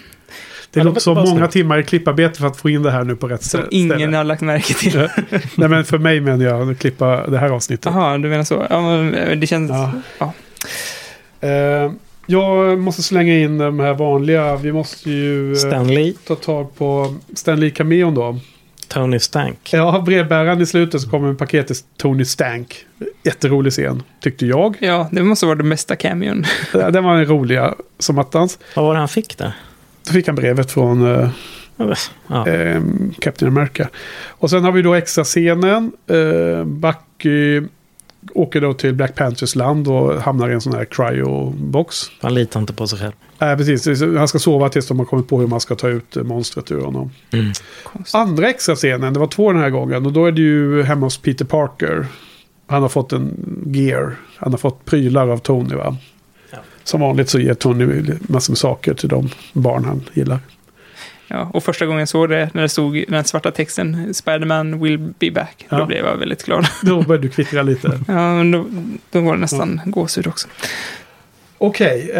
Det låter som många timmar i klipparbete för att få in det här nu på rätt sätt. Som ingen har lagt märke till. Nej, men för mig menar jag att klippa det här avsnittet. Jaha, du menar så. Ja, men det känns... Ja. Jag måste slänga in de här vanliga. Vi måste ju ta tag på Stanley-cameon då. Tony Stank. Ja, brevbäraren i slutet så kommer en paket till Tony Stank. Jätterolig scen, tyckte jag. Ja, det måste vara det mesta cameon. Den var en roliga som attans. Vad var det han fick där? Då fick han brevet från Captain America. Och sen har vi då extra scenen. Bucky åker då till Black Panthers land och hamnar i en sån här cryobox. Han litar inte på sig själv. Precis. Han ska sova tills de har kommit på hur man ska ta ut monstret ur honom. Mm. Andra extra scenen, det var 2 den här gången. Och då är det ju hemma hos Peter Parker. Han har fått en gear. Han har fått prylar av Tony, va? Ja. Som vanligt så ger Tony massor med saker till de barn han gillar. Ja, och första gången jag såg det, när det stod den svarta texten Spider-Man will be back, då blev jag väldigt glad. Då började du kvittra lite. Ja, då var det nästan gåshud också. Okej,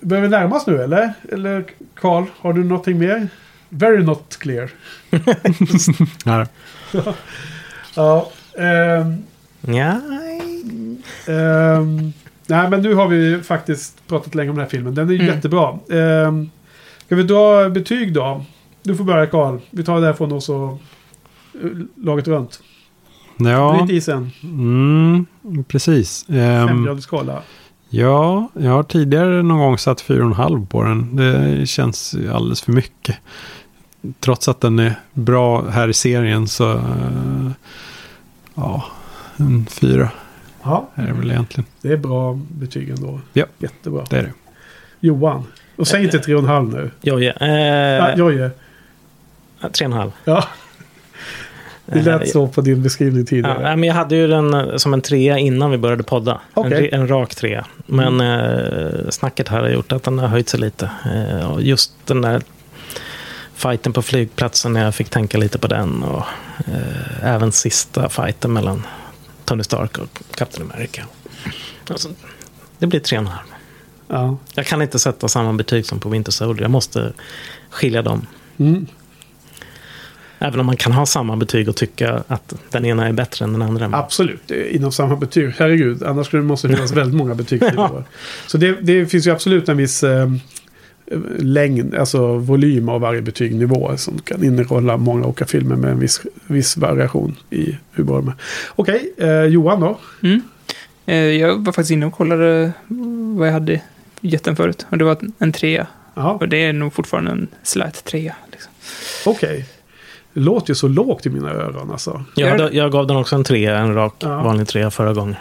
börjar vi närma oss nu eller? Eller Carl, har du någonting mer? Very not clear. Nej. Ja. Nej, men nu har vi faktiskt pratat länge om den här filmen. Den är ju jättebra. Ska vi dra betyg då? Du får börja, Carl. Vi tar det här från oss och laget runt. Ja. Lite isen. Mm, precis. 5-gradig skala. Ja, jag har tidigare någon gång satt 4,5 på den. Det känns alldeles för mycket. Trots att den är bra här i serien så... en 4. Ja. Är det väl egentligen. Det är bra betyg ändå. Ja. Jättebra. Det är det. Johan. Och säg inte 3,5 nu. Jojje. 3,5. Ja. Det lät så på din beskrivning tidigare. Ja, men jag hade ju den som en 3 innan vi började podda. Okay. En rak 3. Men snacket här har gjort att den har höjt sig lite. Och just den där fighten på flygplatsen, när jag fick tänka lite på den. Och även sista fighten mellan Tony Stark och Captain America. Alltså, det blir 3,5. Ja. Jag kan inte sätta samma betyg som på Winter Soldier. Jag måste skilja dem. Mm. Även om man kan ha samma betyg och tycka att den ena är bättre än den andra. Absolut, inom samma betyg. Herregud, annars skulle det måste finnas väldigt många betyg. Ja. Så det finns ju absolut en viss längd, alltså volym av varje betygnivå som kan innehålla många olika filmer med en viss variation i hur bra de är. Okej, Johan då? Mm. Jag var faktiskt inne och kollade vad jag hade gett den förut. Och det var en 3. Aha. Och det är nog fortfarande en slight 3. Liksom. Okej. Det låter ju så lågt i mina öron. Alltså. Jag gav den också en 3. En rak vanlig 3 förra gången.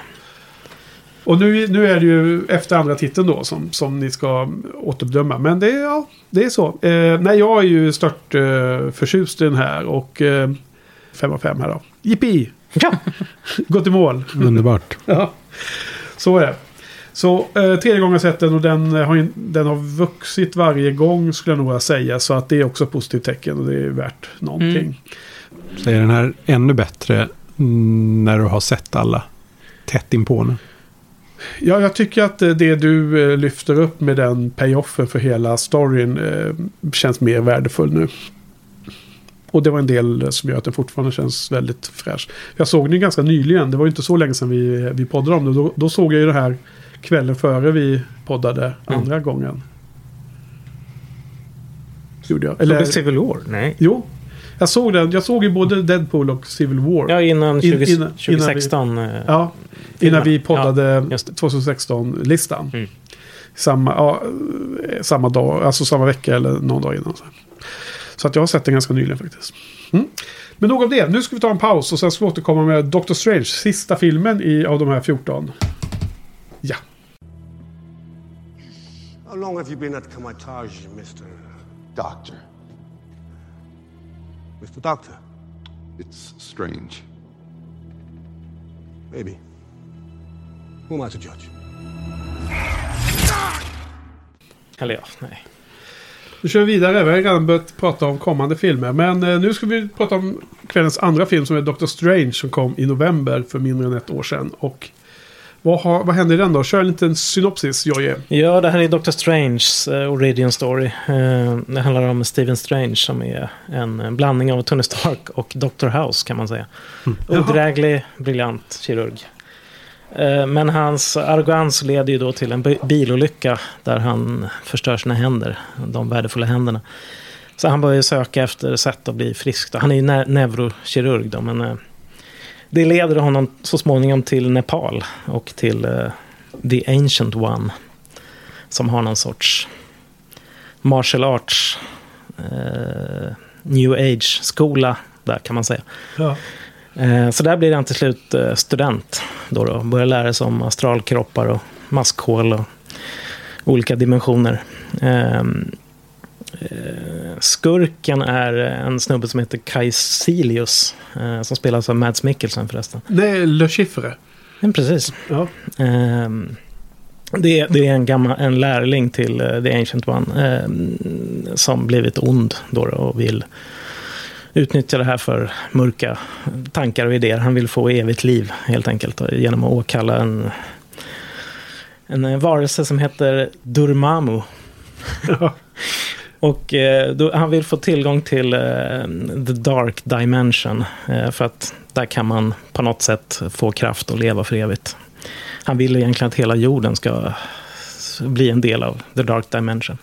Och nu är det ju efter andra titeln då som ni ska återbedöma. Men det är så. Nej, jag är ju stört förtjust i den här. Och 5 av 5 här då. Jippi! Ja. Gått i mål. Underbart. Ja. Så är det. Så 3 gånger sett den och den har vuxit varje gång skulle jag nog säga, så att det är också ett positivt tecken och det är värt någonting. Mm. Så är den här ännu bättre när du har sett alla tätt inpå nu? Ja, jag tycker att det du lyfter upp med den payoffen för hela storyn känns mer värdefull nu. Och det var en del som gör att den fortfarande känns väldigt fräsch. Jag såg den ganska nyligen. Det var ju inte så länge sedan vi poddade om det. Då såg jag ju det här kvällen före vi poddade andra gången. Gjorde jag. Eller Civil War? Nej. Jo. Jag såg den. Jag såg ju både Deadpool och Civil War. Ja, innan 2016. Innan vi poddade 2016-listan. Mm. Samma dag, alltså samma vecka eller någon dag innan. Så att jag har sett den ganska nyligen faktiskt. Mm. Men nog om det. Nu ska vi ta en paus och sen ska vi återkomma med Doctor Strange. Sista filmen av de här 14. Ja. How long have you been at Kamatage, Mr. Doctor? Mr. Doctor? It's strange. Maybe. Who am I to judge? Eller ja, nej. Nu kör vi vidare. Vi har redan börjat prata om kommande filmer. Men nu ska vi prata om kvällens andra film som är Doctor Strange som kom i november för mindre än ett år sedan. Och vad händer i den då? Kör en liten synopsis, Jojje. Ja, det här är Doctor Stranges origin story. Det handlar om Stephen Strange som är en blandning av Tony Stark och Dr. House kan man säga. Odräglig, briljant kirurg. Men hans arrogans leder ju då till en bilolycka där han förstör sina händer, de värdefulla händerna. Så han börjar söka efter sätt att bli frisk. Han är ju neurokirurg då, men det leder honom så småningom till Nepal och till The Ancient One, som har någon sorts martial arts new age skola där, kan man säga. Ja. Så där blir han till slut student då, börjar lära sig om astralkroppar och maskhål och olika dimensioner. Skurken är en snubbe som heter Kaisilius, som spelas av Mads Mikkelsen förresten. Det är Le Chiffre. Ja, precis. Ja. Det är en lärling till The Ancient One, som blivit ond då och vill utnyttja det här för mörka tankar och idéer. Han vill få evigt liv helt enkelt då, genom att åkalla en varelse som heter Dormammu. Ja. Och då, han vill få tillgång till the dark dimension, för att där kan man på något sätt få kraft och leva för evigt. Han vill egentligen att hela jorden ska bli en del av the dark dimension.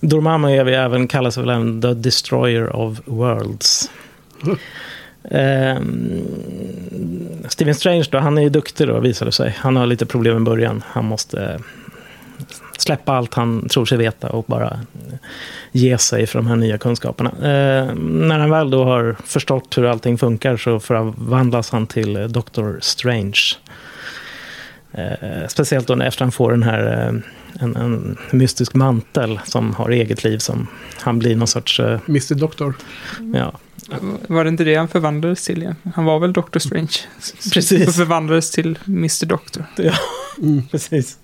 Dormammu även kallas väl även the destroyer of worlds. Mm. Stephen Strange då, han är ju duktig då, visade sig. Han har lite problem i början. Han måste släppa allt han tror sig veta och bara ge sig för de här nya kunskaperna. När han väl då har förstått hur allting funkar så förvandlas han till Doctor Strange. Speciellt då efter han får den här en mystisk mantel som har eget liv, som han blir någon sorts... Mr. Doctor. Ja. Var det inte det han förvandlades till igen? Han var väl Doctor Strange? Precis. Och förvandlades till Mr. Doctor. Ja, precis.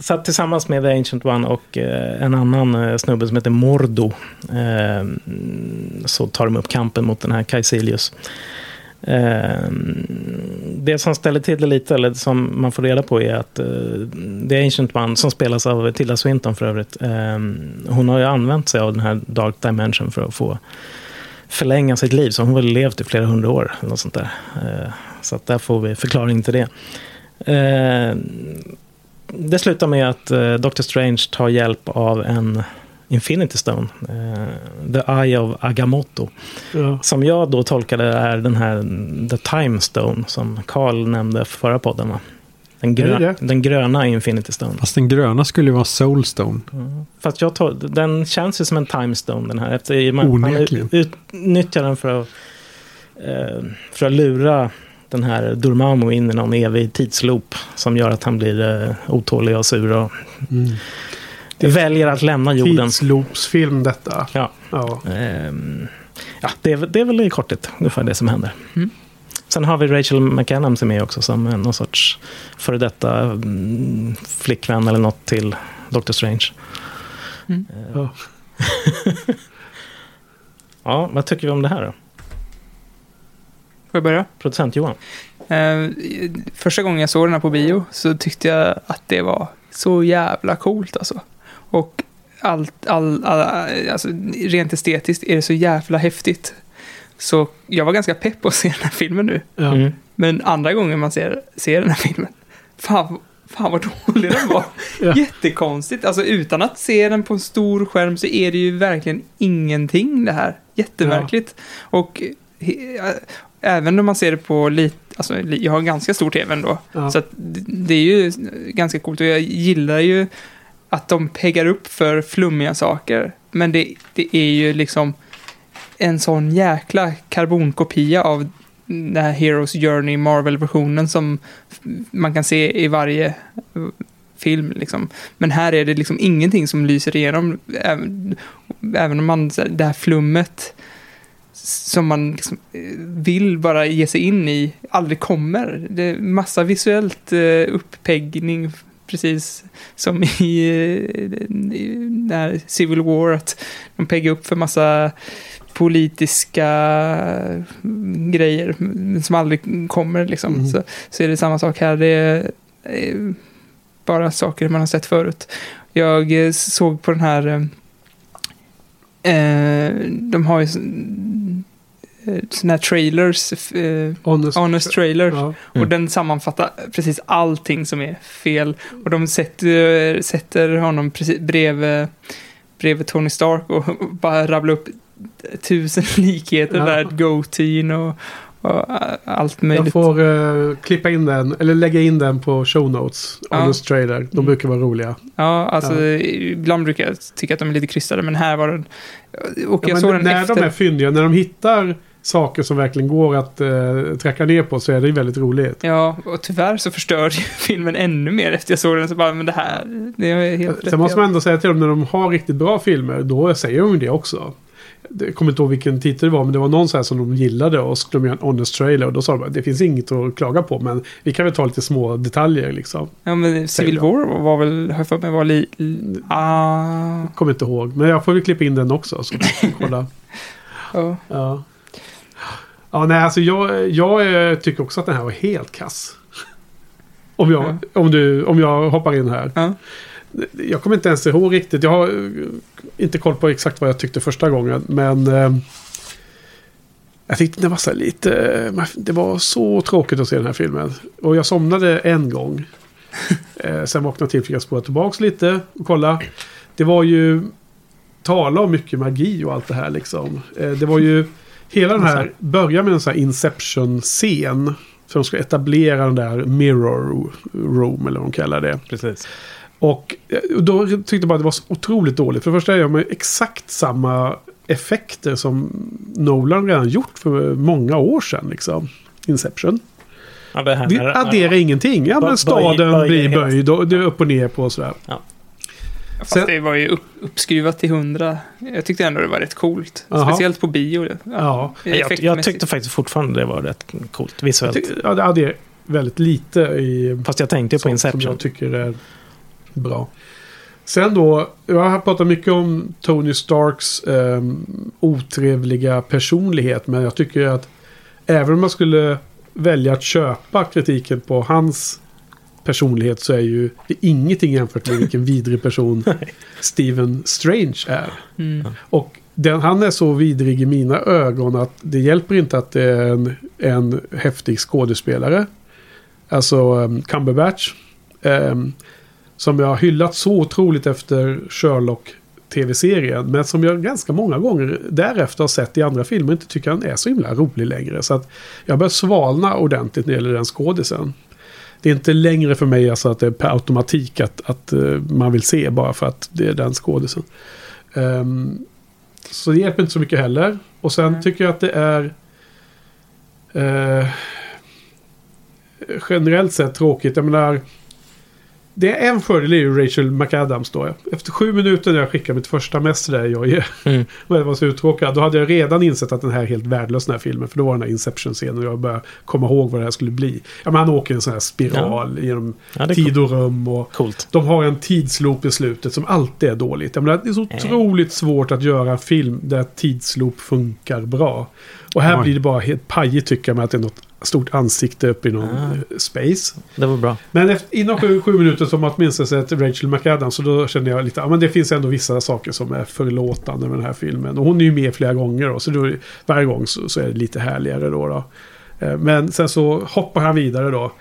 Så att tillsammans med The Ancient One och en annan snubbe som heter Mordo, så tar de upp kampen mot den här Kaisilius. Det som ställer till det lite, eller som man får reda på, är att The Ancient One, som spelas av Tilda Swinton för övrigt, hon har ju använt sig av den här Dark Dimension för att få förlänga sitt liv, så hon har väl levt i flera hundra år eller något sånt där. Så att där får vi förklaring till det. Det slutar med att Doctor Strange tar hjälp av en Infinity Stone, The Eye of Agamotto, ja. Som jag då tolkade är den här The Time Stone som Carl nämnde förra podden, va? Den gröna Infinity Stone. Fast den gröna skulle ju vara Soul Stone. Mm. Fast den känns ju som en Time Stone, den här, efter man utnyttjar den för att lura den här Dormammu in i någon evig tidsloop som gör att han blir otålig och sur och väljer att lämna jorden. Tidsloopsfilm detta. Ja. Ja. Det är väl i kortet ungefär det som händer. Mm. Sen har vi Rachel McAdams med också, som någon sorts före detta flickvän eller något till Doctor Strange. Mm. Ja. Ja, vad tycker vi om det här då? Får jag börja? Producent Johan. Första gången jag såg den här på bio så tyckte jag att det var så jävla coolt alltså. Och alltså, rent estetiskt är det så jävla häftigt. Så jag var ganska pepp på att se den här filmen nu. Mm. Men andra gången man ser den här filmen, fan vad dålig den var. Ja. Jättekonstigt. Alltså utan att se den på en stor skärm så är det ju verkligen ingenting det här. Jättemärkligt. Ja. Och även om man ser det på lite, alltså jag har en ganska stor tv ändå, ja. Så att det är ju ganska coolt, och jag gillar ju att de peggar upp för flummiga saker, men det är ju liksom en sån jäkla karbonkopia av den här Heroes Journey Marvel-versionen som man kan se i varje film liksom. Men här är det liksom ingenting som lyser igenom, även om man, det här flummet som man liksom vill bara ge sig in i, aldrig kommer. Det är massa visuellt uppeggning, precis som i när Civil War, att de peggar upp för massa politiska grejer som aldrig kommer liksom. Mm. Så är det samma sak här. Det är bara saker man har sett förut. Jag såg på den här de har ju såna trailers, honest trailer, ja. Och den sammanfattar precis allting som är fel, och de sätter honom precis bredvid Tony Stark och bara rabblar upp 1000 likheter, ja. Där go-teen och allt möjligt. Jag får klippa in den eller lägga in den på show notes, ja. Honest trailer, de brukar vara roliga. Ja, alltså ibland brukar jag tycka att de är lite krystade, men här var den, och jag såg den när efter... de är fyndiga, när de hittar saker som verkligen går att tracka ner på, så är det väldigt roligt. Ja, och tyvärr så förstörde filmen ännu mer efter jag såg den, så bara, men det här det är helt rätt. Sen måste man ändå säga till dem, när de har riktigt bra filmer, då säger de det också. Jag kommer inte ihåg vilken titel det var, men det var någon så här som de gillade, och skulle de göra en honest trailer, och då sa de att det finns inget att klaga på, men vi kan väl ta lite små detaljer liksom. Ja, men Civil War var väl, har jag fått mig vara jag kommer inte ihåg, men jag får väl klippa in den också, så vi kolla. Ja. Ja, nej, alltså jag tycker också att den här var helt kass. Om jag hoppar in här. Ja. Jag kommer inte ens ihåg riktigt. Jag har inte koll på exakt vad jag tyckte första gången, men jag tyckte det var så lite, det var så tråkigt att se den här filmen. Och jag somnade en gång. Sen vaknade till, fick jag spola tillbaks lite och kolla. Det var ju tala om mycket magi och allt det här liksom. Det var ju hela den här, börjar med en sån här Inception-scen, för de ska etablera den där Mirror Room eller vad de kallar det. Precis. Och då tyckte jag bara att det var så otroligt dåligt. För det första är jag med exakt samma effekter som Nolan redan gjort för många år sedan liksom. Inception. Ja, det här, det adderar ingenting. Ja, men staden blir böjd och det är upp och ner på och sådär. Ja. Fast sen, det var ju uppskruvat till 100. Jag tyckte ändå det var rätt coolt. Aha. Speciellt på bio. Ja. Jag tyckte faktiskt fortfarande det var rätt coolt visuellt. Det adderar väldigt lite i, fast jag tänkte på Inception. Som jag tycker är bra. Sen då, jag har pratat mycket om Tony Starks otrevliga personlighet, men jag tycker att även om man skulle välja att köpa kritiken på hans personlighet, så är ju det ingenting jämfört med vilken vidrig person Stephen Strange är. Mm. Och han är så vidrig i mina ögon att det hjälper inte att det är en häftig skådespelare. Alltså Cumberbatch. Som jag har hyllat så otroligt efter Sherlock-tv-serien, men som jag ganska många gånger därefter har sett i andra filmer inte tycker han är så himla rolig längre. Så att jag börjar svalna ordentligt när det gäller den skådisen. Det är inte längre för mig alltså att det är per automatik att man vill se bara för att det är den skådisen. Så det hjälper inte så mycket heller. Och sen tycker jag att det är... generellt sett tråkigt. Jag menar... Det är en fördel är ju Rachel McAdams då. Efter 7 minuter när jag skickade mitt första mess till dig, jag var så uttråkad. Då hade jag redan insett att den här är helt värdelös, den här filmen. För då var den här Inception-scenen och jag började komma ihåg vad det här skulle bli. Ja, men han åker i en sån här spiral genom tid och rum. Och coolt. De har en tidsloop i slutet som alltid är dåligt. Jag menar, det är så otroligt svårt att göra en film där tidsloop funkar bra. Och här blir det bara helt pajigt tycker jag, med att det är något stort ansikte upp i någon space. Det var bra. Men inom 7 minuter som åtminstone sett Rachel McAdams, så då känner jag lite, ja men det finns ändå vissa saker som är förlåtande med den här filmen. Och hon är ju med flera gånger då, så då, varje gång så är det lite härligare då. Men sen så hoppar han vidare då.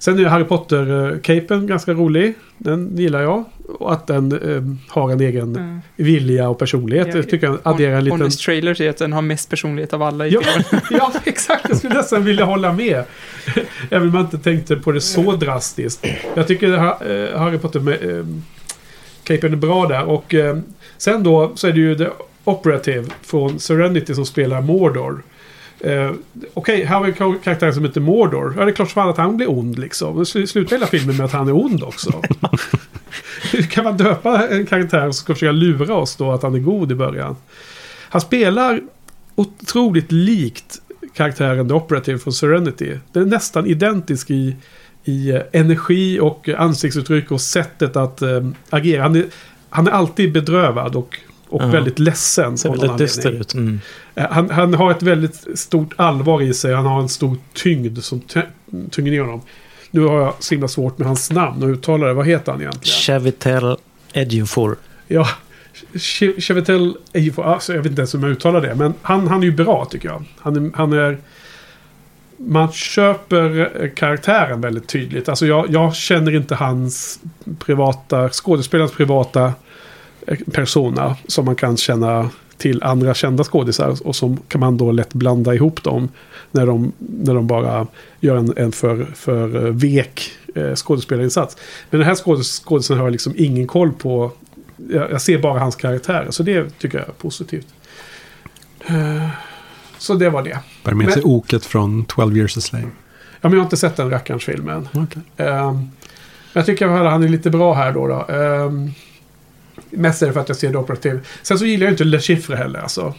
Sen är Harry Potter-capen ganska rolig. Den gillar jag. Och att den har en egen vilja och personlighet. Jag tycker jag adderar en liten... Honest trailer till att den har mest personlighet av alla i filmen. Ja, exakt. Jag skulle nästan vilja hålla med. Även om man inte tänkte på det så drastiskt. Jag tycker Harry Potter-capen är bra där. Och sen då så är det ju The Operative från Serenity som spelar Mordor. Okej, här har vi en karaktär som heter Mordor. Ja, det är klart att han blir ond liksom. Slutar hela filmen med att han är ond också. Hur kan man döpa en karaktär som ska försöka lura oss då att han är god i början? Han spelar otroligt likt karaktären The Operative från Serenity. Den är nästan identisk i energi och ansiktsuttryck och sättet att agera. Han är alltid bedrövad och väldigt ledsen. Det ser väldigt dyster ut. Mm. Han har ett väldigt stort allvar i sig. Han har en stor tyngd som tynger ner honom. Nu har jag så himla svårt med hans namn och uttalar det. Vad heter han egentligen? Chavitel Ejiofor. Ja, Chevetel, alltså jag vet inte ens hur man uttalar det, men han är ju bra tycker jag. Han är man köper karaktären väldigt tydligt. Alltså jag känner inte hans privata, skådespelarens privata persona som man kan känna till andra kända skådisar, och som kan man då lätt blanda ihop dem när de bara gör en för vek skådespelarinsats. Men den här skådespelaren har liksom ingen koll på. Jag ser bara hans karaktär, så det tycker jag är positivt. Så det var det. Bär med sig oket från 12 Years a Slave. Ja, men jag har inte sett den rackarns filmen. Okay. Jag tycker att han är lite bra här då. Mest är det för att jag ser det operativt. Sen så gillar jag inte Le Chiffre heller. Alltså.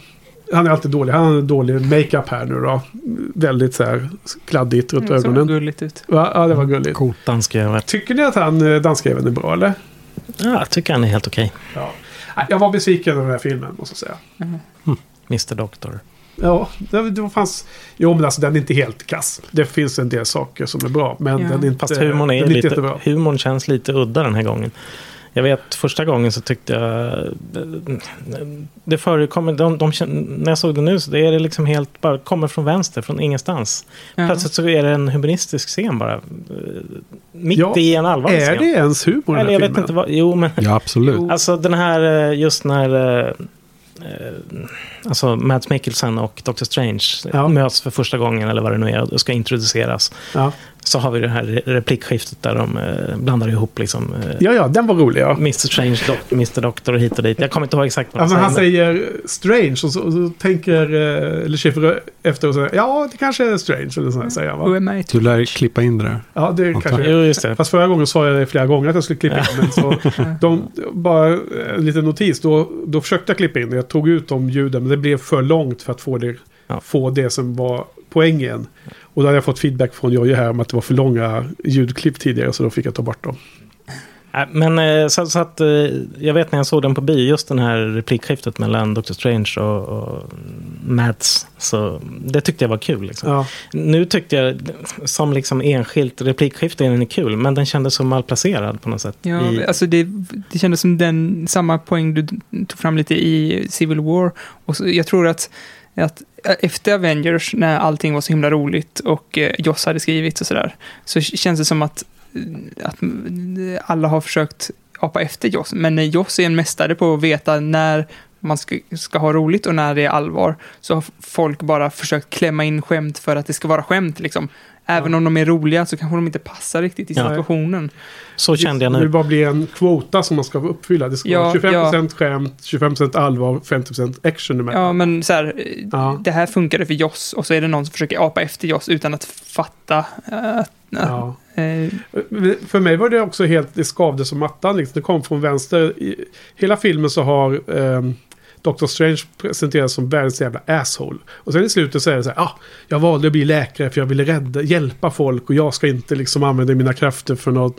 Han är alltid dålig. Han har dålig makeup här nu då. Väldigt så här kladdigt runt ögonen. Det såg gulligt ut. Va? Ja, det var gulligt. Coolt danskräven. Tycker ni att han danskräven är bra eller? Ja, jag tycker han är helt okej. Okay. Ja. Jag var besviken över den här filmen, måste jag säga. Mr. Doctor. Ja, det fanns. Jo, men alltså den är inte helt kass. Det finns en del saker som är bra, men den är inte. Fast humorn är lite jättebra. Humorn känns lite udda den här gången. Jag vet, första gången så tyckte jag det förekommer när jag såg det nu så det är det liksom helt bara kommer från vänster, från ingenstans. Plötsligt så är det en humoristisk scen bara mitt i en allvarlig scen. Är det ens humor i den här filmen? Jag vet inte vad, jo men ja, absolut. Alltså den här just när alltså Mads Mikkelsen och Doctor Strange möts för första gången eller vad det nu är och ska introduceras. Ja. Så har vi det här replikskiftet där de blandar ihop liksom den var rolig. Ja. Mr. Strange, Mr. Doctor och hit och dit. Jag kommer inte ihåg exakt vad han säger Strange och så tänker Le Chiffre efter och säger det kanske är Strange eller så säger han. Du lär klippa in det där. Ja, det kanske. Jo, just det. Fast förra gången sa jag det flera gånger att jag skulle klippa in men så de bara en liten notis då försökte jag klippa in det. Jag tog ut de ljuden men det blev för långt för att få det som var poängen. Och då hade jag fått feedback från Joje här om att det var för långa ljudklipp tidigare så då fick jag ta bort dem. Men så att jag vet när jag såg den på bio just den här replikskiftet mellan Doctor Strange och Mads så det tyckte jag var kul liksom. Ja. Nu tyckte jag som liksom enskilt replikskifte är kul men den kändes så malplacerad på något sätt. Ja, alltså det kändes som samma poäng du tog fram lite i Civil War och så, jag tror att efter Avengers när allting var så himla roligt och Joss hade skrivit och sådär så känns det som att alla har försökt apa efter Joss men Joss är en mästare på att veta när man ska ha roligt och när det är allvar så har folk bara försökt klämma in skämt för att det ska vara skämt liksom. Även om de är roliga så kanske de inte passar riktigt i situationen. Så kände jag nu. Det bara blir en kvota som man ska uppfylla. Det ska vara 25% skämt, 25% allvar, 50% action. Ja, men så här, det här funkade för Joss och så är det någon som försöker apa efter Joss utan att fatta. För mig var det också helt, det skavde som mattan. Liksom. Det kom från vänster. I hela filmen så har Doctor Strange presenteras som världens jävla asshole. Och sen i slutet så är det så här, jag valde att bli läkare för jag ville hjälpa folk och jag ska inte liksom använda mina krafter för något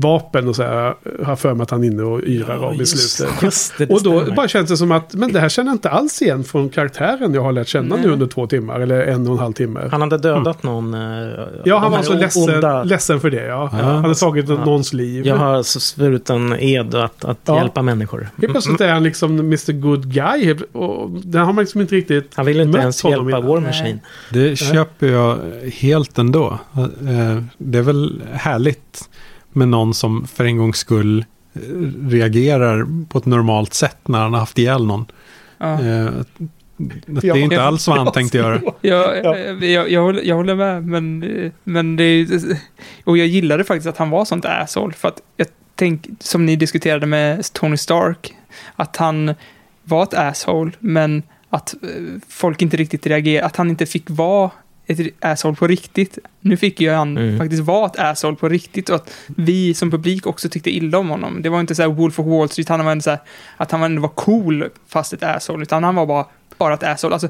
vapen och så här, har för mig att han är inne och yrar av i slutet. Just det, och då bara känns det som att, men det här känner jag inte alls igen från karaktären jag har lärt känna nu under 2 timmar eller 1,5 timmar. Han hade dödat någon. Han var så ledsen för det. Ja. Han hade tagit någons liv. Jag har svurit en ed att hjälpa människor. Helt plötsligt är han liksom Mr. Good guy och den har man liksom inte riktigt. Han vill inte ens hjälpa War Machine. Det köper jag helt ändå. Det är väl härligt med någon som för en gångs skull reagerar på ett normalt sätt när han har haft ihjäl någon. Det är inte alls vad han tänkte göra. Jag håller med men det är, och jag gillade faktiskt att han var sånt asshole för att jag tänker som ni diskuterade med Tony Stark att han var ett asshole men att folk inte riktigt reagerade, att han inte fick vara ett asshole på riktigt. Nu fick ju han faktiskt vara ett asshole på riktigt och att vi som publik också tyckte illa om honom. Det var inte så här Wolf of Wall Street, han var inte så här, att han ändå var cool fast ett asshole, utan han var bara ett asshole. Alltså,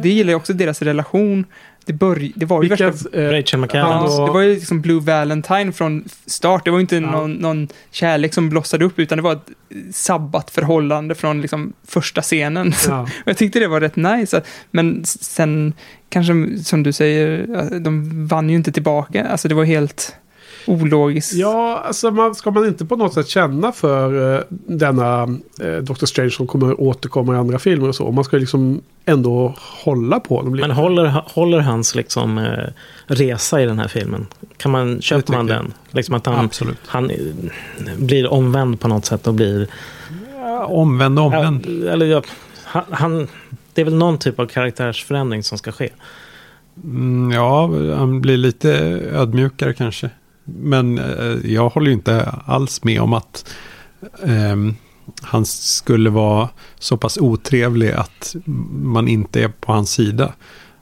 det gillar ju också deras relation. Det var ju Rachel McAdams. Det var ju liksom Blue Valentine från start. Det var ju inte någon kärlek som blossade upp utan det var ett sabbat förhållande från liksom första scenen. Ja. Jag tyckte det var rätt nice. Men sen kanske som du säger de vann ju inte tillbaka. Alltså det var helt... ologisk. Ja, alltså ska man inte på något sätt känna för denna Doctor Strange som kommer återkomma i andra filmer och så. Man ska liksom ändå hålla på dem lite. Men håller hans liksom resa i den här filmen? Kan man köpa man den? Liksom att han blir omvänd på något sätt och blir... Ja, omvänd. Ja, eller ja, han, det är väl någon typ av karaktärsförändring som ska ske. Ja, han blir lite ödmjukare kanske. Men jag håller ju inte alls med om att han skulle vara så pass otrevlig att man inte är på hans sida.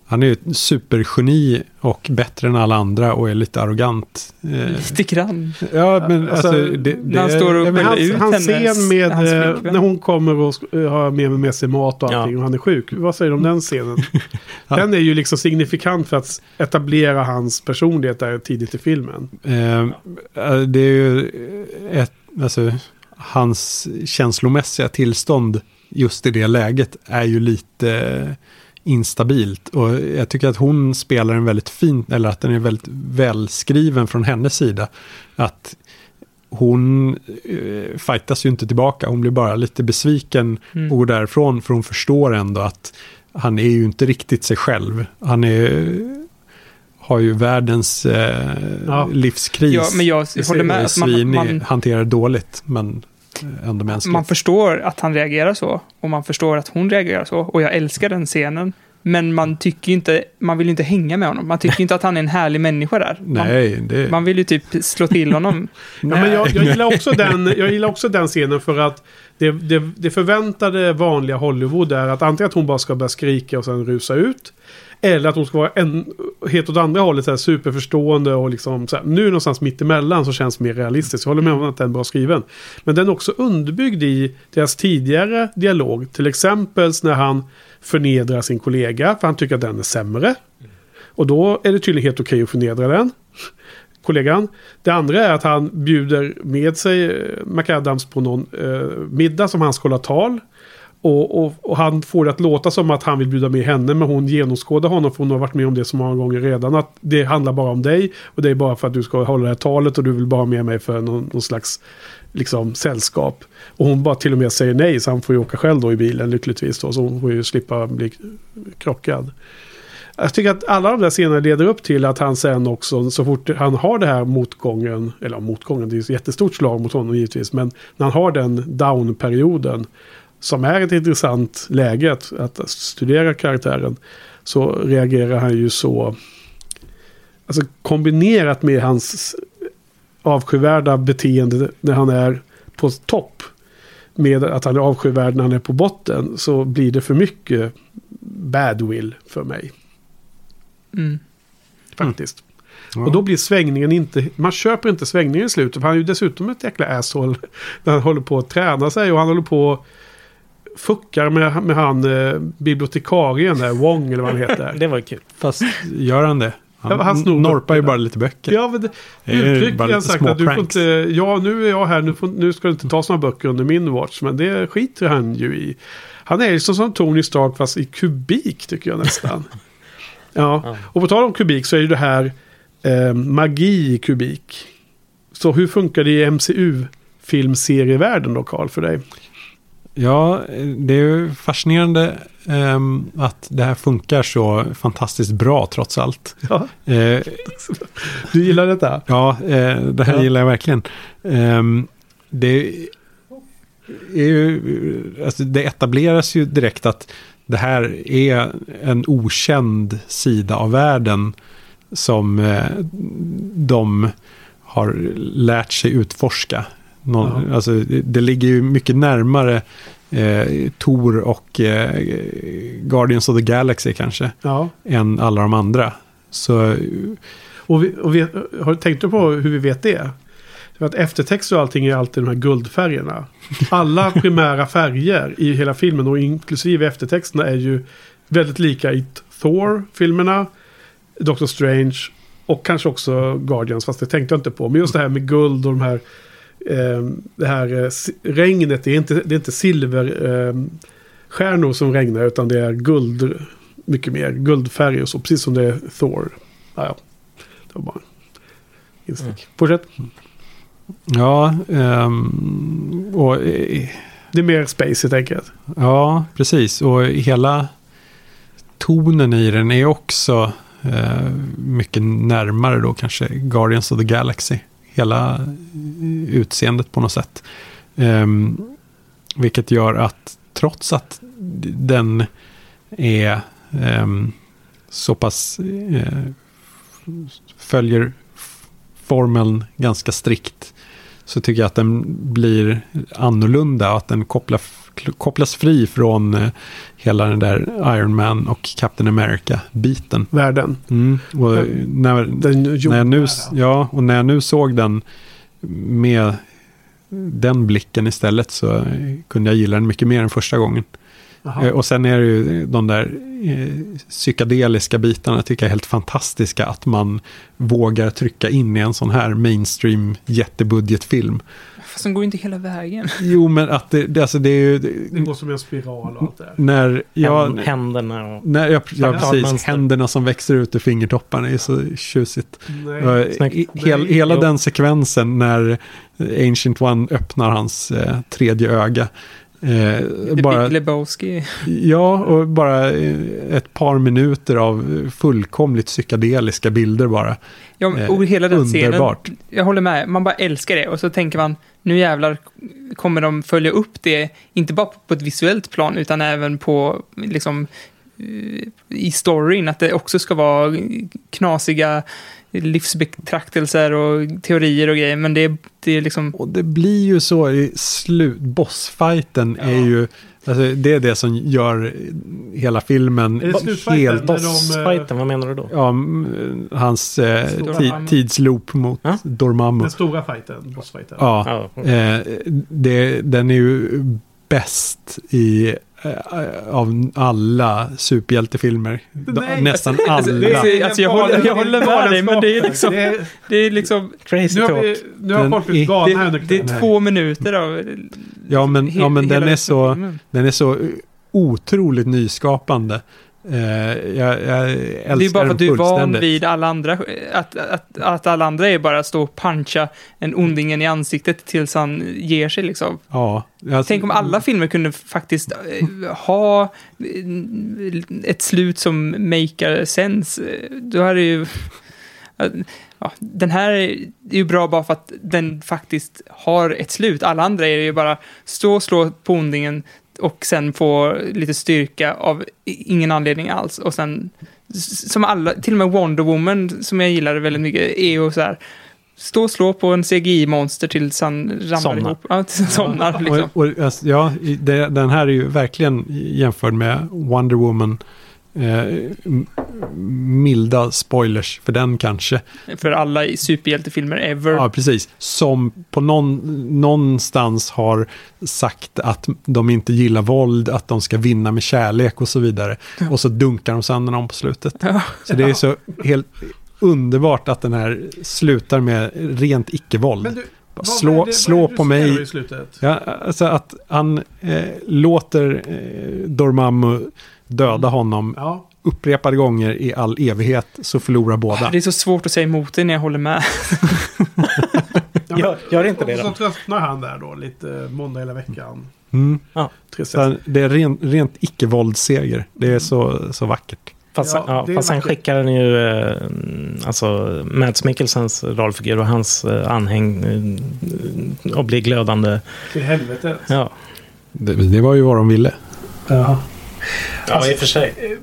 Han är ju ett supergeni och bättre än alla andra och är lite arrogant. Lite grann. Ja, men alltså det han står och men ut han scen med när hon kommer och har med sig mat och allting och han är sjuk. Vad säger du om den scenen? Den är ju liksom signifikant för att etablera hans personlighet där tidigt i filmen. Det är ju alltså hans känslomässiga tillstånd just i det läget är ju lite instabilt, och jag tycker att hon spelar en väldigt fin, eller att den är väldigt välskriven från hennes sida, att hon fightas ju inte tillbaka, hon blir bara lite besviken och går därifrån, för hon förstår ändå att han är ju inte riktigt sig själv, han är har ju världens livskris. Ja, men jag håller med. Man hanterar dåligt, men ändå mänskligt. Man förstår att han reagerar så, och man förstår att hon reagerar så, och jag älskar den scenen, men man tycker inte, man vill inte hänga med honom. Man tycker inte att han är en härlig människa där. Nej, man vill ju typ slå till honom. Ja, men jag gillar också den scenen, för att det förväntade vanliga Hollywood är att antingen att hon bara ska börja skrika och sen rusa ut, eller att hon ska vara helt åt andra hållet, så här, superförstående och liksom, så här, nu någonstans mitt emellan, så känns mer realistiskt. Jag håller med om att den är bra skriven. Men den är också underbyggd i deras tidigare dialog. Till exempel när han förnedrar sin kollega för han tycker att den är sämre. Och då är det tydligen helt okej att förnedra den kollegan. Det andra är att han bjuder med sig McAdams på någon middag som han ska hålla tal. Och han får det att låta som att han vill bjuda med henne, men hon genomskådar honom, för hon har varit med om det så många gånger redan, att det handlar bara om dig och det är bara för att du ska hålla det här talet och du vill bara ha med mig för någon slags liksom sällskap. Och hon bara till och med säger nej, så han får ju åka själv då i bilen lyckligtvis då, så hon får ju slippa bli krockad. Jag tycker att alla de där scenerna leder upp till att han sen också, så fort han har det här motgången, eller motgången, det är ju ett jättestort slag mot honom givetvis, men när han har den down-perioden som är ett intressant läge att studera karaktären, så reagerar han ju så, alltså kombinerat med hans avskyvärda beteende när han är på topp med att han är avskyvärd när han är på botten, så blir det för mycket badwill för mig. Faktiskt. Ja. Och då blir svängningen inte... Man köper inte svängningen i slutet, för han är ju dessutom ett jäkla asshole när han håller på att träna sig, och han håller på fuckar med han bibliotekarien där, Wong eller vad han heter. Det var kul. Fast gör han det? Han norpar ju bara lite böcker. Ja, men det uttryckligen sagt att du får inte... Ja, nu är jag här. Nu ska du inte ta såna böcker under min watch. Men det skiter han ju i. Han är ju som Tony Stark, fast i kubik tycker jag nästan. Ja, och på tal om kubik så är ju det här magi i kubik. Så hur funkar det i MCU-filmserievärlden då, Carl, för dig? Ja, det är ju fascinerande att det här funkar så fantastiskt bra trots allt. Ja. Du gillar detta? Ja, det här gillar jag verkligen. Det är ju, alltså det etableras ju direkt att det här är en okänd sida av världen som de har lärt sig utforska. Alltså, det ligger ju mycket närmare Thor och Guardians of the Galaxy kanske än alla de andra. Så, och vi, har du tänkt på hur vi vet det? För att eftertext och allting är alltid de här guldfärgerna. Alla primära färger i hela filmen och inklusive eftertexterna är ju väldigt lika i Thor-filmerna, Doctor Strange och kanske också Guardians, fast det tänkte jag inte på. Men just det här med guld och de här det här regnet, det är inte silverstjärnor som regnar, utan det är guld, mycket mer guldfärg och så, precis som det är Thor. Ja, det var bara Just det. Fortsätt. Ja, och det är mer space, helt enkelt. Ja, precis. Och hela tonen i den är också mycket närmare då kanske Guardians of the Galaxy. Hela utseendet på något sätt. Vilket gör att trots att den är så pass följer formeln ganska strikt, så tycker jag att den blir annorlunda, att den kopplas fri från hela den där Iron Man och Captain America-biten. Världen. Mm. Och när jag nu såg den med den blicken istället, så kunde jag gilla den mycket mer än första gången. Aha. Och sen är det ju de där psykedeliska bitarna, tycker jag är helt fantastiska, att man vågar trycka in i en sån här mainstream jättebudgetfilm. Fast den går ju inte hela vägen. Jo, men att alltså det är ju... Det går som en spiral av det. När jag, händerna. Och, när jag, ja, precis. Händerna som växer ut ur fingertopparna är så tjusigt. Hela den sekvensen när Ancient One öppnar hans tredje öga. Bara, Big Lebowski. Ja, och bara ett par minuter av fullkomligt psykedeliska bilder bara. Ja, och hela den underbart. Scenen, jag håller med, man bara älskar det. Och så tänker man, nu jävlar kommer de följa upp det, inte bara på ett visuellt plan utan även på liksom, i storyn, att det också ska vara knasiga livsbetraktelser och teorier och grejer, men det är liksom... Och det blir ju så i slut. Bossfighten är ju... Alltså, det är det som gör hela filmen helt... Bossfighten, vad menar du då? Ja, hans tidsloop mot Dormammu. Den stora fighten, bossfighten. Ja, den är ju bäst i... av alla superhjältefilmer. Nästan alla. Alltså, jag håller med dig, men det är liksom crazy talk. Nu har folk blivit galna här. Det är 2 minuter av... Ja, men den är så otroligt nyskapande. Jag älskar. Det är bara för att du är van vid alla andra, att alla andra är bara att stå och puncha en ondingen i ansiktet tills han ger sig liksom. Ja, alltså, tänk om alla filmer kunde faktiskt ha ett slut som maker sense. Då hade ju den här är ju bra bara för att den faktiskt har ett slut. Alla andra är ju bara stå och slå på ondingen och sen få lite styrka av ingen anledning alls. Och sen, som alla, till och med Wonder Woman, som jag gillade väldigt mycket, är ju så här, stå och slå på en CGI-monster tills han ramlar ihop. Ja, tills han somnar. Liksom. Ja, den här är ju verkligen jämförd med Wonder Woman. Milda spoilers för den kanske. För alla superhjältefilmer ever. Ja, precis. Som på någonstans har sagt att de inte gillar våld, att de ska vinna med kärlek och så vidare. Ja. Och så dunkar de sönder dem på slutet. Ja. Så det är så helt underbart att den här slutar med rent icke-våld. Men du, slå på mig. Ja, alltså att han låter Dormammu döda honom upprepade gånger i all evighet, så förlorar båda. Det är så svårt att säga emot det när jag håller med. Jag gör inte det då. Och så tröttnar han där då lite måndag hela veckan. Mm. Ja. Så det är rent icke-våldseger. Det är så vackert. Fast sen skickar den ju alltså Mads Mikkelsens rollfigur och hans anhäng och blir glödande till helvetet. Ja. Det var ju vad de ville. Ja. Alltså, ja, i och för sig.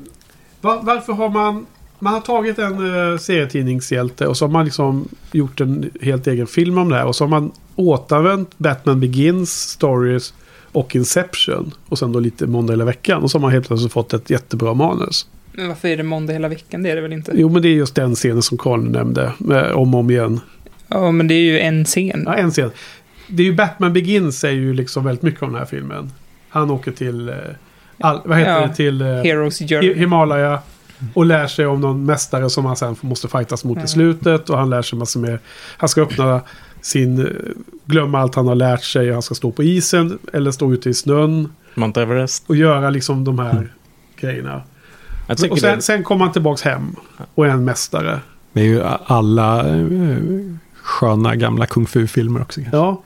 Varför har man har tagit en serietidningshjälte och så har man liksom gjort en helt egen film om det här, och så har man återanvänt Batman Begins, Stories och Inception och sen då lite måndag hela veckan, och så har man helt plötsligt fått ett jättebra manus. Men varför är det måndag hela veckan? Det är det väl inte? Jo, men det är just den scenen som Carl nämnde om och om igen. Ja, men det är ju en scen. Ja, en scen. Det är ju Batman Begins säger ju liksom väldigt mycket om den här filmen. Han åker till... vad heter det, till Heroes Journey. Himalaya, och lär sig om någon mästare som han sen måste fightas mot i slutet, och han lär sig massor mer. Han ska öppna glömma allt han har lärt sig, och han ska stå på isen eller stå ute i snön, Mount Everest, och göra liksom de här grejerna. Och sen kommer han tillbaks hem och är en mästare. Det är ju alla sköna gamla kung fu-filmer också. Kanske. Ja,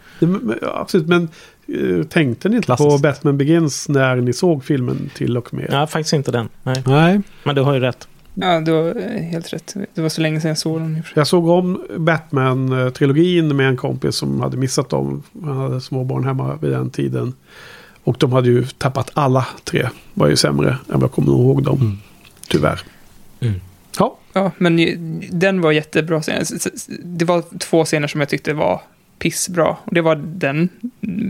absolut. Men tänkte ni inte på Batman Begins när ni såg filmen till och med? Ja, faktiskt inte den. Nej. Nej. Men du har ju rätt. Ja, du har helt rätt. Det var så länge sedan jag såg den. Jag såg om Batman-trilogin med en kompis som hade missat dem. Han hade småbarn hemma vid den tiden. Och de hade ju tappat alla tre. Var ju sämre än jag kommer ihåg dem. Mm. Tyvärr. Mm. Ja. Ja, men den var jättebra scener. Det var två scener som jag tyckte var pissbra. Och det var den.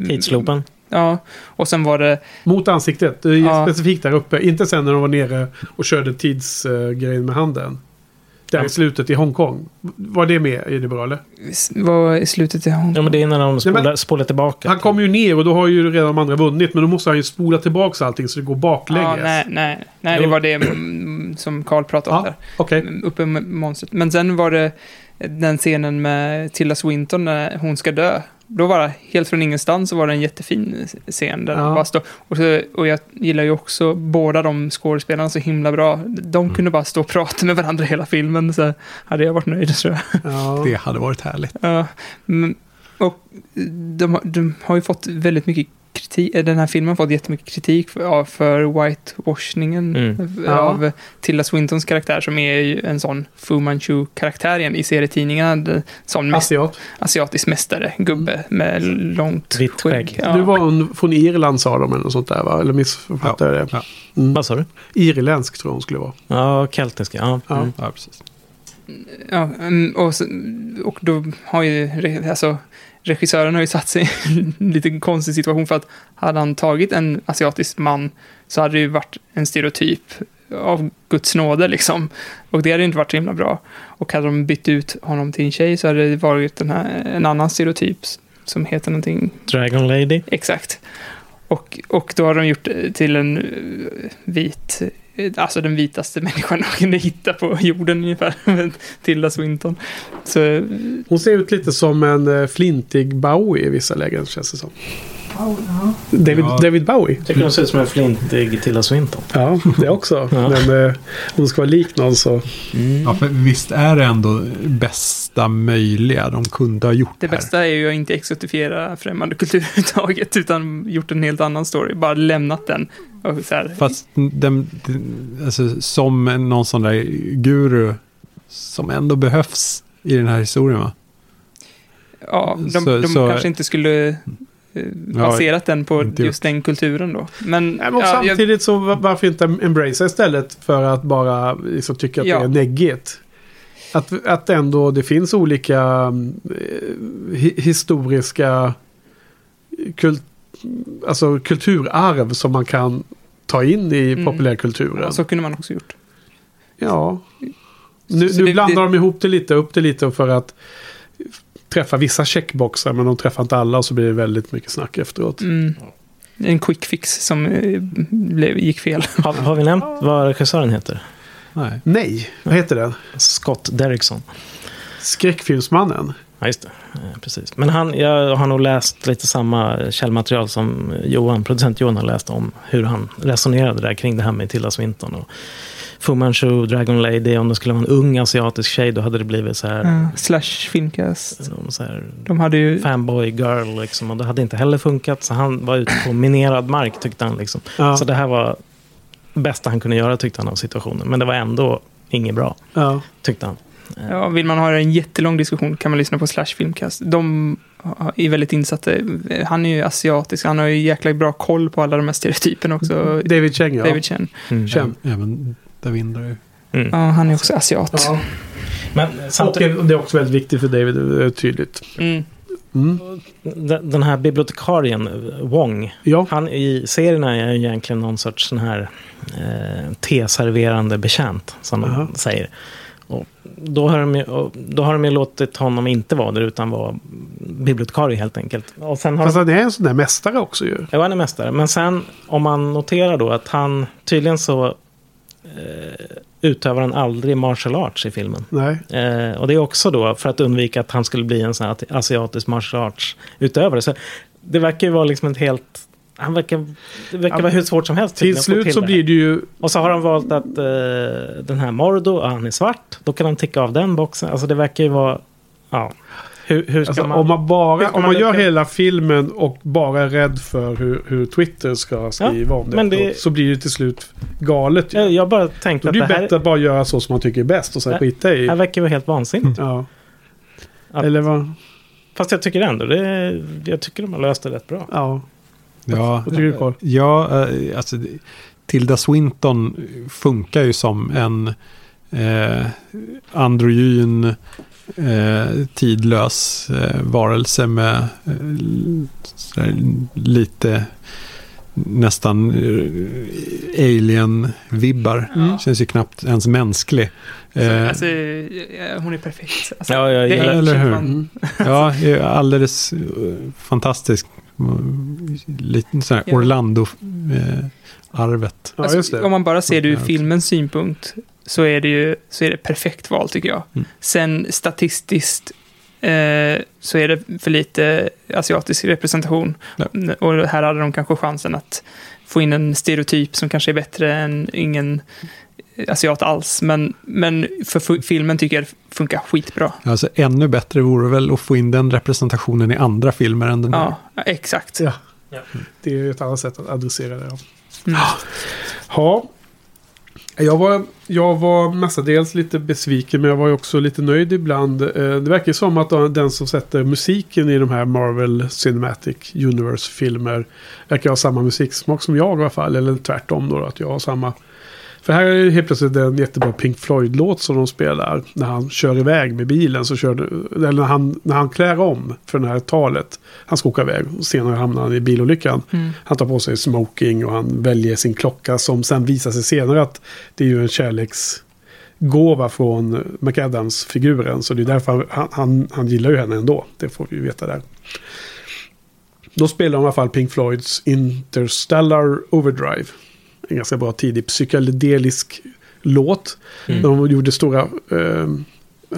Tidslopen. Ja, och sen var det... Mot ansiktet, det är specifikt där uppe. Inte sen när de var nere och körde tidsgrejen med handen. Där i slutet i Hongkong. Var det med? Är det bra eller? Var i slutet i Hongkong? Ja, men det är när de spolar tillbaka. Han kommer ju ner och då har ju redan de andra vunnit. Men då måste han ju spola tillbaka allting så det går baklänges. Ja, nej, det var det som Carl pratade om där. Okay. Uppe med monstret. Men sen var det den scenen med Tilda Swinton när hon ska dö. Då var det helt från ingenstans så var det en jättefin scen där de bara stod. Och jag gillar ju också båda de skådespelarna så himla bra. De kunde bara stå och prata med varandra hela filmen. Så hade jag varit nöjd, tror jag. Ja. Det hade varit härligt. Ja. Och de har ju fått väldigt mycket kritik. Den här filmen har fått jättemycket kritik för whitewashningen av Tilda Swintons karaktär som är ju en sån Fu Manchu-karaktär igen i serietidningarna som asiatisk mästare, gubbe med långt vitt skägg. Ja. Du var från Irland sa de eller något sånt där va? Eller missförfattade jag det? Ja. Mm. Vad sa du? Irländsk tror jag hon skulle vara. Ja, keltisk. Ja, precis. Ja, och då har ju alltså regissören har ju satt sig i en lite konstig situation för att hade han tagit en asiatisk man så hade det ju varit en stereotyp av Guds nåde liksom. Och det hade inte varit himla bra. Och hade de bytt ut honom till en tjej så hade det varit en annan stereotyp som heter någonting... Dragon Lady. Exakt. Och då har de gjort till en vit... Alltså den vitaste människan de kunde hitta på jorden ungefär, Tilda Swinton. Så... Hon ser ut lite som en flintig Bowie i vissa lägen, känns det som. David Bowie. Tycker hon ser ut som en flintig Tilda Swinton. Ja, det också. Men hon ska vara lik någon så... Mm. Ja, för visst är det ändå bästa möjliga de kunde ha gjort det här. Det bästa är ju att inte exotifiera främmande kultur taget utan gjort en helt annan story. Bara lämnat den. Och så här. Fast alltså, som någon sån där guru som ändå behövs i den här historien va? Ja, de kanske inte skulle... baserat den på just den kulturen då. Men samtidigt så varför inte embracea istället för att bara liksom tycka att det är neggigt. Att ändå det finns olika historiska kulturarv som man kan ta in i populärkulturen. Ja, så kunde man också gjort. Ja. Nu blandar de ihop det lite, upp det lite för att träffa vissa checkboxar men de träffar inte alla och så blir det väldigt mycket snack efteråt. Mm. En quick fix som gick fel. Har vi nämnt vad regissören heter? Nej. Vad heter den? Scott Derrickson. Skräckfilmsmannen. Ja, just det. Ja, precis. Men jag har nog läst lite samma källmaterial som producent Johan har läst om hur han resonerade där kring det här med Tilda Swinton och Fu Manchu, Dragon Lady. Om det skulle vara en ung asiatisk tjej då hade det blivit så här... slash filmcast. De hade ju... Fanboy girl liksom, och det hade inte heller funkat så han var ute på minerad mark tyckte han liksom. Ja. Så det här var bästa han kunde göra tyckte han av situationen. Men det var ändå inget bra tyckte han. Ja, vill man ha en jättelång diskussion kan man lyssna på slash filmcast. De är väldigt insatta. Han är ju asiatisk. Han har ju jäkla bra koll på alla de här stereotyperna också. David Chang, ja. David Chang. Mm. Ja, men David är ju... Ja, han är också asiat. Ja. Men samtidigt... Och det är också väldigt viktigt för David, tydligt. Mm. Mm. Den här bibliotekarien Wong, han i serierna är egentligen någon sorts sån här teserverande betjänt som man säger. Och då har de ju låtit honom inte vara där utan vara bibliotekarie helt enkelt. Och sen har... Fast han är en sån där mästare också ju. Ja, han är mästare. Men sen om man noterar då att han tydligen så utövar han aldrig martial arts i filmen. Nej. Och det är också då för att undvika att han skulle bli en sån här asiatisk martial arts utövare. Så det verkar ju vara liksom ett helt... Det verkar vara hur svårt som helst. Till slut så blir det ju... Och så har han valt att den här Mordo, han är svart. Då kan han ticka av den boxen. Alltså det verkar ju vara... Ja. Hur ska alltså, man, om man gör hela filmen och bara är rädd för hur Twitter ska skriva om det, så blir det till slut galet. Jag bara tänkte att det är bättre att bara göra så som man tycker är bäst och sen skita i. Det här verkar ju helt vansinnigt. Ja. Eller vad? Fast jag tycker ändå jag tycker de har löst det rätt bra. Ja. Ja, alltså Tilda Swinton funkar ju som en androgyn tidlös varelse med lite nästan alien-vibbar. Mm. Känns ju knappt ens mänsklig. Alltså, hon är perfekt. Alltså, ja, eller hur? Man. Ja, alldeles fantastisk. Lite sån här Orlando-arvet. Alltså, om man bara ser det ur filmens synpunkt så är det ju perfekt val, tycker jag. Mm. Sen statistiskt så är det för lite asiatisk representation. Ja. Och här hade de kanske chansen att få in en stereotyp som kanske är bättre än ingen asiat alls. Men för filmen tycker jag det funkar skitbra. Alltså, ännu bättre vore väl att få in den representationen i andra filmer än den här. Ja, exakt. Ja. Ja. Det är ju ett annat sätt att adressera det. Ja. Jag var mestadels lite besviken, men jag var ju också lite nöjd ibland. Det verkar som att den som sätter musiken i de här Marvel Cinematic Universe-filmer verkar ha samma musiksmak som jag i alla fall, eller tvärtom då, att jag har samma. För här är helt plötsligt en jättebra Pink Floyd-låt som de spelar när han kör iväg med bilen, så eller när han klär om för det här talet. Han ska åka iväg och senare hamnar han i bilolyckan. Mm. Han tar på sig smoking och han väljer sin klocka som sen visar sig senare att det är ju en kärleksgåva från McAdams-figuren. Så det är därför han gillar ju henne ändå. Det får vi ju veta där. Då spelar de i alla fall Pink Floyds Interstellar Overdrive. En ganska bra tidig psykedelisk låt. Mm. De gjorde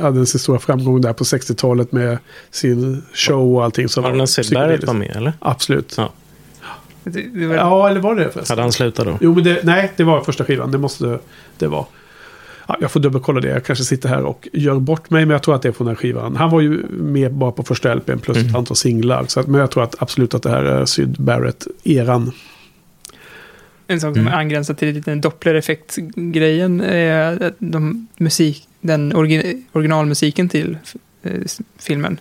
hade sin stora framgång där på 60-talet med sin show och allting. Som var psykedeliskt. Var med, eller? Absolut. Ja. Det var... ja, eller var det förresten? Hade han slutat då? Jo, men det var första skivan. Det måste det vara. Ja, jag får dubbelkolla det. Jag kanske sitter här och gör bort mig, men jag tror att det är från den här skivan. Han var ju med bara på första LP:n plus ett antal singlar. Så men jag tror att absolut att det här är Syd Barrett-eran. En sak som angränsar till den Doppler-effekt-grejen är att originalmusiken till filmen.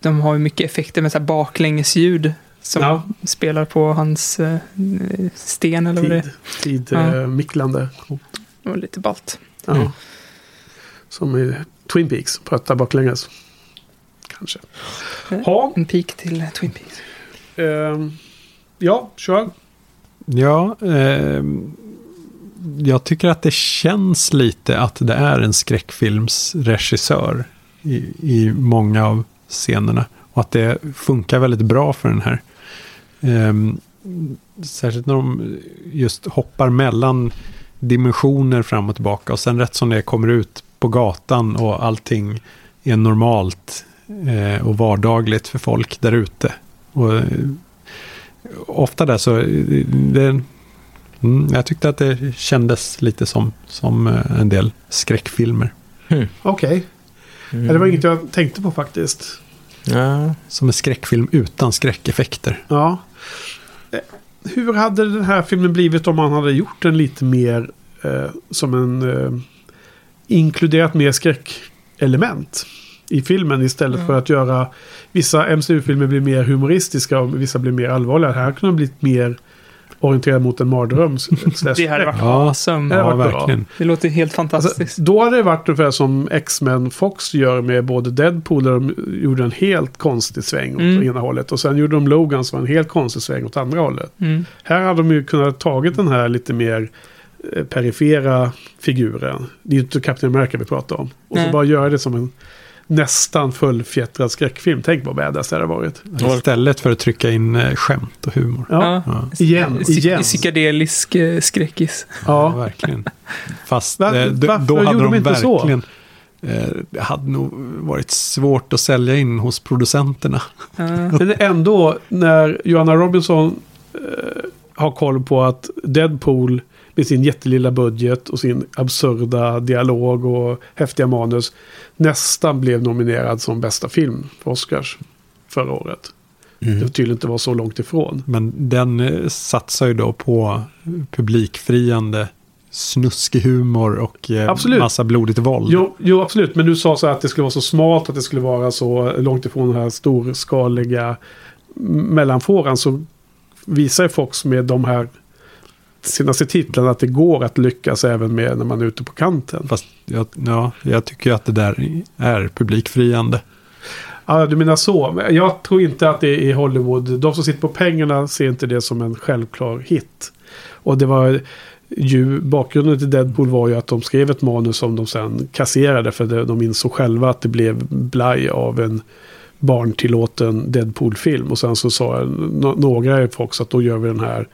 De har ju mycket effekter med så här baklängesljud som spelar på hans sten eller vad det är. Micklande. Och lite balt. Ja. Mm. Som i Twin Peaks, pratar baklänges. Kanske. En peak till Twin Peaks. Kör. Ja, jag tycker att det känns lite att det är en skräckfilmsregissör i många av scenerna. Och att det funkar väldigt bra för den här. Särskilt när de just hoppar mellan dimensioner fram och tillbaka. Och sen rätt som det kommer ut på gatan och allting är normalt och vardagligt för folk där ute. Och ofta där så jag tyckte att det kändes lite som en del skräckfilmer. Okej. Det var inget jag tänkte på faktiskt. Som en skräckfilm utan skräckeffekter. Ja. Hur hade den här filmen blivit om man hade gjort den lite mer som en inkluderat mer skräckelement i filmen istället för att göra vissa MCU-filmer blir mer humoristiska och vissa blir mer allvarliga. Här kunde de blivit mer orienterade mot en mardröm. Det hade varit awesome. Verkligen. Det låter helt fantastiskt. Alltså, då hade det varit ungefär som X-Men Fox gör med både Deadpool där de gjorde en helt konstig sväng åt ena hållet och sen gjorde de Logan som en helt konstig sväng åt andra hållet. Mm. Här hade de ju kunnat tagit den här lite mer perifera figuren. Det är ju inte Captain America vi pratar om. Och så bara göra det som en nästan fullfjättrad skräckfilm. Tänk vad badass det hade varit. Istället för att trycka in skämt och humor. Ja. Igen. Psykedelisk skräckis. Ja, verkligen. Fast då hade de verkligen det hade nog varit svårt att sälja in hos producenterna. Men ändå när Joanna Robinson har koll på att Deadpool med sin jättelilla budget och sin absurda dialog och häftiga manus nästan blev nominerad som bästa film för Oscars förra året. Mm. Det tydligen inte var så långt ifrån. Men den satsar ju då på publikfriande snuskig humor och massa blodigt våld. Jo, absolut. Men du sa så här att det skulle vara så smalt, att det skulle vara så långt ifrån den här storskaliga mellanfåran, så visar ju Fox med de här senaste titlarna att det går att lyckas även med när man är ute på kanten. Fast jag tycker att det där är publikfriande. Ja, du menar så. Jag tror inte att det är i Hollywood. De som sitter på pengarna ser inte det som en självklar hit. Och det var ju, bakgrunden till Deadpool var ju att de skrev ett manus som de sen kasserade för de insåg själva att det blev blaj av en barntillåten Deadpool-film. Och sen så sa några folk att då gör vi den här,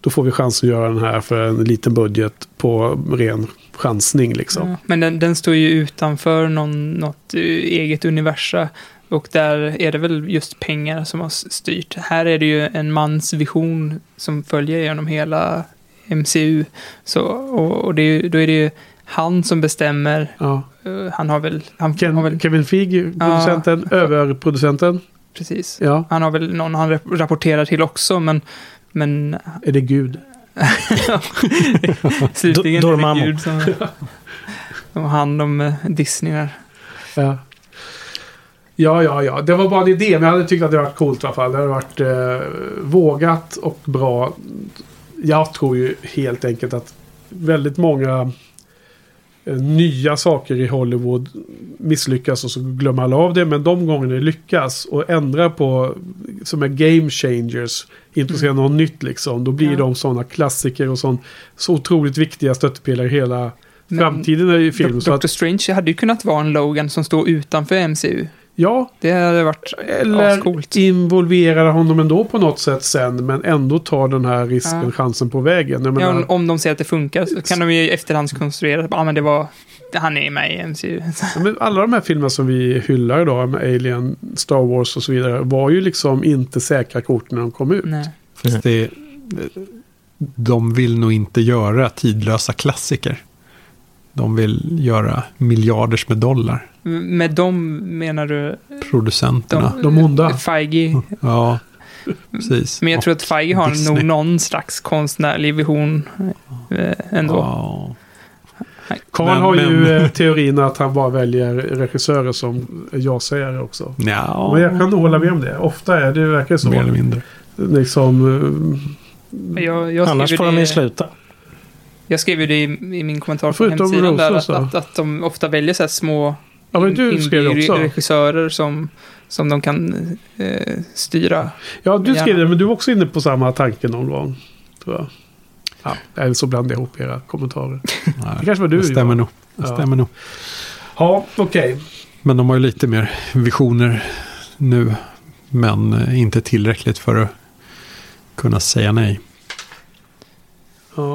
då får vi chans att göra den här för en liten budget på ren chansning liksom. Ja, men den står ju utanför något eget universum och där är det väl just pengar som har styrt. Här är det ju en mans vision som följer genom hela MCU. Så, och det är, då är det ju han som bestämmer. Ja. Han har väl Kevin Feige, producenten, överproducenten. Precis. Ja. Han har väl någon han rapporterar till också, men är det Gud? Slutligen är det Gud som hand om Disney där. Ja. Ja. Det var bara en idé, men jag hade tyckt att det varit coolt i alla fall. Det hade varit vågat och bra. Jag tror ju helt enkelt att väldigt många nya saker i Hollywood misslyckas och så glömmer alla av det, men de gångerna det lyckas och ändra på som är game changers, introducera något nytt liksom, då blir de sådana klassiker och så otroligt viktiga stöttepelare i hela framtiden i film. Doctor Strange hade ju kunnat vara en Logan som står utanför MCU. Ja, det hade varit ascoolt. Involverade honom ändå på något sätt sen, men ändå tar den här risken, chansen på vägen. Jag menar, om de ser att det funkar så kan de ju efterhandskonstruera att men det var, han är med i MCU. Ja, men alla de här filmerna som vi hyllar idag med Alien, Star Wars och så vidare var ju liksom inte säkra kort när de kom ut. Nej. Fast de vill nog inte göra tidlösa klassiker. De vill göra miljarders med dollar. Med dem menar du? Producenterna. De onda. Feige. Ja, precis. Men jag tror att Feige har Disney. Nog någon slags konstnärlig vision ändå. Ja. Karl har ju teorin att han bara väljer regissörer som jag säger också. Ja. Men jag kan hålla med om det. Ofta är det verkligen så. Mer eller mindre. Liksom, annars får de ju sluta. Jag skrev ju det i min kommentar på hemsidan där att de ofta väljer så här små regissörer som de kan styra. Ja, du skrev det, men du var också inne på samma tanke någon gång, tror jag. Ja, eller så blandade jag ihop era kommentarer. Nej, det kanske var du. Det stämmer nog. Ja, okej. Men de har ju lite mer visioner nu, men inte tillräckligt för att kunna säga nej.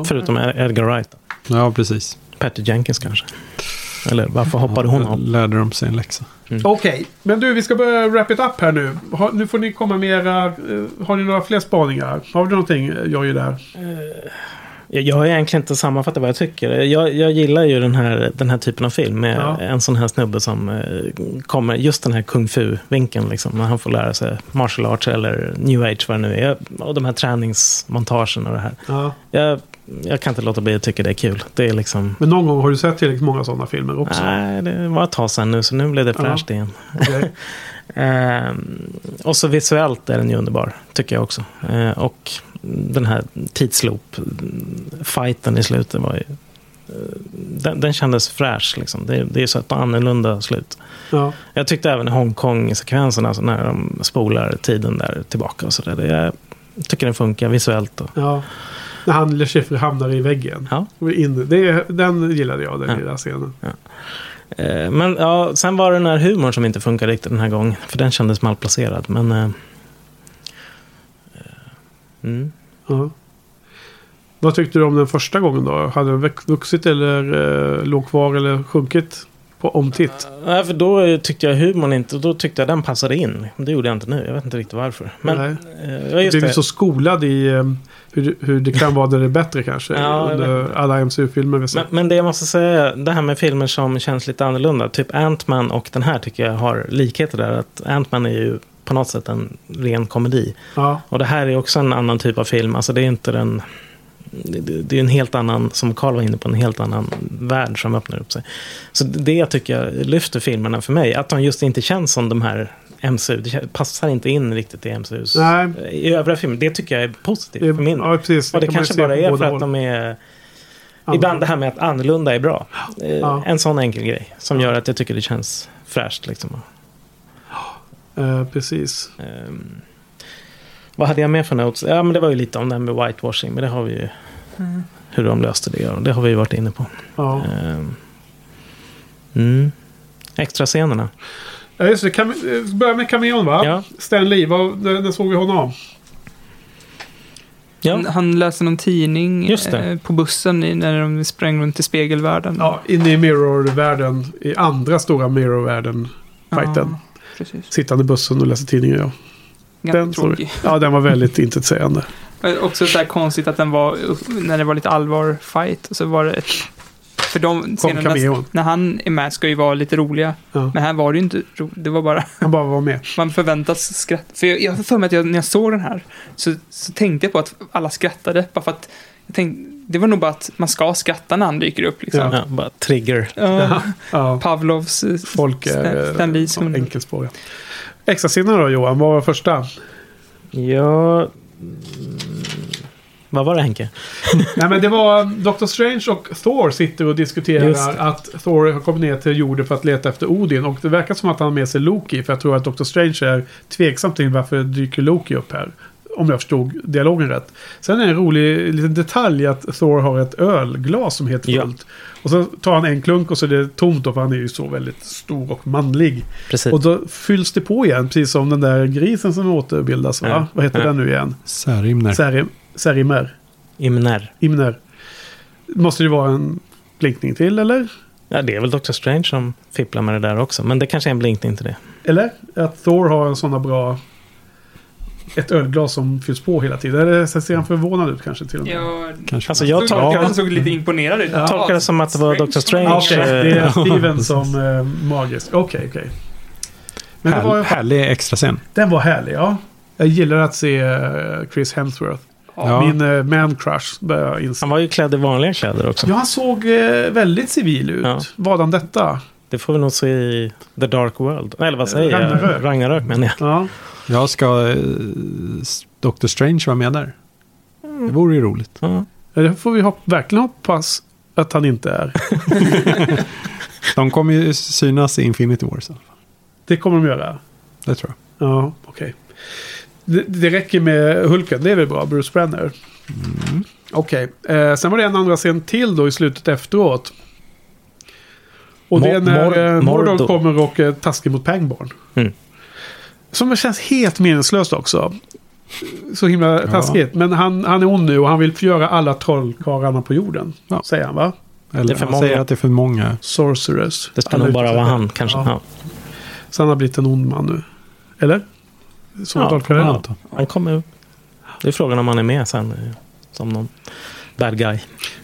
Förutom Edgar Wright. Ja, precis. Patty Jenkins kanske. Eller varför hoppade hon av? Lärde de sig en läxa. Mm. Okej, men du, vi ska börja wrap it up här nu. Nu får ni komma med era... Har ni några fler spaningar? Har du någonting, Joy, där? Jag har egentligen inte sammanfattat vad jag tycker. Jag gillar ju den här typen av film med en sån här snubbe som kommer... Just den här kung fu-vinkeln, liksom. När han får lära sig martial arts eller new age, vad det nu är. Och de här träningsmontagen och det här. Ja. Jag kan inte låta bli att tycka det är kul. Det är liksom... Men någon gång har du sett tillräckligt många sådana filmer också? Nej, det var ett tag sedan nu, så nu blev det fräscht igen. Okay. Och så visuellt är den ju underbar, tycker jag också. Och den här tidsloop-fighten i slutet var ju... Den kändes fräsch, liksom. Det är ju så ett annorlunda slut. Ja. Jag tyckte även Hongkong-sekvenserna, alltså när de spolar tiden där tillbaka och sådär. Jag tycker den funkar visuellt. Och... Ja. När han hamnar i väggen. Ja. Den gillade jag, den lilla scenen. Ja. Men sen var det den här humorn som inte funkar riktigt den här gången. För den kändes malplacerad. Men, Vad tyckte du om den första gången då? Hade den vuxit eller låg kvar eller sjunkit? på omtitt. Nej, för då tyckte jag humorn inte, då tyckte jag den passade in. Det gjorde jag inte nu, jag vet inte riktigt varför. Men just det är ju så skolad i hur det kan vara där det är bättre kanske, ja, under alla MCU-filmer vi ser. Men det jag måste säga, det här med filmer som känns lite annorlunda, typ Ant-Man och den här tycker jag har likheter där, att Ant-Man är ju på något sätt en ren komedi. Ja. Och det här är också en annan typ av film, alltså det är inte den... Det är en helt annan, som Carl var inne på, en helt annan värld som öppnar upp sig. Så det tycker jag lyfter filmerna för mig. Att de just inte känns som de här MCU. Det passar inte in riktigt i MCUs. Nej. I övriga filmer. Det tycker jag är positivt för min. Ja, precis. Och det kanske bara är för att de är... Ibland det här med att annorlunda är bra. Ja. En sån enkel grej som gör att jag tycker det känns fräscht. Liksom. Precis. Vad hade jag med för notes? Ja, men det var ju lite om det här med whitewashing. Men det har vi ju... Hur de löste det. Och det har vi ju varit inne på. Ja. Extra scenerna. Ja, just det. Börja med cameon, va? Ja. Stan Lee, när såg vi honom? Ja. Han läste någon tidning på bussen när de sprang runt i spegelvärlden. Ja, inne i mirror-världen. I andra stora mirror-världen-fighten. Ja, sittande i bussen och läste tidningen, ja. Den var väldigt intetsägande. Också så här konstigt att den var, när det var lite allvar fight, så var det för de scenerna när han är med ska ju vara lite roliga, men här var det ju inte det var bara han bara var med. Man förväntas skratta. För jag för mig att när jag såg den här så tänkte jag på att alla skrattade bara för att jag tänkte, det var nog bara att man ska skratta när han dyker upp liksom. Ja, bara trigger. Pavlovs folk är enkelspåriga. Extra scener då, Johan, vad var första? Ja, vad var det, Henke? Nej, men det var Doctor Strange och Thor sitter och diskuterar att Thor har kommit ner till jorden för att leta efter Odin, och det verkar som att han har med sig Loki, för jag tror att Doctor Strange är tveksam till varför dyker Loki upp här, om jag förstod dialogen rätt. Sen är en rolig liten detalj att Thor har ett ölglas som heter fullt. Och så tar han en klunk och så är det tomt då, för han är ju så väldigt stor och manlig. Precis. Och då fylls det på igen, precis som den där grisen som återbildas, va? Ja. Vad heter den nu igen? Särimner. Imner. Måste det vara en blinkning till, eller? Ja, det är väl Dr. Strange som fipplar med det där också. Men det kanske är en blinkning till det. Eller? Att Thor har en sån bra... ett ölglas som fylls på hela tiden. Det ser han förvånad ut kanske till och med. Ja, kanske. Alltså jag han såg lite imponerad ut. Jag tolkade det som att det var Dr. Strange. Okay. Det är Steven som magisk. Okej. Men det var en härlig extra scen. Den var härlig, ja. Jag gillar att se Chris Hemsworth. Ja. Min man-crush. Han var ju klädd i vanliga kläder också. Ja, han såg väldigt civil ut. Ja. Vadan detta? Det får vi nog se i The Dark World. Eller vad säger jag? Ragnarök, men ja. Jag ska Doctor Strange vara med där. Det vore ju roligt. Det får vi verkligen hoppas att han inte är. De kommer ju synas i Infinity War i alla fall. Det kommer de göra. Det tror jag. Ja, okej. Det räcker med Hulken, det är väl bra. Bruce Banner. Okej. Sen var det en andra scen till då i slutet efteråt. Och det är när Mordor kommer och taskar mot Pangborn. Som känns helt meningslöst också. Så himla taskigt. Ja. Men han är ond nu och han vill förgöra alla trollkarlarna på jorden. Ja. Säger han, va? Eller han säger att det är för många. Sorcerers. Det ska nog bara vara han, kanske. Ja. Så han har blivit en ond man nu. Eller? Så han kommer. Det är frågan om han är med sen. Som någon bad guy.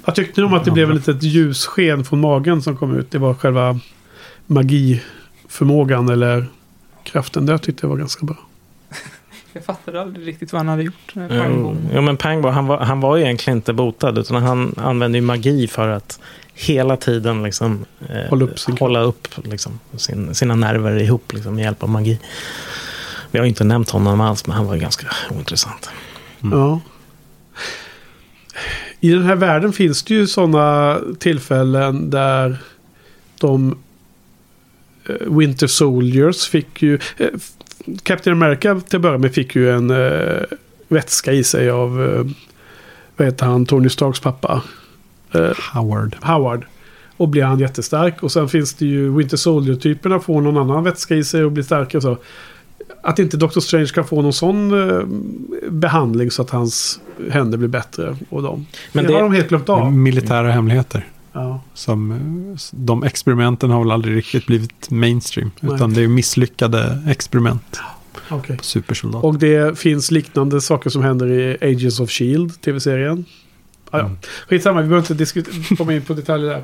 Jag tyckte nog att det blev lite ett ljussken från magen som kom ut. Det var själva magiförmågan eller... kraften där tyckte jag var ganska bra. Jag fattade aldrig riktigt vad han hade gjort. Ja, men Pangborn, han var ju egentligen inte botad, utan han använde ju magi för att hela tiden liksom, hålla upp liksom, sina nerver ihop liksom, med hjälp av magi. Vi har ju inte nämnt honom alls, men han var ju ganska ointressant. Ja. I den här världen finns det ju sådana tillfällen där de Winter Soldiers fick ju... Captain America till början med fick ju en vätska i sig av vad heter han? Tony Starks pappa. Howard. Och blir han jättestark. Och sen finns det ju Winter Soldier-typerna får någon annan vätska i sig och blir starkare. Så att inte Doctor Strange kan få någon sån behandling så att hans händer blir bättre. Och dem. Men det har de helt glömt av. Militära hemligheter. Ja. Som, de experimenten har väl aldrig riktigt blivit mainstream. Nej. Utan det är misslyckade experiment. Okay. På supersoldater. Och det finns liknande saker som händer i Agents of Shield, tv-serien. Ah, ja. Skitsamma, vi behöver inte komma in på detaljer där.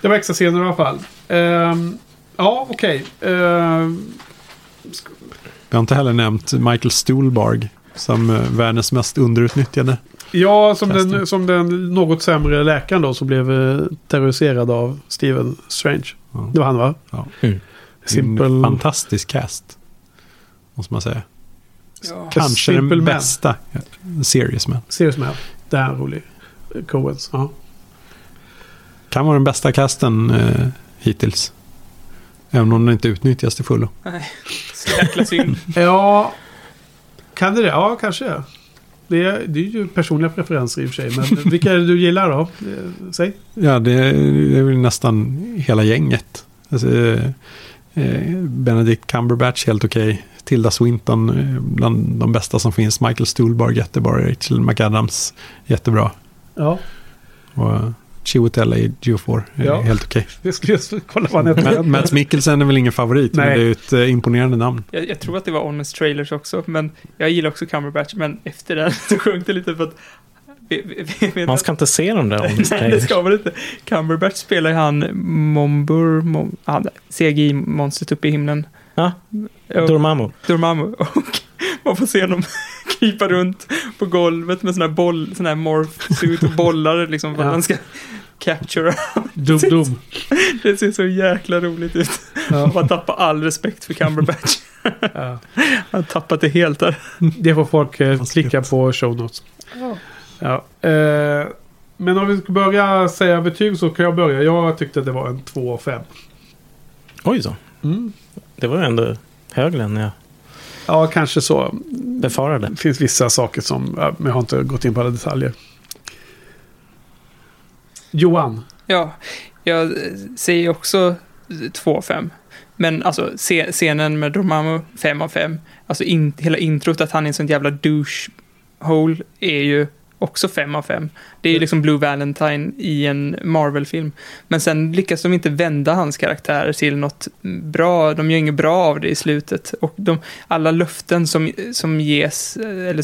Det var extra scener i alla fall. Ja, okej. Okay. Jag har inte heller nämnt Michael Stuhlbarg som världens mest underutnyttjade. Ja, som den något sämre läkaren då som blev terroriserad av Stephen Strange. Ja. Det var han, va? Ja. En fantastisk cast. Måste man säga. Ja. Kanske Simple den bästa. Man. Serious Man. Det här är rolig. Coens, ja. Kan vara den bästa casten hittills. Även om den inte utnyttjas till fullo. Nej, så jäkla synd. Ja, kan det? Ja, kanske. Det är ju personliga preferenser i och för sig. Men vilka är det du gillar då? Säg. Ja, det är väl nästan hela gänget. Alltså, Benedict Cumberbatch, helt okej. Tilda Swinton, bland de bästa som finns. Michael Stuhlbarg, jättebra. Rachel McAdams, jättebra. Ja. Och Chiwetel i Ejiofor är helt okej. Det skulle jag kolla vad han heter. Mads Mikkelsen är väl ingen favorit. Nej. Men det är ett imponerande namn. Jag tror att det var Honest Trailers också. Men jag gillar också Cumberbatch. Men efter den så sjönk det lite för att man ska inte se dem där. Nej, det ska man inte. Cumberbatch spelar han Mombur, CGI-monstret uppe i himlen. Ja, Dormammu. Och man får se dem krypa runt på golvet med sån här morphsuit och bollar liksom för att han ska capture. Dum. Det ser så jäkla roligt ut. Ja. Man tappar all respekt för Cumberbatch. Ja. Han tappat det helt där. Det får folk klicka på show notes. Ja. Ja. Men om vi ska börja säga betyg så kan jag börja. Jag tyckte att det var en 2,5. Oj så. Mm. Det var ändå högre än jag. Ja, kanske så. Befarade. Det finns vissa saker som... Men jag har inte gått in på alla detaljer. Johan? Ja, jag säger också 2,5. Men alltså, scenen med Dormammu 5 av 5. Alltså hela introt att han är en sån jävla douchehole är ju också 5 av 5. Det är ju liksom Blue Valentine i en Marvel-film. Men sen lyckas de inte vända hans karaktär till något bra. De gör inget bra av det i slutet. Och alla löften som ges eller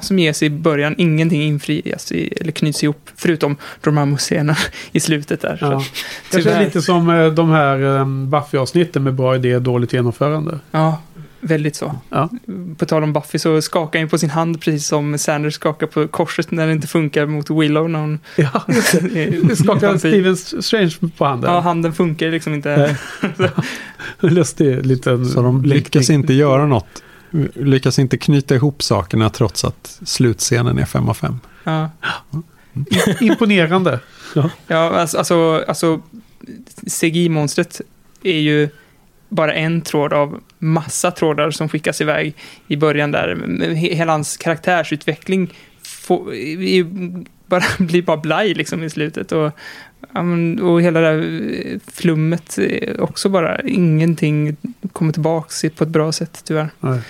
som ges i början, ingenting infrias eller knyts ihop. Förutom Dormammu-scenen i slutet där. Ja. Så, det är lite som de här Buffy-avsnitten med bra idé och dåligt genomförande. Ja. Väldigt så. Ja. På tal om Buffy så skakar han på sin hand precis som Sanders skakar på korset när det inte funkar mot Willow. När hon skakar Steven Strange på handen. Ja, handen funkar liksom inte. Lustig liten... Så de lyckas inte göra något. Lyckas inte knyta ihop sakerna trots att slutscenen är 5 av 5. Ja. Imponerande. Ja, alltså CGI-monstret är ju bara en tråd av massa trådar som skickas iväg i början där. Hela hans karaktärsutveckling blir bara blaj liksom i slutet. Och hela det där flummet också bara, ingenting kommer tillbaka på ett bra sätt tyvärr. Mm.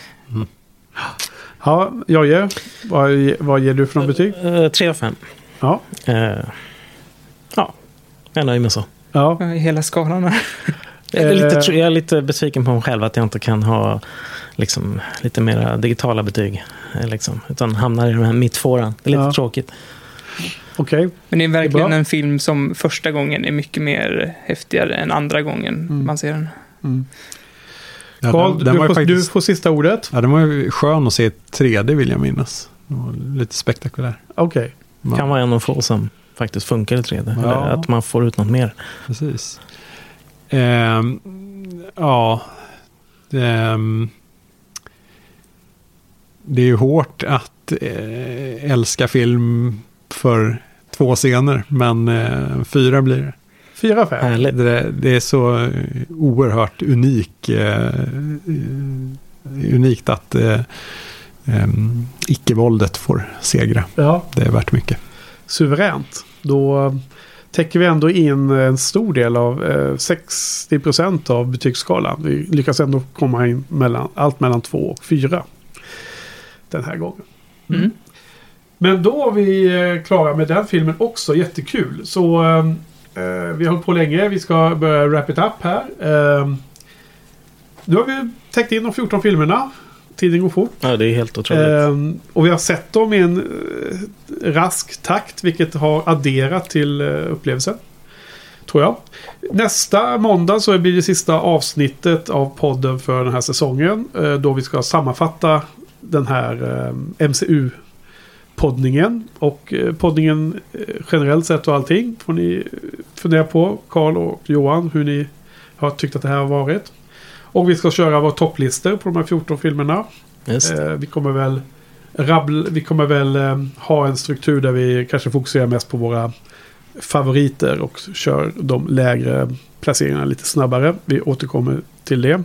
Ja, Jojje, vad ger du för betyg? 3 av 5. Ja. Ja, jag är nöjd med så. Ja. Hela skalan här. Jag är lite besviken på mig själv att jag inte kan ha liksom lite mer digitala betyg liksom, utan hamnar i den här mittfåran. Det är lite tråkigt. Okay. Men det är verkligen en film som första gången är mycket mer häftigare än andra gången man ser den. Mm. Ja, Carl, du får sista ordet. Ja, den var ju skön att se i 3D vill jag minnas. Den var lite spektakulär. Okay. Kan vara en av få som faktiskt funkar i 3D. Ja. Eller att man får ut något mer. Precis. Det är ju hårt att älska film för 2 scener, men 4 blir det. 4-5. Det är så oerhört unikt att icke-våldet får segra. Ja. Det är värt mycket. Suveränt. Då täcker vi ändå in en stor del av 60% av betygsskalan. Vi lyckas ändå komma in mellan 2 och 4 den här gången. Men då är vi klara med den filmen också. Jättekul. Så Vi har hållit på länge. Vi ska börja wrap it up här. Nu har vi täckt in de 14 filmerna. Tiden går fort. Ja, det är helt otroligt. Och vi har sett dem i en rask takt, vilket har adderat till upplevelsen, tror jag. Nästa måndag så blir det sista avsnittet av podden för den här säsongen, då vi ska sammanfatta den här MCU-poddningen och poddningen generellt sett och allting. Får ni fundera på, Carl och Johan, hur ni har tyckt att det här har varit. Och vi ska köra våra topplistor på de här 14 filmerna. Vi kommer väl ha en struktur där vi kanske fokuserar mest på våra favoriter och kör de lägre placeringarna lite snabbare. Vi återkommer till det.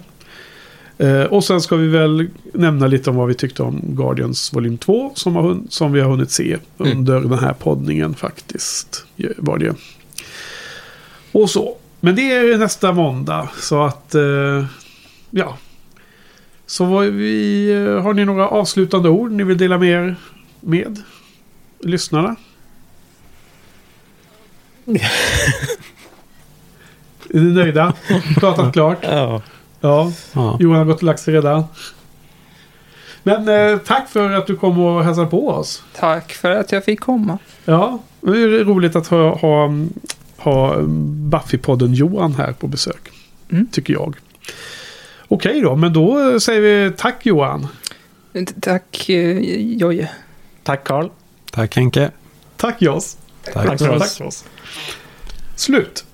Och sen ska vi väl nämna lite om vad vi tyckte om Guardians volym 2 som vi har hunnit se under den här poddningen faktiskt. Var det. Och så. Men det är nästa måndag, så att ja. Så har ni några avslutande ord ni vill dela med er med lyssnarna? Är ni nöjda? Pratat klart? Ja. Ja. Johan har gått och lagt sig redan. Men tack för att du kom och hälsade på oss. Tack för att jag fick komma. Ja, det är roligt att ha Buffy-podden Johan här på besök, tycker jag. Okej då, men då säger vi tack Johan. Tack Jojje. Tack Carl. Tack Henke. Tack Jos. Tack för oss. Slut.